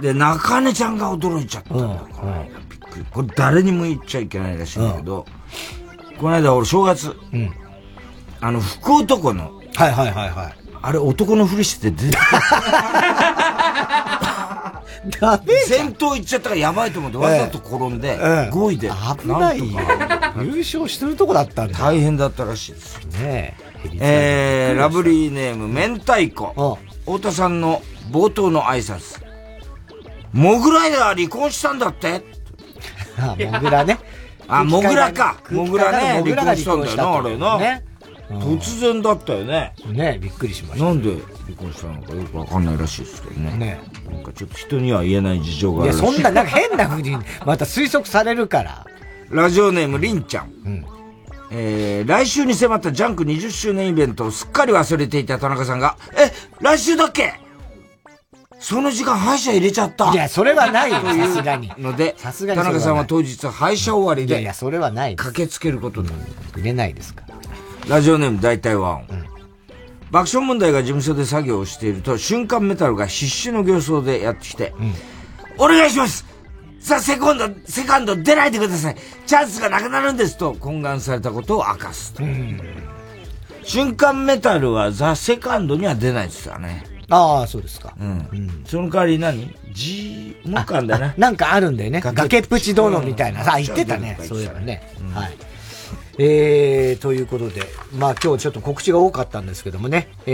で、中根ちゃんが驚いちゃったんだ。びっくり。これ誰にも言っちゃいけないらしいんだけど、この間俺正月、福男の。はいはいはいはい。あれ男のふりして出てた。ダメじゃん。戦闘行っちゃったからやばいと思ってわざと転んで、5位で。危ないよ。優勝してるとこだったんだ。大変だったらしいです。ねえ。ラブリーネーム、明太子。太田さんの冒頭の挨拶。モグラが離婚したんだって。あ、モグラね。あ、モグラか。モグラね。離婚したんだよな、あれな。突然だったよね。ね、びっくりしました。なんで離婚したのかよくわかんないらしいですけどね。ね。なんかちょっと人には言えない事情があるらしい。いや、そんな、なんか変な風に、また推測されるから。ラジオネーム、りんちゃん。来週に迫ったジャンク20周年イベントをすっかり忘れていた田中さんが、来週だっけ？その時間、歯医者入れちゃった。いや、それはないよ、さすがに。ので、田中さんは当日、歯医者終わりで、いやいや、それはない。駆けつけることになる。入れないですから。ラジオネーム、大体和音。爆笑問題が事務所で作業をしていると、瞬間メタルが必死の形相でやってきて、お願いしますザ・セカンド出ないでください、チャンスがなくなるんですと、懇願されたことを明かすと。瞬間メタルはザ・セカンドには出ないですよね。ああ、そうですか。その代わり何？もかんだな。なんかあるんだよね。崖っぷちどうのみたいな。さあ、言ってたね。そういえばね。はい。ということで、まあ今日ちょっと告知が多かったんですけどもね。ち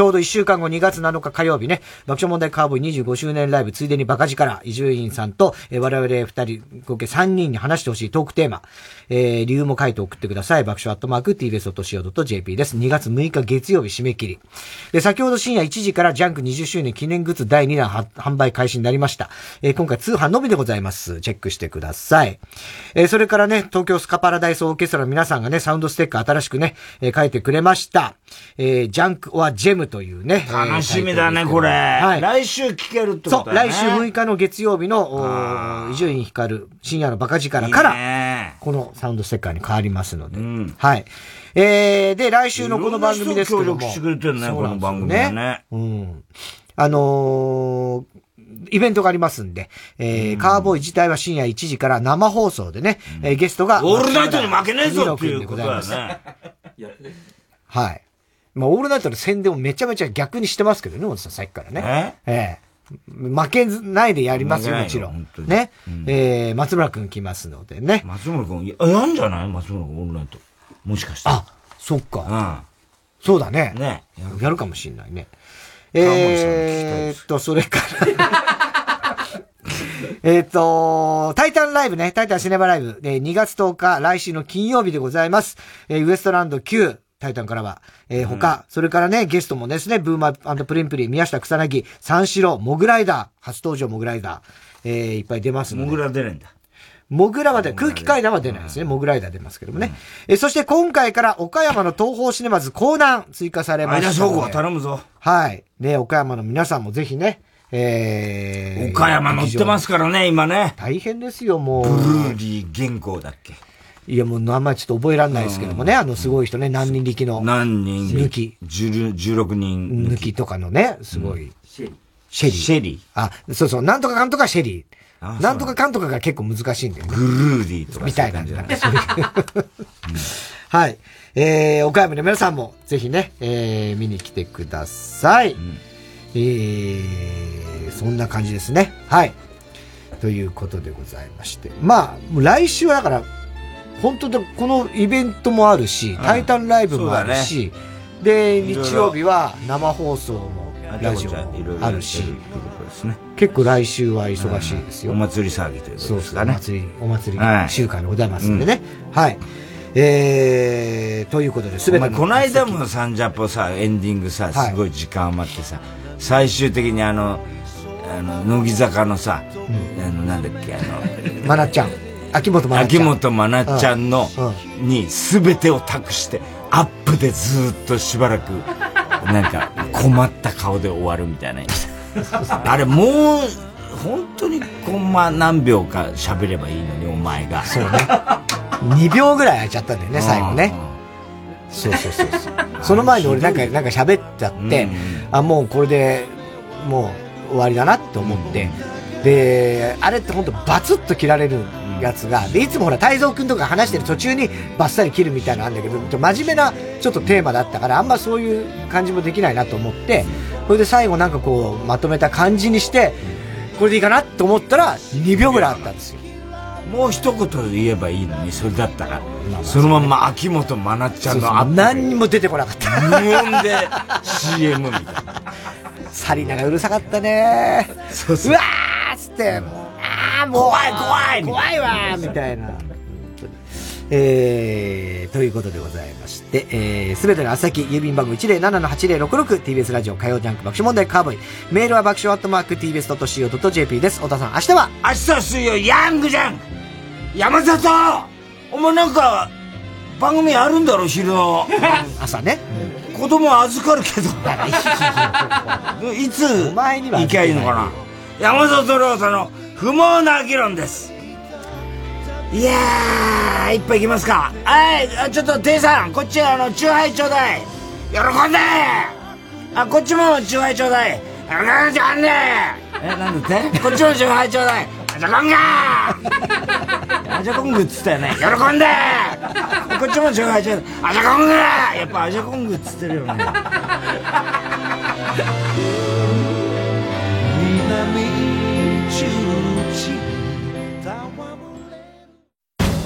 ょうど1週間後2月7日火曜日ね、爆笑問題カーボーイ25周年ライブ、ついでにバカ力、伊集院さんと、我々2人、合計3人に話してほしいトークテーマ、理由も書いて送ってください。爆笑アットマーク tbs.co.jp です。2月6日月曜日締め切り。で、先ほど深夜1時からジャンク20周年記念グッズ第2弾販売開始になりました。今回通販のみでございます。チェックしてください。それからね、東京スカパラダイスオーケストラの皆さんがね、サウンドステッカー新しくね、書いてくれました。ジャンクオアジェムというね。楽しみだね、これ。はい。来週聞けるってことだね。そう、来週6日の月曜日の、伊集院光る深夜のバカ力から、このサウンドステッカーに変わりますので。うん、はい。で、来週のこの番組ですけども。協力してくれてるね、この番組はね。うん。イベントがありますんで、カーボーイ自体は深夜1時から生放送でね、ゲストが。オールナイトに負けねえぞっていうことだね。はい。まあ、オールナイトの宣伝をめちゃめちゃ逆にしてますけどね、おじさん、さっきからね。負けないでやりますよ、もちろん。ね。松村くん来ますのでね。松村くん、やんじゃない松村くん、オールナイト。もしかして。あ、そっか。そうだね。ね。やるかもしんないね。それから。タイタンライブね、タイタンシネマライブ、2月10日、来週の金曜日でございます。ウエストランド9、タイタンからは、他、それからね、ゲストもですね、ブーマー&プリンプリン、宮下草薙、三四郎、モグライダー、初登場モグライダー、いっぱい出ますので。モグラ出ないんだ。モグラは出ない。空気階段は出ないですね。モグライダー出ますけどもね。そして今回から岡山の東宝シネマズコーナー追加されました。相田翔吾は頼むぞ。はい。ね、岡山の皆さんもぜひね、岡山乗ってますからね、今ね。大変ですよ、もう。ブルーリー元号だっけ。いや、もう名前ちょっと覚えらんないですけどもね、すごい人ね、何人力の。何人抜き。16人抜きとかのね、すごい。シェリー。シェリー。あ、そうそう、なんとかかんとかシェリー。なんとかかんとかが結構難しいんだよね。グルーディーとか。みたいなんじゃないですか。はい。岡山の皆さんもぜひね、見に来てください。そんな感じですね。はい。ということでございまして。まあ、来週はだから、本当にこのイベントもあるし、タイタンライブもあるし、で、日曜日は生放送も、ラジオもあるし。結構来週は忙しいですよ。お祭り騒ぎということですかね。お祭り集会でございますんでね。はい。ということで、すべて。この間もサンジャポさ、エンディングさ、すごい時間余ってさ、最終的に乃木坂のさ、なんだっけ、まなちゃん。秋元真奈ちゃんにすべてを託して、アップでずっとしばらく、なんか困った顔で終わるみたいな。あれもう本当にコンマ何秒か喋ればいいのにお前がそうね2秒ぐらい空いちゃったんだよね最後ね。そうその前に俺なんか喋っちゃって、あ、もうこれでもう終わりだなって思って、であれって本当バツッと切られるやつが、でいつもほら泰造君とか話してる途中にバッサリ切るみたいなのあるんだけど、真面目なちょっとテーマだったからあんまそういう感じもできないなと思って、それで最後なんかこうまとめた感じにして、これでいいかなと思ったら2秒ぐらいあったんですよ。もう一言言えばいいのに、それだったらそのまま秋元真夏ちゃんの何にも出てこなかった、無音で CM みたいな。サリナがうるさかったね。うわーっつって、怖いわみたいな。ということでございまして、すべてのあさき郵便番号 107-8066 TBS ラジオ火曜ジャンク爆笑問題カーボーイ、メールは爆笑アットマーク TBS.CO.JP です。太田さん、明日は水曜ヤングじゃん。山里、お前なんか番組あるんだろ、昼の朝ね、子供預かるけどいつ行きゃいいのかな。山里亮太の不毛な議論です。いやー、一杯いきますか。はい、ちょっと店員さん、こっちチューハイちょうだい。喜んでー。あ、こっちもチューハイちょうだい。なんじゃんねー。なんだってこっちもチューハイちょうだい。アジャコンガーアジャコングっつったよね。喜んでー。こっちもチューハイちょうだい。アジャコンガー。やっぱアジャコングっつってるよね。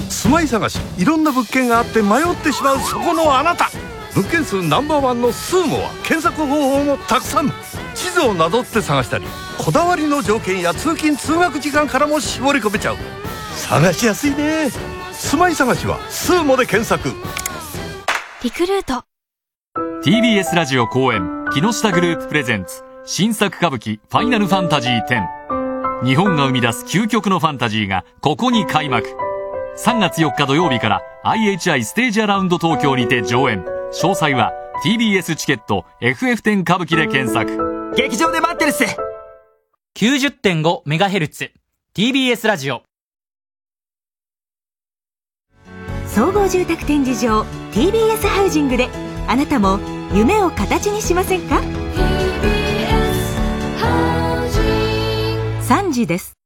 住まい探し、いろんな物件があって迷ってしまうそこのあなた、物件数ナンバーワンのスーモは検索方法もたくさん。地図をなぞって探したり、こだわりの条件や通勤通学時間からも絞り込めちゃう。探しやすいね。住まい探しはスーモで検索。リクルート TBS ラジオ公演、木下グループプレゼンツ新作歌舞伎ファイナルファンタジー10。日本が生み出す究極のファンタジーがここに開幕。3月4日土曜日から IHI ステージアラウンド東京にて上演。詳細は TBS チケット FF10 歌舞伎で検索。劇場で待ってるっす。 90.5MHz TBS ラジオ総合住宅展示場 TBS ハウジングで、あなたも夢を形にしませんか。 TBS ハウジング3時です。